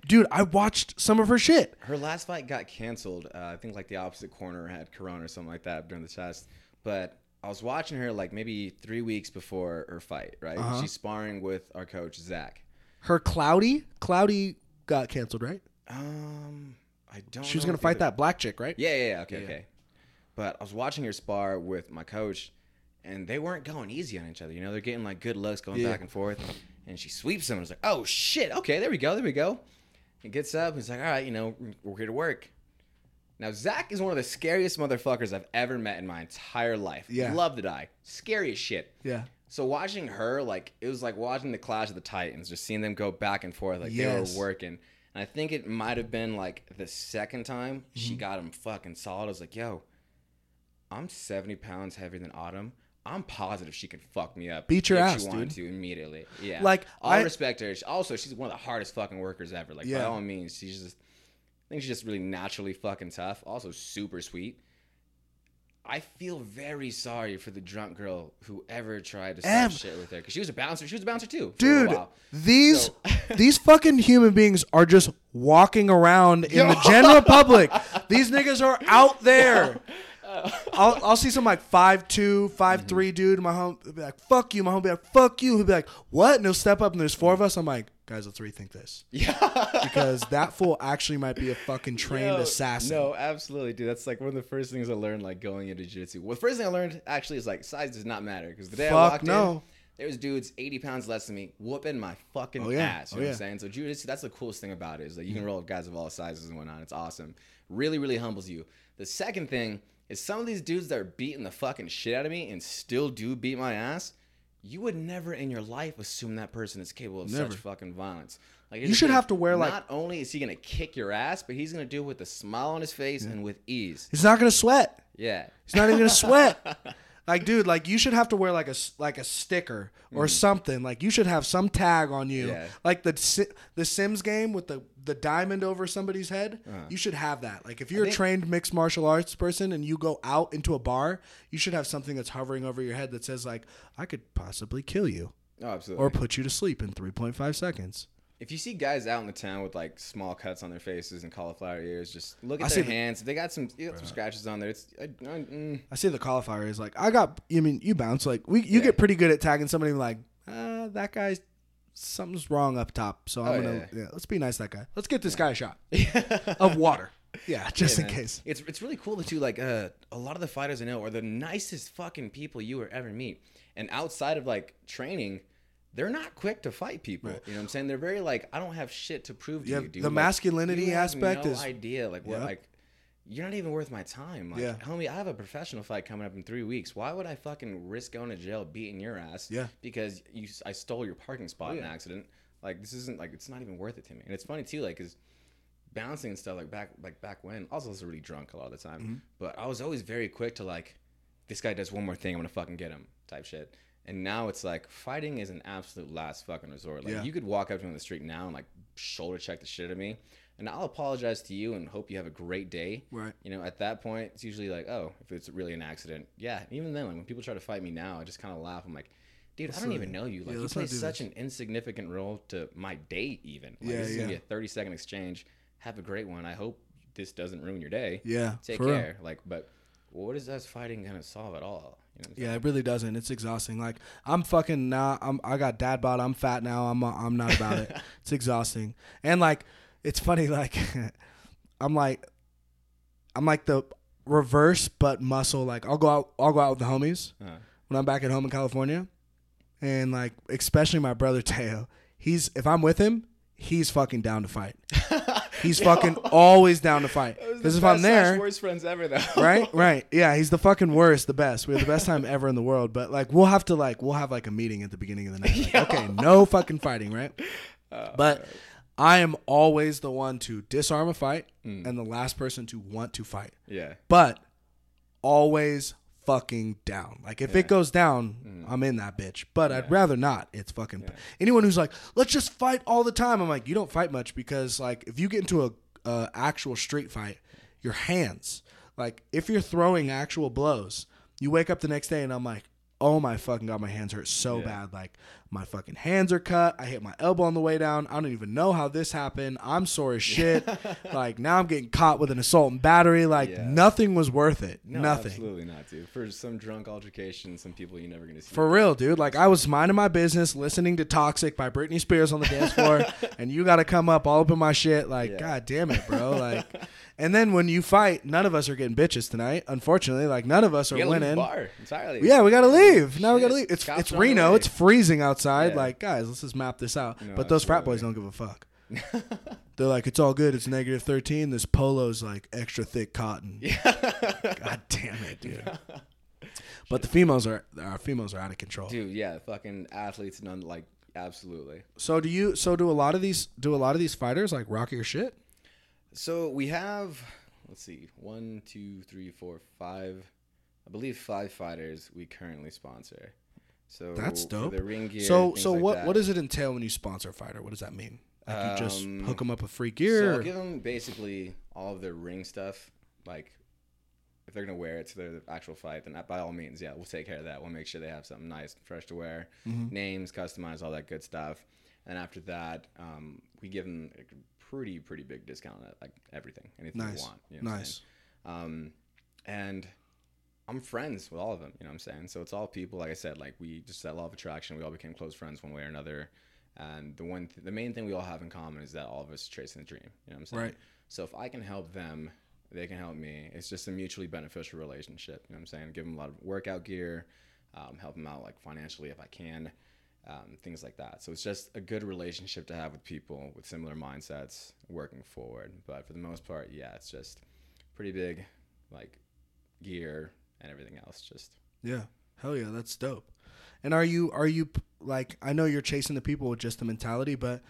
dude, I watched some of her shit. Her last fight got canceled. I think like the opposite corner had corona or something like that during the test, but I was watching her like maybe 3 weeks before her fight, right? Uh-huh. She's sparring with our coach, Zach. Her Cloudy got canceled, right? I don't know. She was going to fight that black chick, right? Yeah. Okay. But I was watching her spar with my coach, and they weren't going easy on each other. You know, they're getting like good looks going back and forth. And she sweeps him and it's like, oh shit, okay, there we go. He gets up and he's like, all right, you know, we're here to work. Now, Zach is one of the scariest motherfuckers I've ever met in my entire life. Yeah. Love to die. Scary as shit. Yeah. So watching her, like, it was like watching the Clash of the Titans, just seeing them go back and forth. Like, They were working. And I think it might have been, like, the second time she got him fucking solid. I was like, yo, I'm 70 pounds heavier than Autumn. I'm positive she could fuck me up. Beat your ass, dude. If she wanted to immediately. Yeah. Like, I respect her. Also, she's one of the hardest fucking workers ever. Like, by all means, she's just... I think she's just really naturally fucking tough. Also super sweet. I feel very sorry for the drunk girl who ever tried to start shit with her. Because she was a bouncer. She was a bouncer too. Dude, these fucking human beings are just walking around in the general public. These niggas are out there. I'll see some like 5'2", 5'3" dude in my home. He'll be like, fuck you. My home be like, fuck you. He'll be like, what? And he'll step up and there's four of us. I'm like, guys, let's rethink this. Yeah. Because that fool actually might be a fucking trained assassin. No, absolutely, dude. That's like one of the first things I learned, like going into jiu-jitsu. Well, the first thing I learned actually is like size does not matter. Because the day I walked in, there was dudes 80 pounds less than me whooping my fucking ass. You know what I'm saying? So jiu-jitsu, that's the coolest thing about it is that you can roll with guys of all sizes and whatnot. It's awesome. Really, really humbles you. The second thing is some of these dudes that are beating the fucking shit out of me and still do beat my ass, you would never in your life assume that person is capable of such fucking violence. Like you should have to wear like... Not only is he going to kick your ass, but he's going to do it with a smile on his face and with ease. He's not going to sweat. Yeah. He's not even going to sweat. Like, dude, like you should have to wear like a sticker or something. Like you should have some tag on you. Yeah. Like the Sims game with the diamond over somebody's head. You should have that. Like if you're a trained mixed martial arts person and you go out into a bar, you should have something that's hovering over your head that says like, I could possibly kill you. Oh, absolutely. Or put you to sleep in 3.5 seconds. If you see guys out in the town with like small cuts on their faces and cauliflower ears, just look at their hands. If they got some scratches on there. I see the cauliflower ears. Like I got. I mean, you bounce. Like you get pretty good at tagging somebody. Like that guy's something's wrong up top. So I'm gonna. Yeah, let's be nice to that guy. Let's get this guy a shot of water. Yeah, in case. It's really cool that you like a lot of the fighters I know are the nicest fucking people you will ever meet, and outside of like training. They're not quick to fight people. Right. You know what I'm saying? They're very like, I don't have shit to prove to you, dude. The masculinity aspect is... You have no idea. Like, what, like, you're not even worth my time. Like, homie, I have a professional fight coming up in 3 weeks. Why would I fucking risk going to jail beating your ass? Yeah. Because I stole your parking spot in an accident. Like, this isn't, like, it's not even worth it to me. And it's funny, too, like, because bouncing and stuff, like, back when... Also, I was really drunk a lot of the time. Mm-hmm. But I was always very quick to, like, this guy does one more thing, I'm going to fucking get him type shit. And now it's like fighting is an absolute last fucking resort. Like you could walk up to me on the street now and like shoulder check the shit out of me, and I'll apologize to you and hope you have a great day. Right. You know, at that point, it's usually like, oh, if it's really an accident, even then, like when people try to fight me now, I just kind of laugh. I'm like, dude, I don't even know you. Like, you play such an insignificant role to my day, even. Like, this is going to be a 30-second exchange. Have a great one. I hope this doesn't ruin your day. Yeah, take care. Like, but what is us fighting going to solve at all? You know what I'm saying? It really doesn't. It's exhausting. Like, I'm fucking now. I got dad bod. I'm fat now. I'm not about it. It's exhausting. And like, it's funny. Like, I'm like the reverse, but muscle. Like, I'll go out with the homies when I'm back at home in California, and like, especially my brother Teo. If I'm with him, he's fucking down to fight. He's fucking always down to fight. Because if I'm there, worst friends ever though. Right. Yeah, he's the fucking worst, the best. We have the best time ever in the world. But like, we'll have a meeting at the beginning of the night. Like, okay, no fucking fighting, right? But I am always the one to disarm a fight and the last person to want to fight. Yeah. But always fucking down. Like, if it goes down, I'm in that bitch. But I'd rather not. It's fucking anyone who's like, let's just fight all the time. I'm like, you don't fight much, because like, if you get into a actual street fight, your hands, like, if you're throwing actual blows, you wake up the next day and I'm like, oh my fucking God, my hands hurt so bad. Like, my fucking hands are cut. I hit my elbow on the way down. I don't even know how this happened. I'm sore as shit. Like, now I'm getting caught with an assault and battery. Like, nothing was worth it. No, nothing. Absolutely not, dude. For some drunk altercation, some people you're never going to see. For real, dude. Like, I was minding my business, listening to Toxic by Britney Spears on the dance floor, and you got to come up all up in my shit. Like, God damn it, bro. Like, and then when you fight, none of us are getting bitches tonight. Unfortunately, like, none of us are winning. Bar entirely. Yeah, we got to leave. Now we gotta leave. It's Reno. Away. It's freezing outside. Yeah. Like, guys, let's just map this out. No, but those frat boys don't give a fuck. They're like, it's all good. It's -13. This polo's like extra thick cotton. Yeah. God damn it, dude. But our females are out of control. Dude, yeah, fucking athletes, none, like, absolutely. So do a lot of these fighters like rock your shit? So we have, let's see, 1, 2, 3, 4, 5. I believe 5 fighters we currently sponsor. So that's dope. The ring gear. So like what does it entail when you sponsor a fighter? What does that mean? Like, you just hook them up with free gear? So I'll give them basically all of their ring stuff. Like, if they're going to wear it to their actual fight, then by all means, yeah, we'll take care of that. We'll make sure they have something nice and fresh to wear. Mm-hmm. Names, customized, all that good stuff. And after that, we give them a pretty big discount on that, like everything. Anything you want. You know nice. And I'm friends with all of them, you know what I'm saying? So it's all people, like I said, like, we just, that law of attraction, we all became close friends one way or another. And the main thing we all have in common is that all of us are chasing the dream, you know what I'm saying? Right. So if I can help them, they can help me. It's just a mutually beneficial relationship, you know what I'm saying? Give them a lot of workout gear, help them out, like, financially if I can, things like that. So it's just a good relationship to have with people with similar mindsets working forward. But for the most part, yeah, it's just pretty big, like, gear and everything else. Just hell yeah, that's dope. And are you like, I know you're chasing the people with just the mentality, but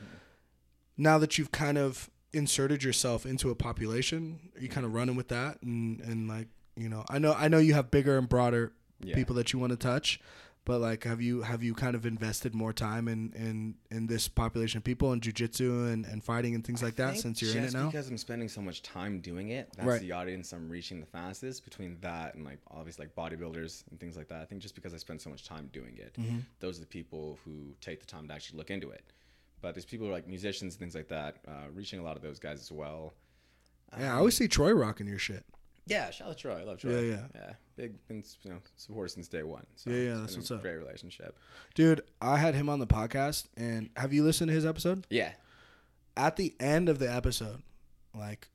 now that you've kind of inserted yourself into a population, are you kind of running with that and like, you know, I know you have bigger and broader people that you want to touch, but like, have you kind of invested more time in this population of people and jujitsu and fighting and things like that since you're in it now? Just because I'm spending so much time doing it, that's the audience I'm reaching the fastest. Between that and like, obviously, like bodybuilders and things like that, I think just because I spend so much time doing it, those are the people who take the time to actually look into it. But there's people who are like musicians and things like that, reaching a lot of those guys as well. Yeah, I always see Troy rocking your shit. Yeah, shout out to Troy. I love Troy. Yeah. Big, been, you know, supporter since day one. So yeah, that's what's up. Great relationship, dude. I had him on the podcast, and have you listened to his episode? Yeah. At the end of the episode, like,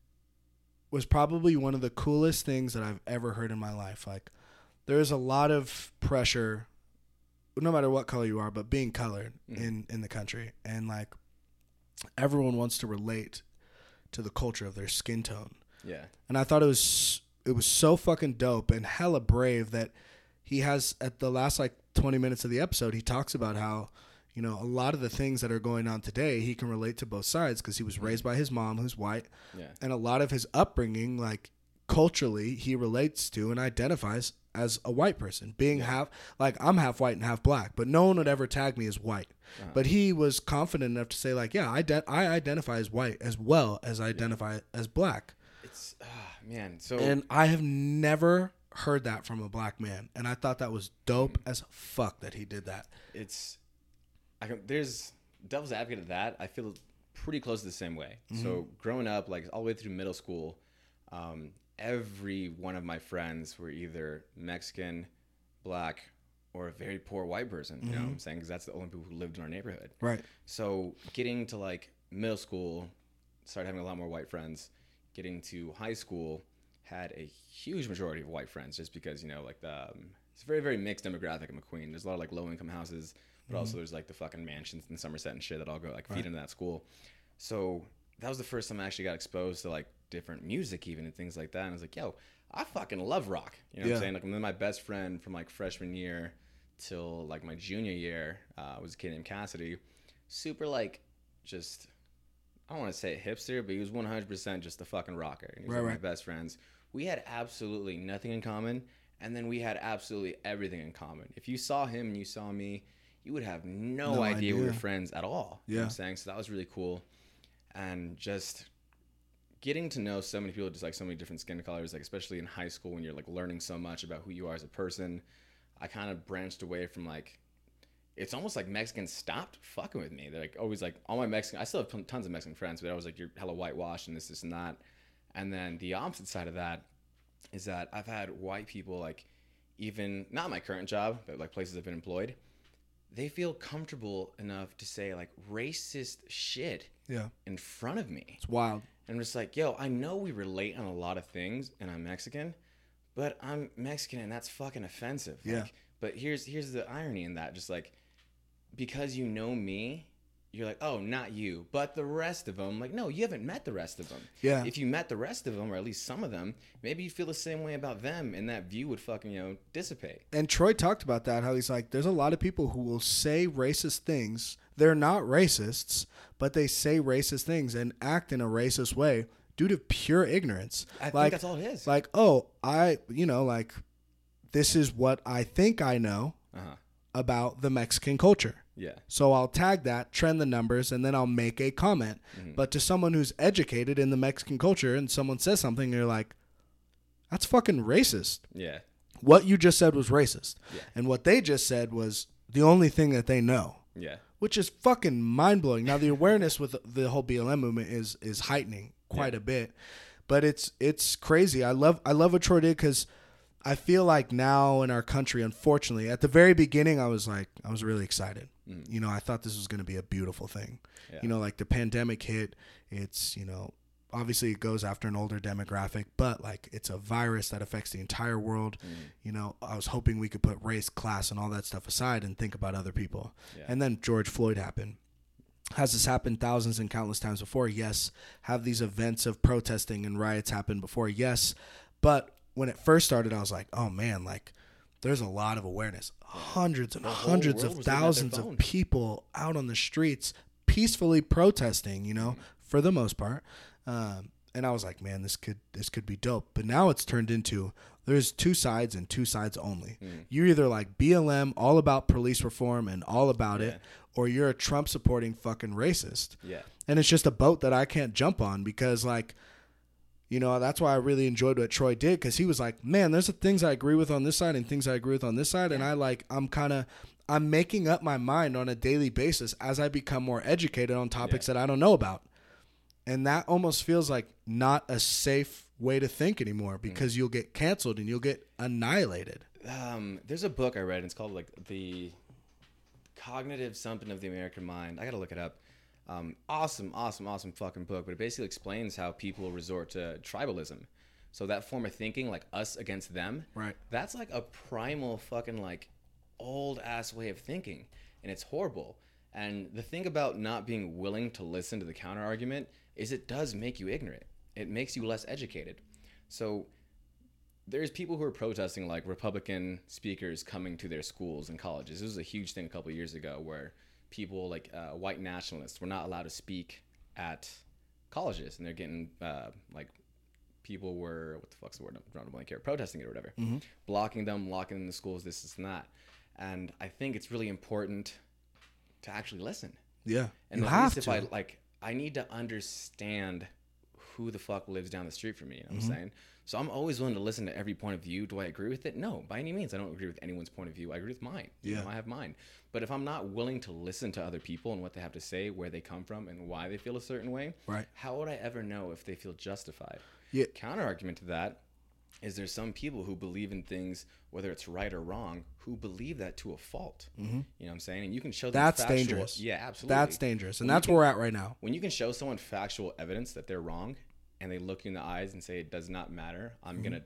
was probably one of the coolest things that I've ever heard in my life. Like, there is a lot of pressure, no matter what color you are, but being colored in the country, and like, everyone wants to relate to the culture of their skin tone. Yeah. And I thought it was so fucking dope and hella brave that he has, at the last like 20 minutes of the episode, he talks about how, you know, a lot of the things that are going on today, he can relate to both sides because he was raised by his mom, who's white. Yeah. And a lot of his upbringing, like culturally, he relates to and identifies as a white person, being half, like, I'm half white and half black, but no one would ever tag me as white. Uh-huh. But he was confident enough to say like, yeah, I identify as white as well as I identify as black. Man, so, and I have never heard that from a black man, and I thought that was dope as fuck that he did that. There's devil's advocate of that. I feel pretty close to the same way. Mm-hmm. So growing up, like all the way through middle school, every one of my friends were either Mexican, black, or a very poor white person. Mm-hmm. You know what I'm saying? Because that's the only people who lived in our neighborhood. Right. So getting to like middle school, started having a lot more white friends. Getting to high school, had a huge majority of white friends, just because, you know, like it's a very, very mixed demographic in McQueen. There's a lot of like low income houses, but mm-hmm. also there's like the fucking mansions in Somerset and shit that all go like feed into that school. So that was the first time I actually got exposed to like different music even and things like that. And I was like, yo, I fucking love rock. You know what I'm saying? Like, and then my best friend from like freshman year till like my junior year was a kid named Cassidy. Super like just, I don't want to say hipster, but he was 100% just a fucking rocker. And he was my best friends. We had absolutely nothing in common, and then we had absolutely everything in common. If you saw him and you saw me, you would have no idea we were friends at all. Yeah. You know what I'm saying? So that was really cool. And just getting to know so many people, just like so many different skin colors, like especially in high school when you're like learning so much about who you are as a person, I kind of branched away from like, it's almost like Mexicans stopped fucking with me. They're like always like, all my Mexican, I still have tons of Mexican friends, but I was like, you're hella whitewashed and this and that. And then the opposite side of that is that I've had white people, like even not my current job, but like places I've been employed, they feel comfortable enough to say like racist shit in front of me. It's wild. And I'm just like, yo, I know we relate on a lot of things and I'm Mexican, but I'm Mexican and that's fucking offensive. Yeah. Like, but here's the irony in that. Just like, because you know me, you're like, oh, not you, but the rest of them. Like, no, you haven't met the rest of them. Yeah. If you met the rest of them, or at least some of them, maybe you feel the same way about them, and that view would fucking, you know, dissipate. And Troy talked about that, how he's like, there's a lot of people who will say racist things. They're not racists, but they say racist things and act in a racist way due to pure ignorance. I think that's all it is. Like, oh, this is what I think I know about the Mexican culture. Yeah. So I'll tag that, trend the numbers, and then I'll make a comment. Mm-hmm. But to someone who's educated in the Mexican culture and someone says something, you're like, that's fucking racist. Yeah. What you just said was racist. Yeah. And what they just said was the only thing that they know. Yeah. Which is fucking mind-blowing. Now, the awareness with the whole BLM movement is heightening quite a bit. But it's crazy. I love what Troy did because I feel like now in our country, unfortunately, at the very beginning, I was really excited. Mm. You know, I thought this was going to be a beautiful thing. Yeah. You know, like the pandemic hit. It's, you know, obviously it goes after an older demographic, but like it's a virus that affects the entire world. Mm. You know, I was hoping we could put race, class, and all that stuff aside and think about other people. Yeah. And then George Floyd happened. Has this happened thousands and countless times before? Yes. Have these events of protesting and riots happened before? Yes. But when it first started, I was like, oh, man, like there's a lot of awareness. Hundreds and hundreds of thousands of people out on the streets peacefully protesting, you know, for the most part. And I was like, man, this could be dope. But now it's turned into there's two sides and two sides only. Mm. You're either like BLM, all about police reform and all about it, or you're a Trump supporting fucking racist. Yeah. And it's just a boat that I can't jump on because like, you know, that's why I really enjoyed what Troy did because he was like, man, there's things I agree with on this side and things I agree with on this side. And I'm making up my mind on a daily basis as I become more educated on topics that I don't know about. And that almost feels like not a safe way to think anymore because you'll get canceled and you'll get annihilated. There's a book I read, and it's called like The Cognitive Something of the American Mind. I got to look it up. Awesome fucking book, but it basically explains how people resort to tribalism. So that form of thinking, like us against them, right? That's like a primal fucking like old ass way of thinking, and it's horrible. And the thing about not being willing to listen to the counter argument is it does make you ignorant. It makes you less educated. So there's people who are protesting like Republican speakers coming to their schools and colleges. This was a huge thing a couple of years ago where people like white nationalists were not allowed to speak at colleges, and they're getting like people were protesting it or whatever, blocking them, locking in the schools, this is not. And I think it's really important to actually listen. Yeah, and you have to. I need to understand who the fuck lives down the street from me. You know what I'm saying? So I'm always willing to listen to every point of view. Do I agree with it? No, by any means. I don't agree with anyone's point of view. I agree with mine. Yeah. You know, I have mine. But if I'm not willing to listen to other people and what they have to say, where they come from, and why they feel a certain way, right, how would I ever know if they feel justified? Yeah. Counter argument to that is there's some people who believe in things, whether it's right or wrong, who believe that to a fault. Mm-hmm. You know what I'm saying? And you can show them that's factual, dangerous. Yeah, absolutely. That's dangerous. And that's where we're at right now. When you can show someone factual evidence that they're wrong, and they look you in the eyes and say, it does not matter, I'm going to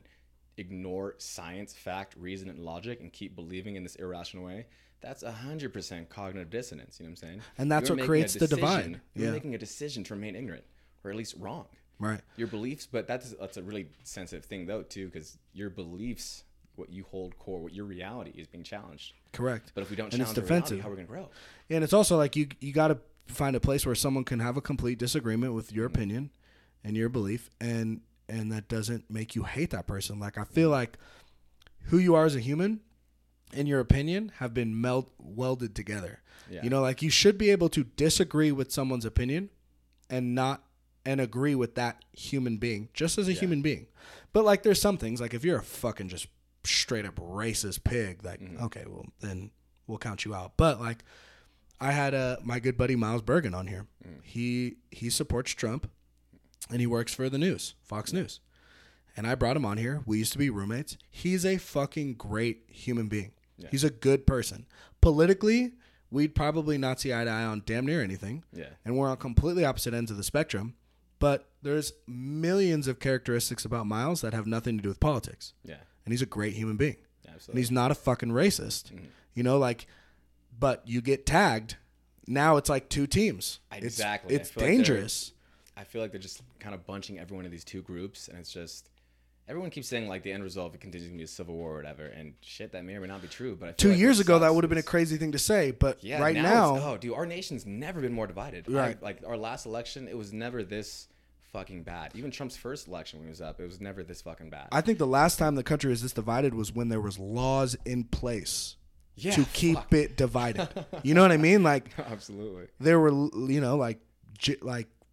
ignore science, fact, reason, and logic and keep believing in this irrational way, that's 100% cognitive dissonance. You know what I'm saying? And that's what creates the divide. You're making a decision to remain ignorant, or at least wrong. Right. Your beliefs, but that's a really sensitive thing, though, too, because your beliefs, what you hold core, what your reality is being challenged. Correct. But if we don't challenge our reality, how are we going to grow? Yeah, and it's also like you got to find a place where someone can have a complete disagreement with your opinion and your belief, and that doesn't make you hate that person. Like, I feel like who you are as a human and your opinion have been welded together. Yeah. You know, like, you should be able to disagree with someone's opinion and not and agree with that human being, just as a human being. But, like, there's some things, like, if you're a fucking just straight up racist pig, like, okay, well, then we'll count you out. But, like, I had my good buddy Miles Bergen on here. He supports Trump, and he works for the news, Fox News. And I brought him on here. We used to be roommates. He's a fucking great human being. Yeah. He's a good person. Politically, we'd probably not see eye to eye on damn near anything. Yeah. And we're on completely opposite ends of the spectrum. But there's millions of characteristics about Miles that have nothing to do with politics. Yeah. And he's a great human being. Absolutely. And he's not a fucking racist. Mm-hmm. You know, like, but you get tagged. Now it's like two teams. Exactly. It's dangerous. Like, I feel like they're just kind of bunching everyone in these two groups, and it's just everyone keeps saying, like, the end result, it continues to be a civil war or whatever, and shit, that may or may not be true. But I feel 2 years ago, that would have been a crazy thing to say, but yeah, right now, oh, dude, our nation's never been more divided. Right. Like, our last election, it was never this fucking bad. Even Trump's first election when he was up, it was never this fucking bad. I think the last time the country was this divided was when there was laws in place. Yeah, to keep it divided. You know what I mean? Like, absolutely. There were, you know, like,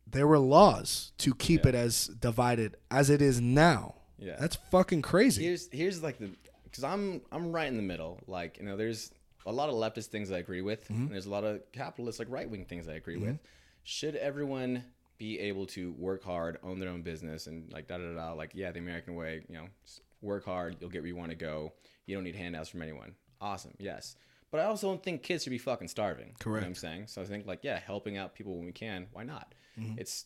there were laws to keep it as divided as it is now. Yeah. That's fucking crazy. Here's like the, because I'm right in the middle. Like, you know, there's a lot of leftist things I agree with. Mm-hmm. And there's a lot of capitalist, like, right-wing things I agree with. Should everyone be able to work hard, own their own business, and like, da-da-da-da, like, yeah, the American way, you know, work hard, you'll get where you want to go. You don't need handouts from anyone. Awesome. Yes. But I also don't think kids should be fucking starving. Correct. You know what I'm saying? So I think, like, yeah, helping out people when we can, why not? Mm-hmm. It's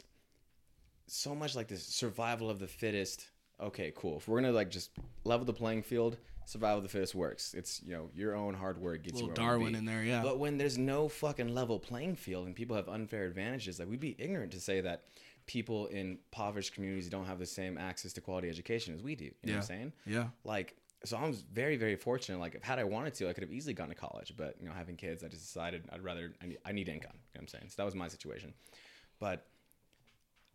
so much like this survival of the fittest. Okay, cool. If we're going to, like, just level the playing field, survival of the fittest works. It's, you know, your own hard work gets you where Darwin in there, yeah. But when there's no fucking level playing field and people have unfair advantages, like, we'd be ignorant to say that people in impoverished communities don't have the same access to quality education as we do. You know what I'm saying? Yeah. Like, so I was very, very fortunate. Like, had I wanted to, I could have easily gone to college. But, you know, having kids, I just decided I need income. You know what I'm saying? So that was my situation. But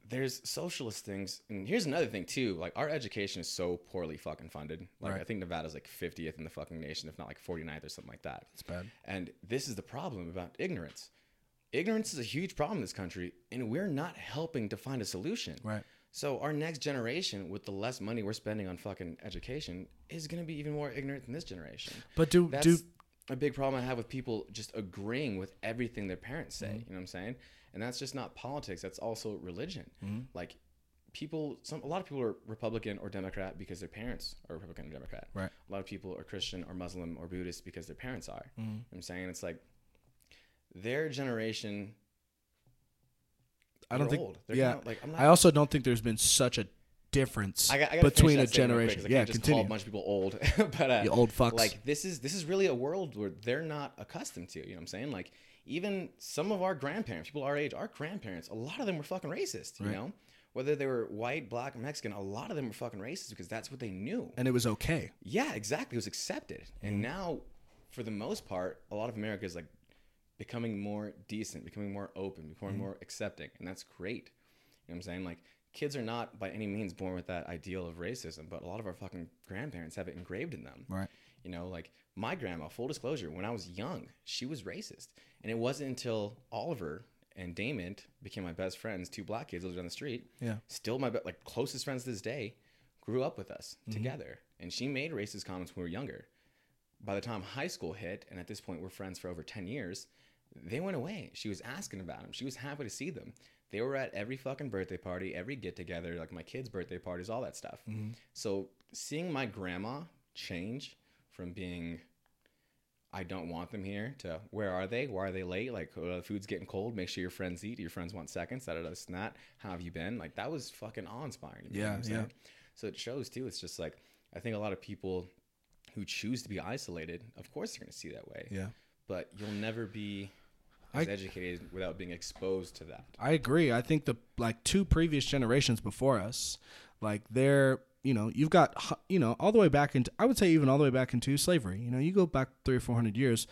there's socialist things. And here's another thing, too. Like, our education is so poorly fucking funded. Like, right. I think Nevada's, like, 50th in the fucking nation, if not, like, 49th or something like that. It's bad. And this is the problem about ignorance. Ignorance is a huge problem in this country, and we're not helping to find a solution. Right. So our next generation, with the less money we're spending on fucking education, is going to be even more ignorant than this generation. But that's a big problem I have with people just agreeing with everything their parents say. Mm-hmm. You know what I'm saying? And that's just not politics. That's also religion. Mm-hmm. Like, people, a lot of people are Republican or Democrat because their parents are Republican or Democrat. Right. A lot of people are Christian or Muslim or Buddhist because their parents are. Mm-hmm. You know what I'm saying? It's like their generation. I don't think. Old. Yeah. Kind of, like, I also don't think there's been such a difference I between a generation. Quick, yeah, just continue. Call a bunch of people old, but you old fucks. Like, this is really a world where they're not accustomed to. You know what I'm saying? Like, even some of our grandparents, people our age, our grandparents, a lot of them were fucking racist. You know, whether they were white, black, Mexican, a lot of them were fucking racist because that's what they knew, and it was okay. Yeah, exactly. It was accepted, and now, for the most part, a lot of America is like becoming more decent, becoming more open, becoming more accepting. And that's great. You know what I'm saying? Like, kids are not by any means born with that ideal of racism, but a lot of our fucking grandparents have it engraved in them. Right. You know, like, my grandma, full disclosure, when I was young, she was racist. And it wasn't until Oliver and Damon became my best friends, two black kids lived down the street. Yeah. Still my, like, closest friends to this day. grew up with us together. And she made racist comments when we were younger. By the time high school hit, and at this point we're friends for over 10 years, they went away. She was asking about them. She was happy to see them. They were at every fucking birthday party, every get-together, like my kids' birthday parties, all that stuff. So seeing my grandma change from being, I don't want them here, to where are they? Why are they late? Like, the food's getting cold. Make sure your friends eat. Your friends want seconds. How have you been? Like, that was fucking awe-inspiring. You know what I'm saying? So it shows, too. It's just like, I think a lot of people who choose to be isolated, of course they're going to see that way. But you'll never be as educated without being exposed to that. I agree. I think the two previous generations before us, they're, you've got, all the way back into, I would say even all the way back into slavery. You go back 300 or 400 years,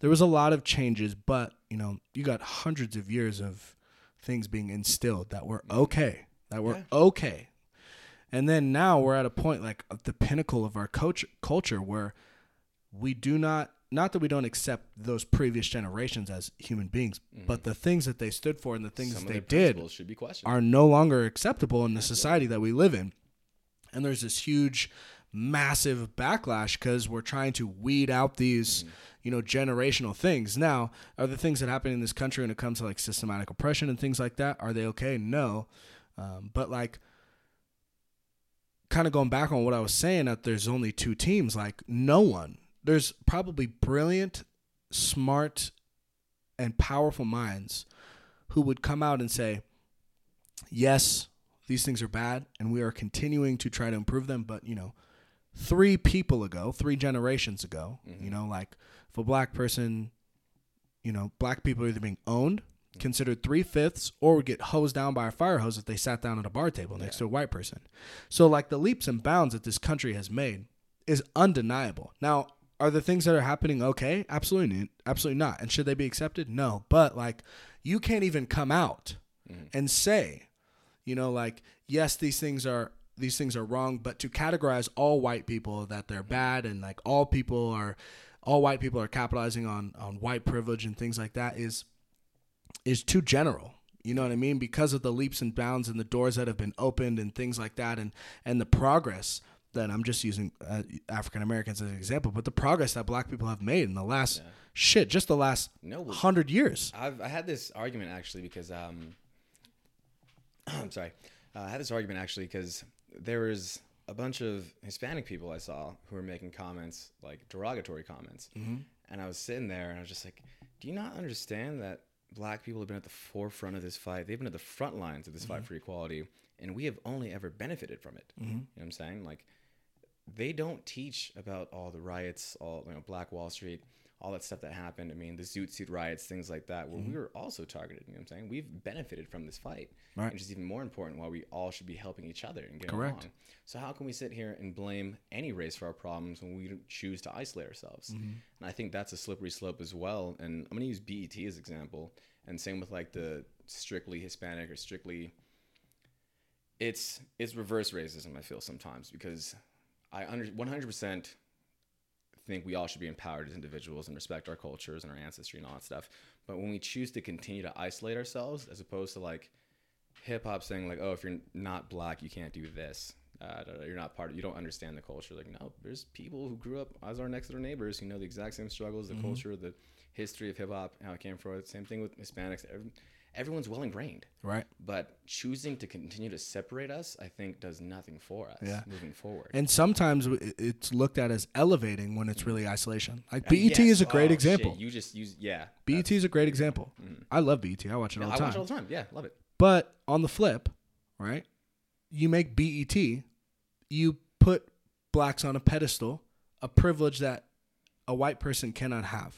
there was a lot of changes, but, you got hundreds of years of things being instilled that were okay, that were okay. And then now we're at a point the pinnacle of our culture where we do not that we don't accept those previous generations as human beings, but the things that they stood for and the things that they did should be questioned, are no longer acceptable in the society that we live in. And there's this huge, massive backlash because we're trying to weed out these, generational things. Now, are the things that happen in this country when it comes to systematic oppression and things like that, are they okay? No. But kind of going back on what I was saying, that there's only two teams, no one. There's probably brilliant, smart, and powerful minds who would come out and say, yes, these things are bad, and we are continuing to try to improve them. But, 3 generations ago, if a black person, black people are either being owned, considered 3/5, or would get hosed down by a fire hose if they sat down at a bar table next to a white person. So, the leaps and bounds that this country has made is undeniable. Now, are the things that are happening okay? Absolutely, absolutely not. And should they be accepted? No. But you can't even come out and say, yes, these things are wrong. But to categorize all white people that they're bad and all white people are capitalizing on white privilege and things like that is too general. You know what I mean? Because of the leaps and bounds and the doors that have been opened and things like that, and the progress. That I'm just using African Americans as an example, but the progress that black people have made in the last 100 years. I had this argument actually because there was a bunch of Hispanic people I saw who were making comments, derogatory comments. And I was sitting there and I was just like, do you not understand that black people have been at the forefront of this fight? They've been at the front lines of this fight for equality, and we have only ever benefited from it. You know what I'm saying? They don't teach about all the riots, all Black Wall Street, all that stuff that happened. I mean, the Zoot Suit riots, things like that, where we were also targeted. You know what I'm saying? We've benefited from this fight, right. Which is even more important. Why we all should be helping each other and getting along. So how can we sit here and blame any race for our problems when we choose to isolate ourselves? And I think that's a slippery slope as well. And I'm going to use BET as example, and same with the strictly Hispanic or strictly. It's reverse racism. I feel sometimes because. I 100% think we all should be empowered as individuals and respect our cultures and our ancestry and all that stuff. But when we choose to continue to isolate ourselves, as opposed to hip hop saying oh, if you're not black, you can't do this. You're not part of, you don't understand the culture. No, there's people who grew up as our next door neighbors who know the exact same struggles, the culture, the history of hip hop, how it came from. Same thing with Hispanics. Everyone's well-ingrained. Right. But choosing to continue to separate us, I think, does nothing for us moving forward. And sometimes it's looked at as elevating when it's really isolation. BET is a great example. Shit. You just use, BET is a great example. I love BET. I watch it all the time. I watch it all the time. Yeah, love it. But on the flip, right, you make BET, you put blacks on a pedestal, a privilege that a white person cannot have,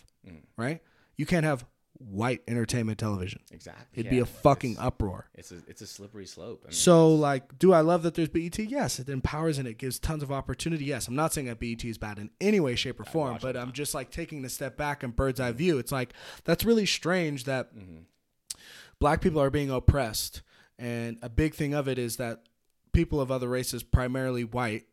right? You can't have white entertainment television. Exactly. It'd be a fucking uproar. It's a slippery slope. I mean, so do I love that there's BET? Yes. It empowers and it gives tons of opportunity. Yes. I'm not saying that BET is bad in any way, shape, or form, but I'm just taking a step back and bird's eye view. It's that's really strange that black people are being oppressed. And a big thing of it is that people of other races, primarily white,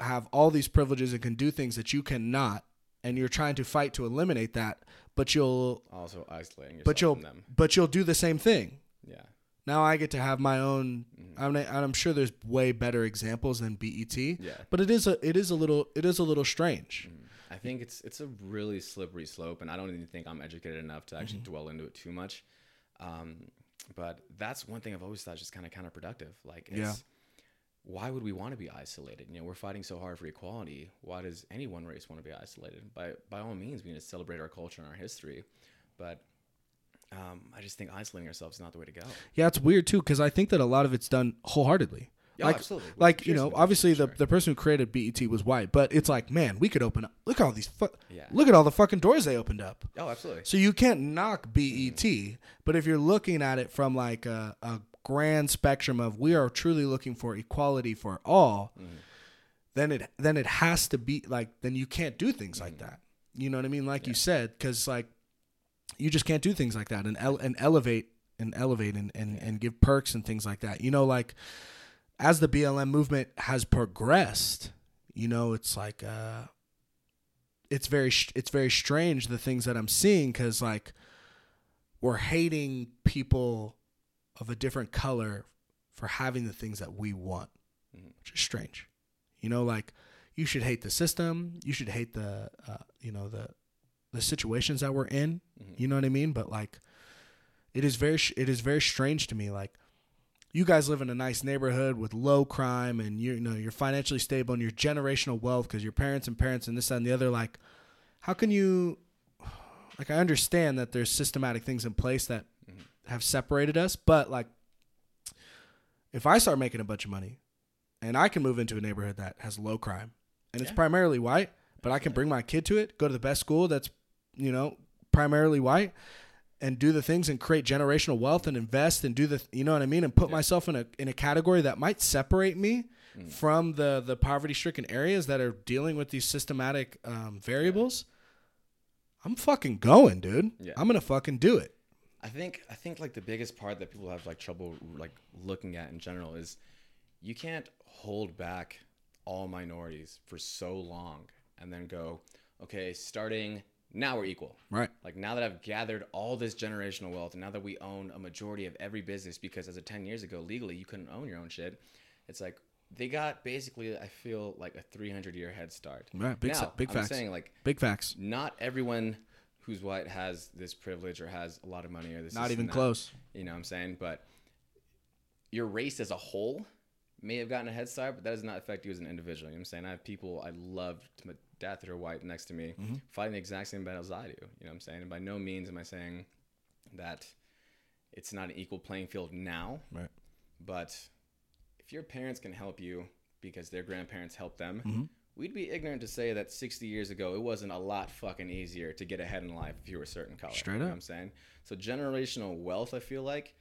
have all these privileges and can do things that you cannot. And you're trying to fight to eliminate that, but you'll also isolating yourself from them. But you'll do the same thing. Yeah. Now I get to have my own. I'm sure there's way better examples than BET. Yeah. But it is a little strange. I think it's a really slippery slope, and I don't even think I'm educated enough to actually dwell into it too much. But that's one thing I've always thought is just kind of counterproductive. Like, it's, why would we want to be isolated? You know, we're fighting so hard for equality. Why does any one race want to be isolated? By all means, we need to celebrate our culture and our history. But I just think isolating ourselves is not the way to go. Yeah, it's weird, too, because I think that a lot of it's done wholeheartedly. Yeah, like, absolutely. Like, you know, obviously the person who created BET was white, but it's like, man, we could open up. Look at all these look at all the fucking doors they opened up. Oh, absolutely. So you can't knock BET, but if you're looking at it from like a grand spectrum of we are truly looking for equality for all, then it has to be like, then you can't do things like that. You know what I mean? Like you said, because like you just can't do things like that and elevate and give perks and things like that. You know, like, as the BLM movement has progressed, you know, it's like, it's very strange, the things that I'm seeing, because like we're hating people of a different color for having the things that we want, which is strange. You know, like, you should hate the system, you should hate the situations that we're in. You know what I mean? But like, it is very strange to me, like. You guys live in a nice neighborhood with low crime, and you're financially stable, and your generational wealth because your parents and this, that, and the other. Like, how can you? Like, I understand that there's systematic things in place that have separated us, but like, if I start making a bunch of money, and I can move into a neighborhood that has low crime, and it's primarily white, but I can bring my kid to it, go to the best school that's, you know, primarily white, and do the things and create generational wealth and invest and do the, you know what I mean? And put myself in a category that might separate me from the poverty stricken areas that are dealing with these systematic variables. I'm fucking going, dude. Yeah. I'm going to fucking do it. I think like the biggest part that people have like trouble like looking at in general is you can't hold back all minorities for so long and then go, okay, starting now we're equal. Right. Like, now that I've gathered all this generational wealth, and now that we own a majority of every business, because as of 10 years ago, legally, you couldn't own your own shit. It's like, they got basically, I feel like, a 300-year head start. Right. Big facts. I'm saying, like, big facts. Not everyone who's white has this privilege or has a lot of money or this. Not even close. You know what I'm saying? But your race as a whole may have gotten a head start, but that does not affect you as an individual. You know what I'm saying? I have people I love to death that are white next to me fighting the exact same battles I do. You know what I'm saying? And by no means am I saying that it's not an equal playing field now. Right. But if your parents can help you because their grandparents helped them, we'd be ignorant to say that 60 years ago it wasn't a lot fucking easier to get ahead in life if you were a certain color. Straight up. You know what I'm saying? So generational wealth, I feel like,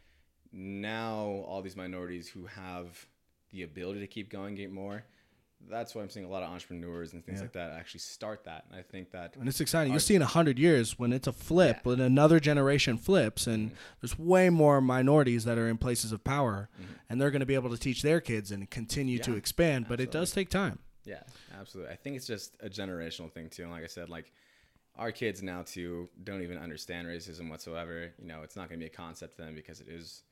now all these minorities who have the ability to keep going get more. That's why I'm seeing a lot of entrepreneurs and things like that actually start that. And I think that... And it's exciting. You'll see in 100 years when it's a flip, when another generation flips, and there's way more minorities that are in places of power, and they're going to be able to teach their kids and continue to expand. But it does take time. Yeah, absolutely. I think it's just a generational thing, too. And like I said, like, our kids now, too, don't even understand racism whatsoever. You know, it's not going to be a concept for them because it is...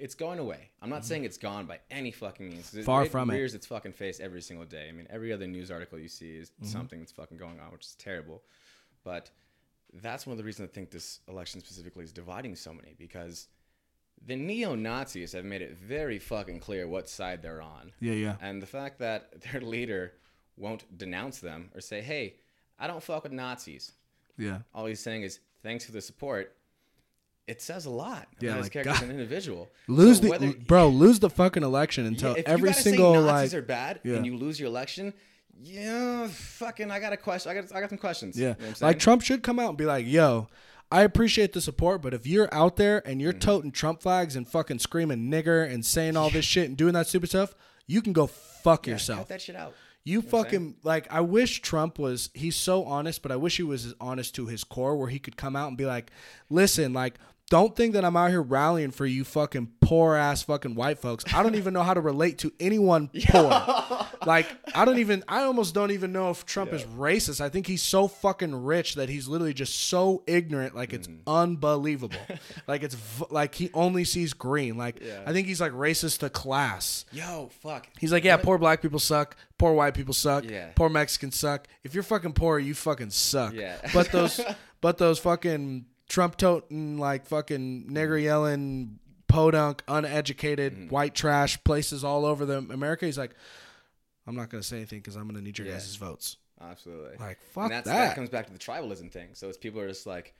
it's going away. I'm not saying it's gone by any fucking means. Far from it. It rears its fucking face every single day. I mean, every other news article you see is something that's fucking going on, which is terrible. But that's one of the reasons I think this election specifically is dividing so many, because the neo-Nazis have made it very fucking clear what side they're on. Yeah, yeah. And the fact that their leader won't denounce them or say, hey, I don't fuck with Nazis. Yeah. All he's saying is, thanks for the support. It says a lot. Yeah, like, character as an individual. Lose the fucking election until every single like. If you Nazis are bad and you lose your election, fucking, I got a question. I got some questions. Yeah, you know what, like, Trump should come out and be like, "Yo, I appreciate the support, but if you're out there and you're toting Trump flags and fucking screaming nigger and saying all this shit and doing that stupid stuff, you can go fuck yourself. Cut that shit out." You fucking, like, I wish Trump was, he's so honest, but I wish he was as honest to his core where he could come out and be like, listen, like, Don't think that I'm out here rallying for you fucking poor ass fucking white folks. I don't even know how to relate to anyone poor. Like, I almost don't even know if Trump is racist. I think he's so fucking rich that he's literally just so ignorant. Like, it's unbelievable. Like, it's like he only sees green. Like, I think he's like racist to class. Yo, fuck. He's like, yeah, poor black people suck. Poor white people suck. Yeah. Poor Mexicans suck. If you're fucking poor, you fucking suck. Yeah. But those fucking Trump-toting, like, fucking nigger-yelling, podunk, uneducated, white trash places all over America. He's like, I'm not going to say anything because I'm going to need your guys' votes. Absolutely. Like, fuck and that comes back to the tribalism thing. So it's people are just like,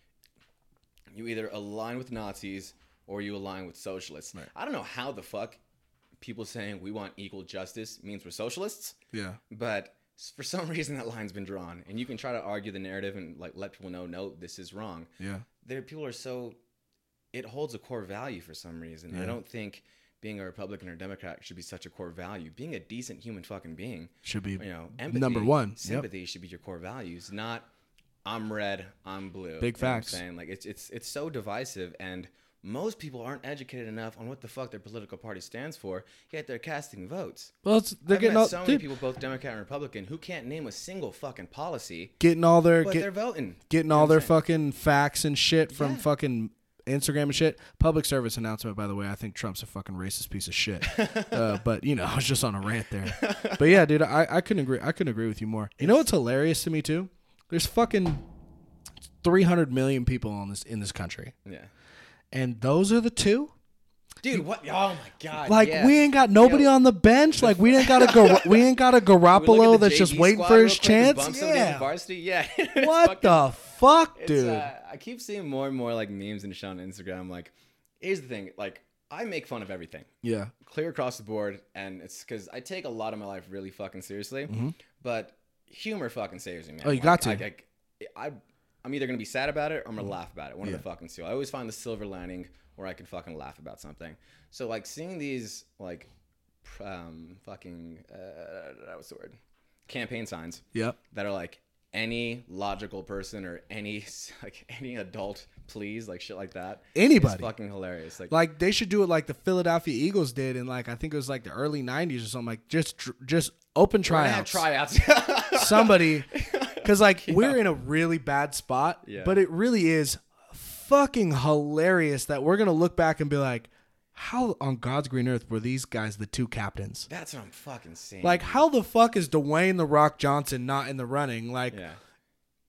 you either align with Nazis or you align with socialists. Right. I don't know how the fuck people saying we want equal justice means we're socialists. Yeah. But for some reason, that line's been drawn. And you can try to argue the narrative and, like, let people know, no, this is wrong. Yeah. People are so... It holds a core value for some reason. Yeah. I don't think being a Republican or Democrat should be such a core value. Being a decent human fucking being should be, empathy, number one. Sympathy should be your core values, not I'm red, I'm blue. Big facts. Know what I'm saying? Like, it's so divisive, and most people aren't educated enough on what the fuck their political party stands for, yet they're casting votes. Well, many people, both Democrat and Republican, who can't name a single fucking policy. They're voting. Getting all their fucking facts and shit from fucking Instagram and shit. Public service announcement, by the way. I think Trump's a fucking racist piece of shit. But I was just on a rant there. But yeah, dude, I couldn't agree. I couldn't agree with you more. You know what's hilarious to me too? There's fucking 300 million people in this country. Yeah. And those are the two? Dude, what? Oh, my God. Like, we ain't got nobody on the bench. Like, we ain't got a Garoppolo that's just waiting for his chance. What the fuck, dude? I keep seeing more and more, like, memes and shit on Instagram. Like, here's the thing. Like, I make fun of everything. Yeah. Clear across the board. And it's because I take a lot of my life really fucking seriously. Mm-hmm. But humor fucking saves me, man. Oh, you got to. I'm either going to be sad about it or I'm going to laugh about it. One of the fucking two. I always find the silver lining where I can fucking laugh about something. So, like, seeing these, like, what's the word? Campaign signs. Yep. That are, like, any logical person or any adult, please, like, shit like that. Anybody. It's fucking hilarious. Like, they should do it like the Philadelphia Eagles did in, like, I think it was, like, the early 90s or something. Like, just open tryouts. Somebody... Because, like, we're in a really bad spot, but it really is fucking hilarious that we're going to look back and be like, how on God's green earth were these guys the two captains? That's what I'm fucking saying. Like, how the fuck is Dwayne The Rock Johnson not in the running? Like,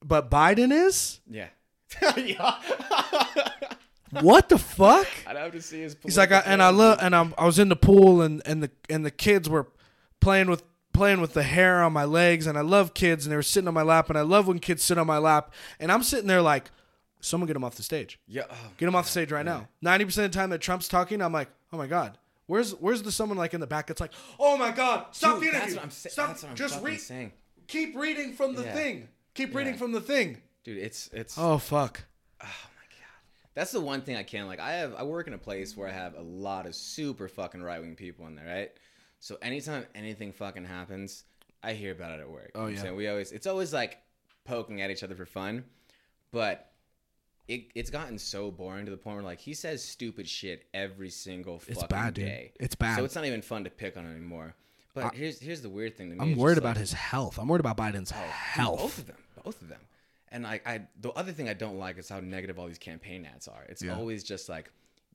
but Biden is? Yeah. What the fuck? I'd have to see his political. He's like, I was in the pool and the kids were playing with the hair on my legs, and I love kids, and they were sitting on my lap, and I love when kids sit on my lap, and I'm sitting there like, someone get them off the stage. Yeah, get them off the stage right now. 90% of the time that Trump's talking, I'm like, oh my God, where's the someone like in the back that's like, oh my God, stop the interview. That's what I'm saying. Keep reading from the thing. Keep reading from the thing. Dude, it's. Oh fuck. Oh my God. That's the one thing I can like. I work in a place where I have a lot of super fucking right wing people in there, right? So anytime anything fucking happens, I hear about it at work. Oh, yeah. So it's always like poking at each other for fun, but it's gotten so boring to the point where like he says stupid shit every single fucking day. Dude. It's bad. So it's not even fun to pick on anymore. But here's the weird thing to me. I'm worried about his health. I'm worried about Biden's health. Dude, both of them. And the other thing I don't like is how negative all these campaign ads are. It's always just like,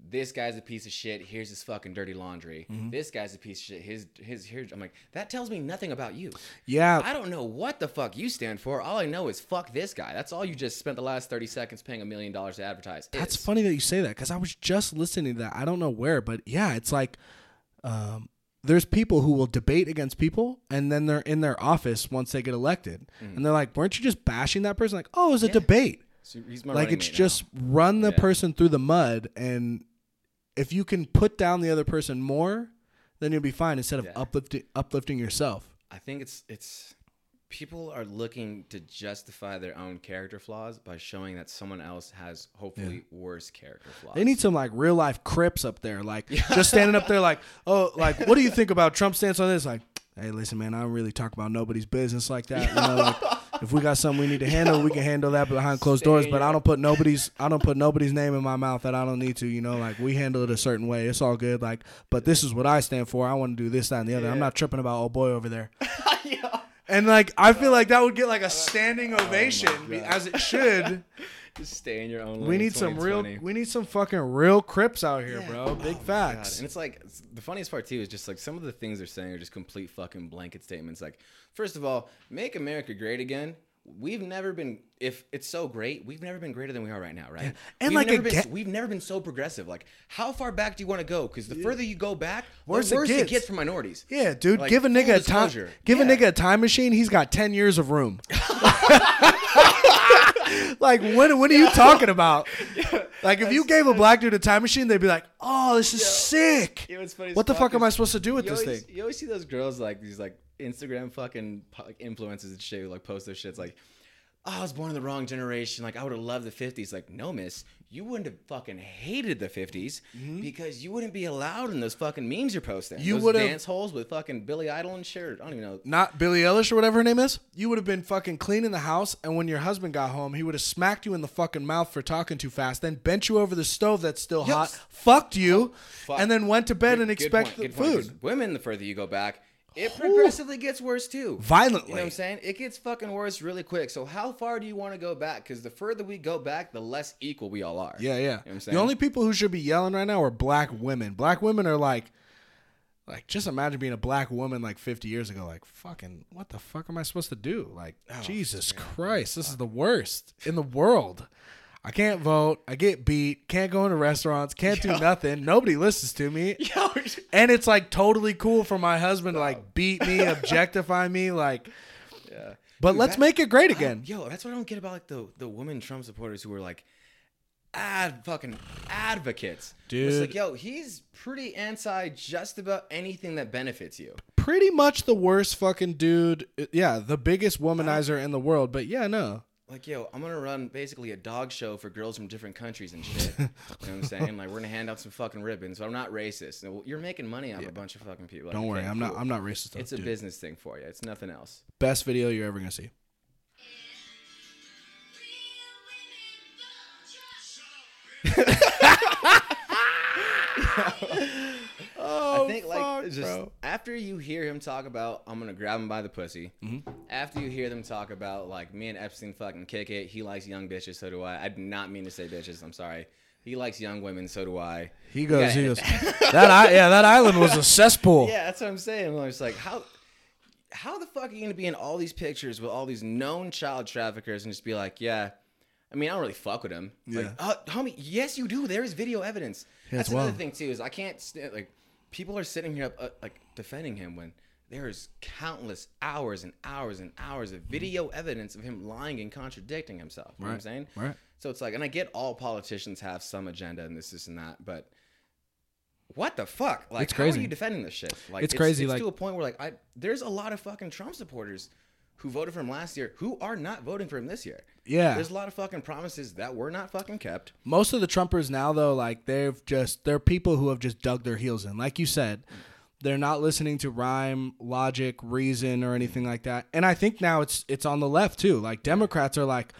this guy's a piece of shit. Here's his fucking dirty laundry. Mm-hmm. This guy's a piece of shit. His. I'm like, that tells me nothing about you. Yeah. I don't know what the fuck you stand for. All I know is fuck this guy. That's all you just spent the last 30 seconds paying $1 million to advertise. That's funny that you say that because I was just listening to that. I don't know where, but yeah, it's like there's people who will debate against people and then they're in their office once they get elected. Mm-hmm. And they're like, weren't you just bashing that person? Like, oh, it was a debate. So he's my like it's just now. Run the person through the mud, and if you can put down the other person more, then you'll be fine instead of uplifting yourself. I think it's people are looking to justify their own character flaws by showing that someone else has hopefully worse character flaws. They need some like real life Crips up there, like just standing up there like, oh, like what do you think about Trump's stance on this? Like, hey, listen, man, I don't really talk about nobody's business like that. You know, like, If we got something we need to handle, we can handle that behind closed doors. But I don't put nobody's name in my mouth that I don't need to. You know, like, we handle it a certain way. It's all good. Like, but this is what I stand for. I want to do this, that, and the other. Yeah. I'm not tripping about old boy over there. Yeah. And like, I feel like that would get like a standing ovation, as it should. Just stay in your own lane. We need some fucking real Crips out here, bro. Big facts. And it's like, the funniest part too is just like some of the things they're saying are just complete fucking blanket statements. Like, first of all, make America great again. We've never been, if it's so great, we've never been greater than we are right now, right? Yeah. And we've never been so progressive. Like, how far back do you want to go? Because the further you go back, the worse it gets for minorities. Yeah, dude. Like, give a nigga a time machine. He's got 10 years of room. Like, what are you talking about? Like, if you gave a black dude a time machine, they'd be like, oh, this is sick. It's funny. What the fuck am I supposed to do with this thing? You always see those girls, like, these, like, Instagram fucking influencers and shit who, like, post their shit. It's like, oh, I was born in the wrong generation. Like, I would have loved the 50s. Like, no, miss, you wouldn't have fucking hated the 50s because you wouldn't be allowed in those fucking memes you're posting. You would have dance holes with fucking Billy Idol and shit. I don't even know. Not Billie Eilish or whatever her name is. You would have been fucking cleaning the house, and when your husband got home, he would have smacked you in the fucking mouth for talking too fast, then bent you over the stove that's still hot, fucked you, and then went to bed and expected the food. Women, the further you go back, it progressively gets worse, too. Violently. You know what I'm saying? It gets fucking worse really quick. So how far do you want to go back? Because the further we go back, the less equal we all are. Yeah, yeah. You know what I'm saying? The only people who should be yelling right now are black women. Black women are like, just imagine being a black woman like 50 years ago. Like, fucking, what the fuck am I supposed to do? Like, Jesus Christ, this is the worst in the world. I can't vote. I get beat. Can't go into restaurants. Can't do nothing. Nobody listens to me. And it's like totally cool for my husband to like beat me, objectify me. Like, yeah. But dude, let's make it great again. That's what I don't get about like the women Trump supporters who are like fucking advocates. Dude. It's like, he's pretty anti just about anything that benefits you. Pretty much the worst fucking dude. Yeah, the biggest womanizer in the world. But yeah, no. Like, I'm going to run basically a dog show for girls from different countries and shit. You know what I'm saying? Like, we're going to hand out some fucking ribbons. But I'm not racist. No, you're making money off a bunch of fucking people. Don't worry. I'm not racist. Though, it's a business thing for you. It's nothing else. Best video you're ever going to see. I think, like, just after you hear him talk about, I'm going to grab him by the pussy. Mm-hmm. After you hear them talk about, like, me and Epstein fucking kick it. He likes young bitches. So do I. I did not mean to say bitches. I'm sorry. He likes young women. So do I. He goes, that island was a cesspool. Yeah, that's what I'm saying. I'm just like, how the fuck are you going to be in all these pictures with all these known child traffickers and just be like, I mean, I don't really fuck with him. Yeah. Like, homie, yes, you do. There is video evidence. Yeah, that's another thing, too, is I can't like, people are sitting here like defending him when there is countless hours and hours and hours of video evidence of him lying and contradicting himself. You know what I'm saying? Right. So it's like, and I get all politicians have some agenda and this and that, but what the fuck? Like, it's crazy. How are you defending this shit? Like, it's crazy. It's like, to a point where, like, there's a lot of fucking Trump supporters who voted for him last year, who are not voting for him this year. Yeah. There's a lot of fucking promises that were not fucking kept. Most of the Trumpers now, though, like, they're people who have just dug their heels in. Like you said, they're not listening to rhyme, logic, reason, or anything like that. And I think now it's on the left, too. Like, Democrats are like,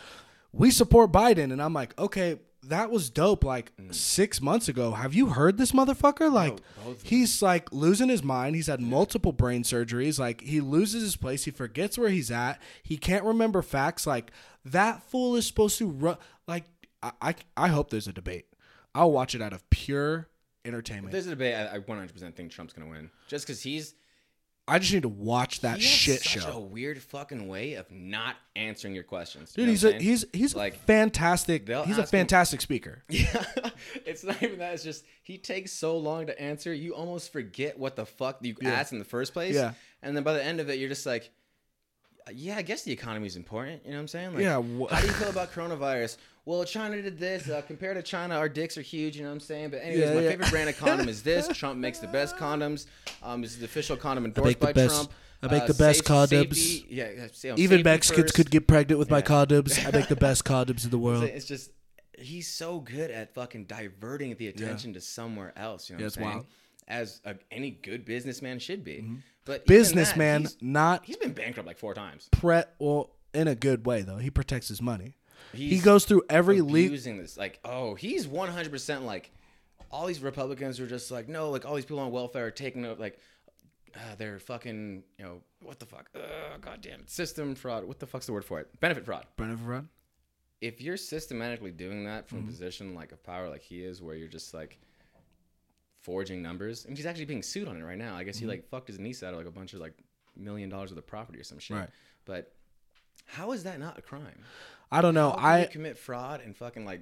we support Biden. And I'm like, okay, that was dope, like, 6 months ago. Have you heard this motherfucker? Like, he's, like, losing his mind. He's had multiple brain surgeries. Like, he loses his place. He forgets where he's at. He can't remember facts. Like, that fool is supposed to run. Like, I hope there's a debate. I'll watch it out of pure entertainment. If there's a debate, I 100% think Trump's going to win. Just because I just need to watch that shit show. Such a weird fucking way of not answering your questions. Dude, he's a fantastic speaker. Yeah. It's not even that. It's just he takes so long to answer, you almost forget what the fuck you asked in the first place. Yeah. And then by the end of it, you're just like, I guess the economy is important. You know what I'm saying? Like, how do you feel about coronavirus? Well, China did this. Compared to China, our dicks are huge. You know what I'm saying? But anyways, my favorite brand of condom is this. Trump makes the best condoms. This is the official condom endorsed by Trump. I make the best condoms. Safety. Even Mexicans could get pregnant with my condoms. I make the best condoms in the world. It's just, he's so good at fucking diverting the attention to somewhere else. You know what I'm saying? Wild. As any good businessman should be. Mm-hmm. But businessman, he's been bankrupt like 4 times. in a good way, though. He protects his money. He goes through every leak. Using this, like, oh, he's 100% like all these Republicans are just like, no, like all these people on welfare are taking up, like, they're fucking, you know, what the fuck? Goddamn system fraud. What the fuck's the word for it? Benefit fraud. Benefit fraud. If you're systematically doing that from a position like a power like he is, where you're just like forging numbers, and he's actually being sued on it right now. I guess he like fucked his niece out of like a bunch of like $1 million worth of property or some shit. Right. But how is that not a crime? I don't know. I commit fraud and fucking like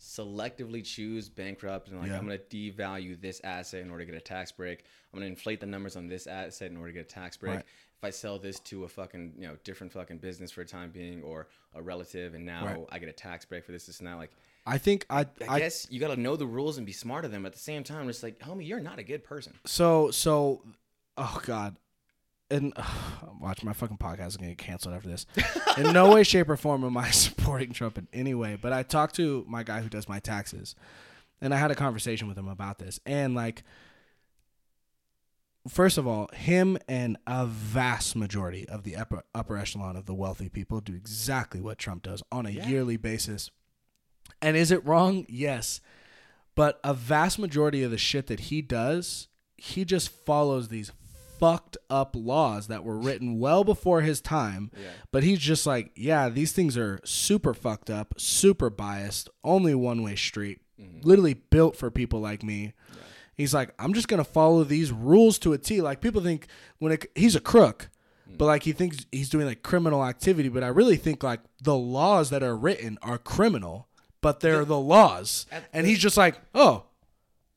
selectively choose bankrupt and like I'm gonna devalue this asset in order to get a tax break. I'm gonna inflate the numbers on this asset in order to get a tax break. Right. If I sell this to a fucking, you know, different fucking business for a time being or a relative, and now I get a tax break for this and that. Like, I think I guess you got to know the rules and be smart of them. At the same time, just like, homie, you're not a good person. So, oh God. And watch, my fucking podcast is going to get canceled after this. In no way, shape, or form am I supporting Trump in any way. But I talked to my guy who does my taxes, and I had a conversation with him about this. And like, first of all, him and a vast majority of the upper echelon of the wealthy people do exactly what Trump does on a yearly basis. And is it wrong? Yes. But a vast majority of the shit that he does, he just follows these fucked up laws that were written well before his time, but he's just like, yeah, these things are super fucked up, super biased, only one-way street, literally built for people like me. Yeah. He's like, I'm just going to follow these rules to a T. Like, people think he's a crook, but like he thinks he's doing like criminal activity, but I really think like the laws that are written are criminal, but they're the laws. And he's just like, oh,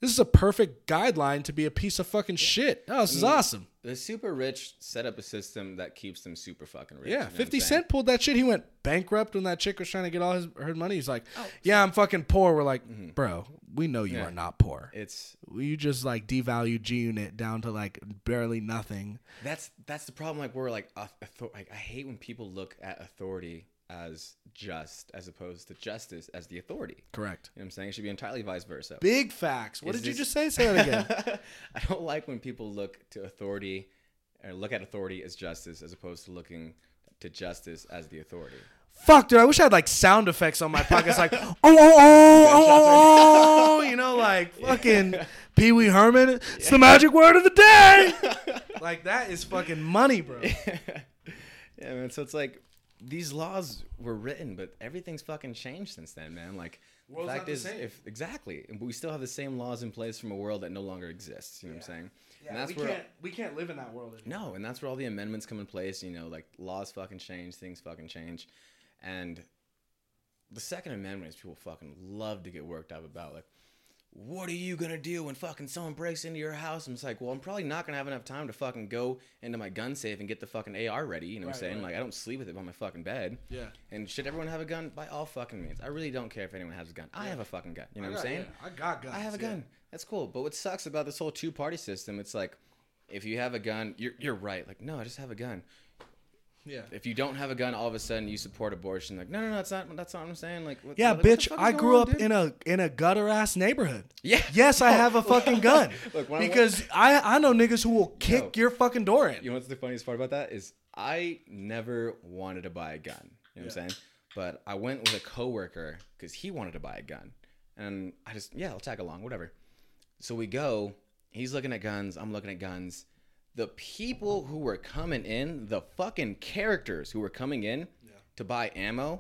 this is a perfect guideline to be a piece of fucking shit. Oh, this is awesome. The super rich set up a system that keeps them super fucking rich. Yeah, you know 50 Cent pulled that shit. He went bankrupt when that chick was trying to get all her money. He's like, yeah, I'm fucking poor. We're like, bro, we know you are not poor. You just like devalued G-Unit down to like barely nothing. That's the problem. Like, we're like, I hate when people look at authority as just, as opposed to justice as the authority. Correct. You know what I'm saying? It should be entirely vice versa. Big facts. What did you just say? Say that again. I don't like when people look to authority or look at authority as justice as opposed to looking to justice as the authority. Fuck, dude. I wish I had like sound effects on my podcast. Like, oh, you know, like fucking Pee Wee Herman. It's the magic word of the day. Like, that is fucking money, bro. Yeah, man. So it's like, these laws were written, but everything's fucking changed since then, man. Like, the fact is, exactly, but we still have the same laws in place from a world that no longer exists. You know what I'm saying? Yeah, and that's we can't live in that world anymore. No, and that's where all the amendments come in place. You know, like, laws fucking change, things fucking change, and the Second Amendment is people fucking love to get worked up about. Like, what are you gonna do when fucking someone breaks into your house? I'm just like, well, I'm probably not gonna have enough time to fucking go into my gun safe and get the fucking AR ready. You know what I'm saying? Right. Like, I don't sleep with it by my fucking bed. Yeah. And should everyone have a gun? By all fucking means. I really don't care if anyone has a gun. I have a fucking gun. You know what I'm saying? Yeah. I got guns. I have a gun. That's cool. But what sucks about this whole two-party system, it's like, if you have a gun, you're right. Like, no, I just have a gun. Yeah. If you don't have a gun, all of a sudden you support abortion. Like, no, that's not what I'm saying. Like, bitch, I grew up in a gutter ass neighborhood. Yeah. Yes, I have a fucking gun. Look, because I know niggas who will kick your fucking door in. You know what's the funniest part about that is I never wanted to buy a gun. You know what I'm saying? But I went with a coworker because he wanted to buy a gun, and I just I'll tag along, whatever. So we go. He's looking at guns. I'm looking at guns. The people who were coming in, the fucking characters who were coming in to buy ammo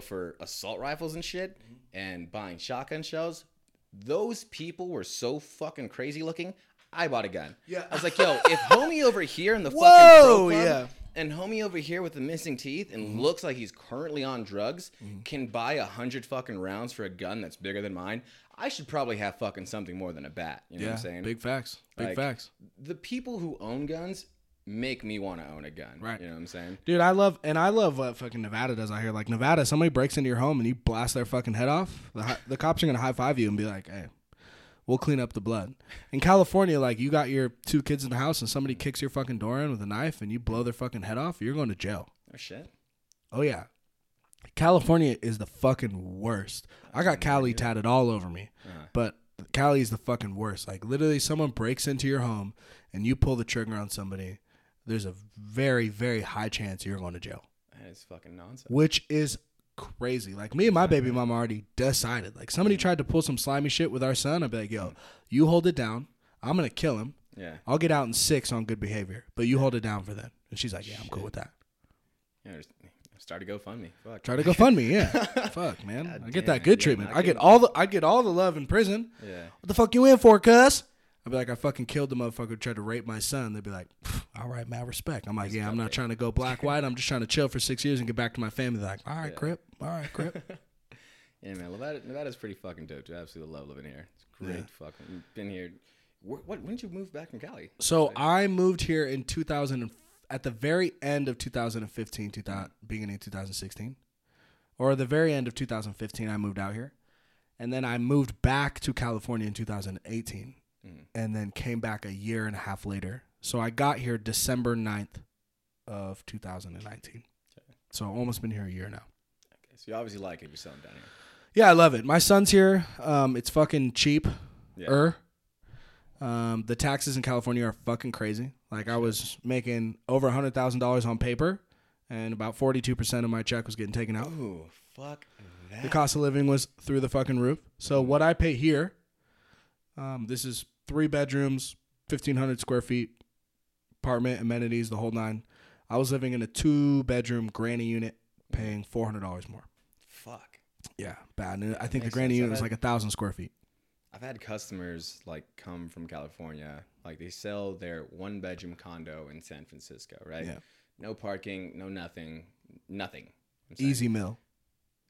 for assault rifles and shit and buying shotgun shells, those people were so fucking crazy looking, I bought a gun. Yeah. I was like, yo, if homie over here in the fucking pro club and homie over here with the missing teeth and looks like he's currently on drugs can buy 100 fucking rounds for a gun that's bigger than mine, I should probably have fucking something more than a bat. You know what I'm saying? Big facts. Big facts. The people who own guns make me want to own a gun. Right. You know what I'm saying? Dude, I love what fucking Nevada does out here. Like, Nevada, somebody breaks into your home and you blast their fucking head off, the cops are going to high-five you and be like, hey, we'll clean up the blood. In California, like, you got your two kids in the house and somebody kicks your fucking door in with a knife and you blow their fucking head off, you're going to jail. Oh, shit. Oh, yeah. California is the fucking worst. I got Cali tatted all over me, but Cali is the fucking worst. Like, literally, someone breaks into your home and you pull the trigger on somebody, there's a very, very high chance you're going to jail. That is fucking nonsense. Which is crazy. Like, me and my baby mama already decided. Like, somebody tried to pull some slimy shit with our son. I'd be like, yo, you hold it down. I'm going to kill him. Yeah. I'll get out in 6 on good behavior, but you hold it down for that. And she's like, yeah, I'm cool with that. Yeah, start a GoFundMe. Fuck. Try to GoFundMe, yeah. Fuck, man. God, I get that good treatment. I get all the love in prison. Yeah. What the fuck you in for, cuss? I'd be like, I fucking killed the motherfucker who tried to rape my son. They'd be like, all right, mad respect. I'm like, yeah, I'm not trying to go black, white. I'm just trying to chill for 6 years and get back to my family. They're like, all right, Crip. All right, Crip. Yeah, man. Nevada's pretty fucking dope, dude. I absolutely love living here. It's great fucking. Been here. When did you move back from Cali? So I moved here in 2004. At the very end of 2015, beginning of 2016, or the very end of 2015, I moved out here. And then I moved back to California in 2018 and then came back a year and a half later. So I got here December 9th of 2019. Okay. So I've almost been here a year now. Okay. So you obviously like it. You're selling down here. Yeah, I love it. My son's here. It's fucking cheap. Yeah. The taxes in California are fucking crazy. Like, I was making over $100,000 on paper, and about 42% of my check was getting taken out. Oh, fuck that. The cost of living was through the fucking roof. So what I pay here, this is 3 bedrooms, 1,500 square feet, apartment, amenities, the whole nine. I was living in a 2-bedroom granny unit, paying $400 more. Fuck. Yeah, bad. And I think the granny unit was like 1,000 square feet. I've had customers like come from California, like they sell their 1-bedroom condo in San Francisco, right? Yeah. No parking, no nothing. Easy mill.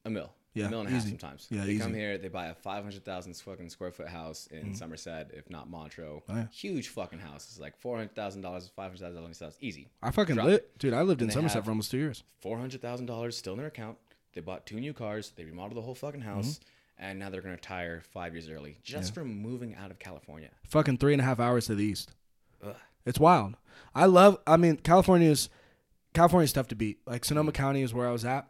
Yeah. A mill and a half sometimes. Yeah, they come here, they buy a 500,000 fucking square foot house in Somerset, if not Montreux. Oh, yeah. Huge fucking house. It's like $400,000, $500,000. Easy. I fucking Dude, I lived in Somerset for almost 2 years. $400,000 still in their account. They bought 2 new cars. They remodeled the whole fucking house. Mm-hmm. And now they're going to retire 5 years early just from moving out of California. Fucking 3.5 hours to the east. Ugh. It's wild. California's tough to beat. Like, Sonoma County is where I was at.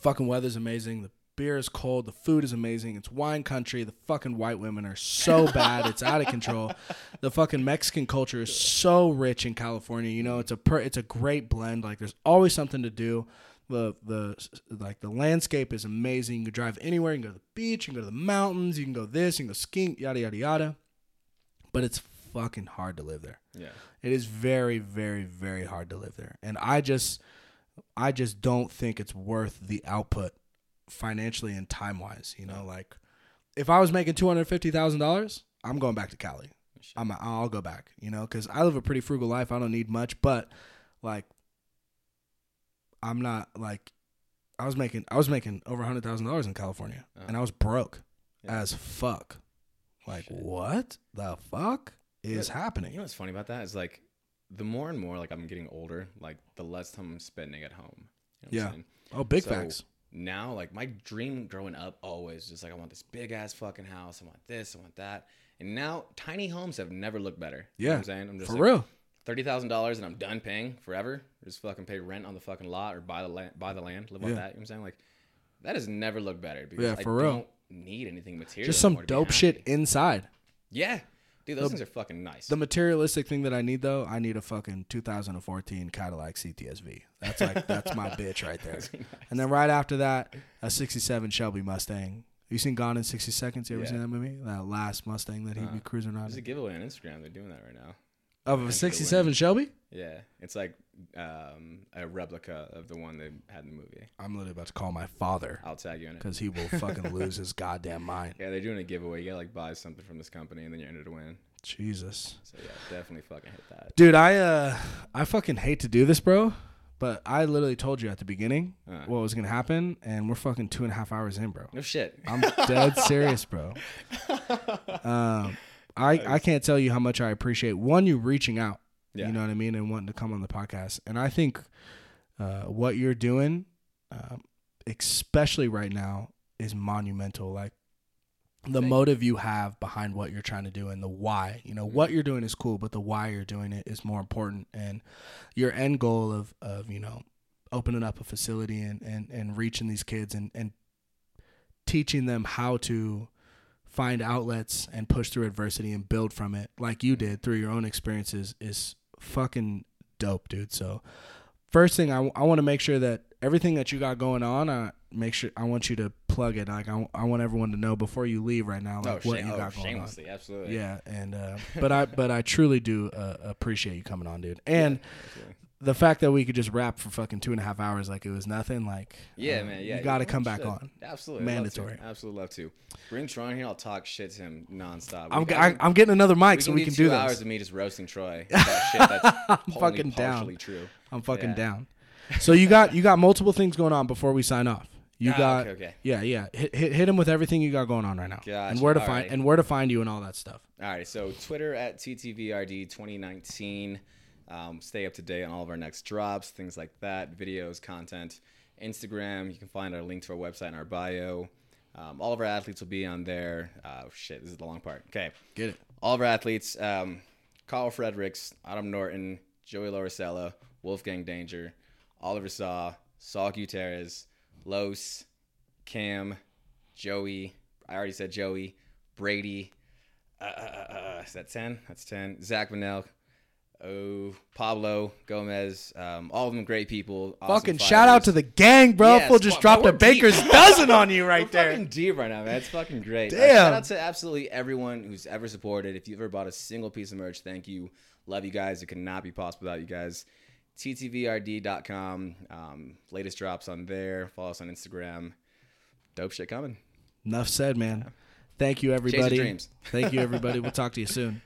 Fucking weather's amazing. The beer is cold. The food is amazing. It's wine country. The fucking white women are so bad. It's out of control. The fucking Mexican culture is so rich in California. You know, it's a great blend. Like, there's always something to do. The landscape is amazing. You can drive anywhere. You can go to the beach. You can go to the mountains. You can go this. You can go skiing. Yada yada yada. But it's fucking hard to live there. Yeah, it is very, very, very hard to live there. And I just don't think it's worth the output financially and time wise. You know, like if I was making $250,000, I'm going back to Cali. I'll go back. You know, because I live a pretty frugal life. I don't need much, but like. I'm not like I was making over $100,000 in California and I was broke as fuck. Like what the fuck is happening? You know what's funny about that is like the more and more like I'm getting older, like the less time I'm spending at home. You know what I'm saying? Oh, big facts. Now like my dream growing up always just like I want this big ass fucking house, I want this, I want that. And now tiny homes have never looked better. Yeah. You know what I'm saying? I'm just for like, real. $30,000 and I'm done paying forever. Just fucking pay rent on the fucking lot or buy the land, live on that. You know what I'm saying? Like, that has never looked better because I don't need anything material. Just some dope shit inside. Yeah. Dude, those things are fucking nice. The materialistic thing that I need, though, I need a fucking 2014 Cadillac CTS-V. That's like, that's my bitch right there. Nice. And then right after that, a 67 Shelby Mustang. You seen Gone in 60 Seconds? You ever seen that movie? That last Mustang that he'd be cruising around. There's a giveaway on Instagram. They're doing that right now. Of a 67 Shelby? Yeah. It's like a replica of the one they had in the movie. I'm literally about to call my father. I'll tag you in it. Because he will fucking lose his goddamn mind. Yeah, they're doing a giveaway. You gotta like buy something from this company and then you're entered to win. Jesus. So yeah, definitely fucking hit that. Dude, I fucking hate to do this, bro. But I literally told you at the beginning what was gonna happen, and we're fucking 2.5 hours in, bro. No shit. I'm dead serious, bro. I can't tell you how much I appreciate, one, you reaching out, you know what I mean, and wanting to come on the podcast. And I think what you're doing, especially right now, is monumental. Like, the motive you have behind what you're trying to do and the why. You know, what you're doing is cool, but the why you're doing it is more important. And your end goal of you know, opening up a facility and reaching these kids and teaching them how to find outlets and push through adversity and build from it like you did through your own experiences is fucking dope, dude. So first thing, I want to make sure that everything that you got going on, I want you to plug it. Like I want everyone to know before you leave right now, like what you got going shamelessly, on. Absolutely. Yeah, and but I truly do appreciate you coming on, dude. And the fact that we could just rap for fucking 2.5 hours like it was nothing, like man, you got to come back on. Absolutely, mandatory. Absolutely, love to. Bring Troy in here. I'll talk shit to him nonstop. I'm getting another mic so we can do this. 2 hours of me just roasting Troy. That shit that's partially true. I'm fucking down. So you got multiple things going on before we sign off. You got okay. Yeah. Hit him with everything you got going on right now. Gotcha. And where to find you and all that stuff. All right. So Twitter at TTVRD2019. Stay up to date on all of our next drops, things like that, videos, content. Instagram, you can find our link to our website in our bio. All of our athletes will be on there. This is the long part. Okay. Get it. All of our athletes, Carl Fredericks, Autumn Norton, Joey Lorisello, Wolfgang Danger, Oliver Saw Gutierrez, Los, Cam, Joey. I already said Joey. Brady. Is that 10? That's 10. Zach Manel. Oh, Pablo Gomez. All of them great people. Awesome fucking fighters. Shout out to the gang, bro. Yes, just dropped a baker's dozen on you right there. Fucking deep right now, man. It's fucking great. Damn. Shout out to absolutely everyone who's ever supported. If you've ever bought a single piece of merch, thank you. Love you guys. It could not be possible without you guys. TTVRD.com. Latest drops on there. Follow us on Instagram. Dope shit coming. Enough said, man. Thank you, everybody. Chase your dreams. Thank you, everybody. We'll talk to you soon.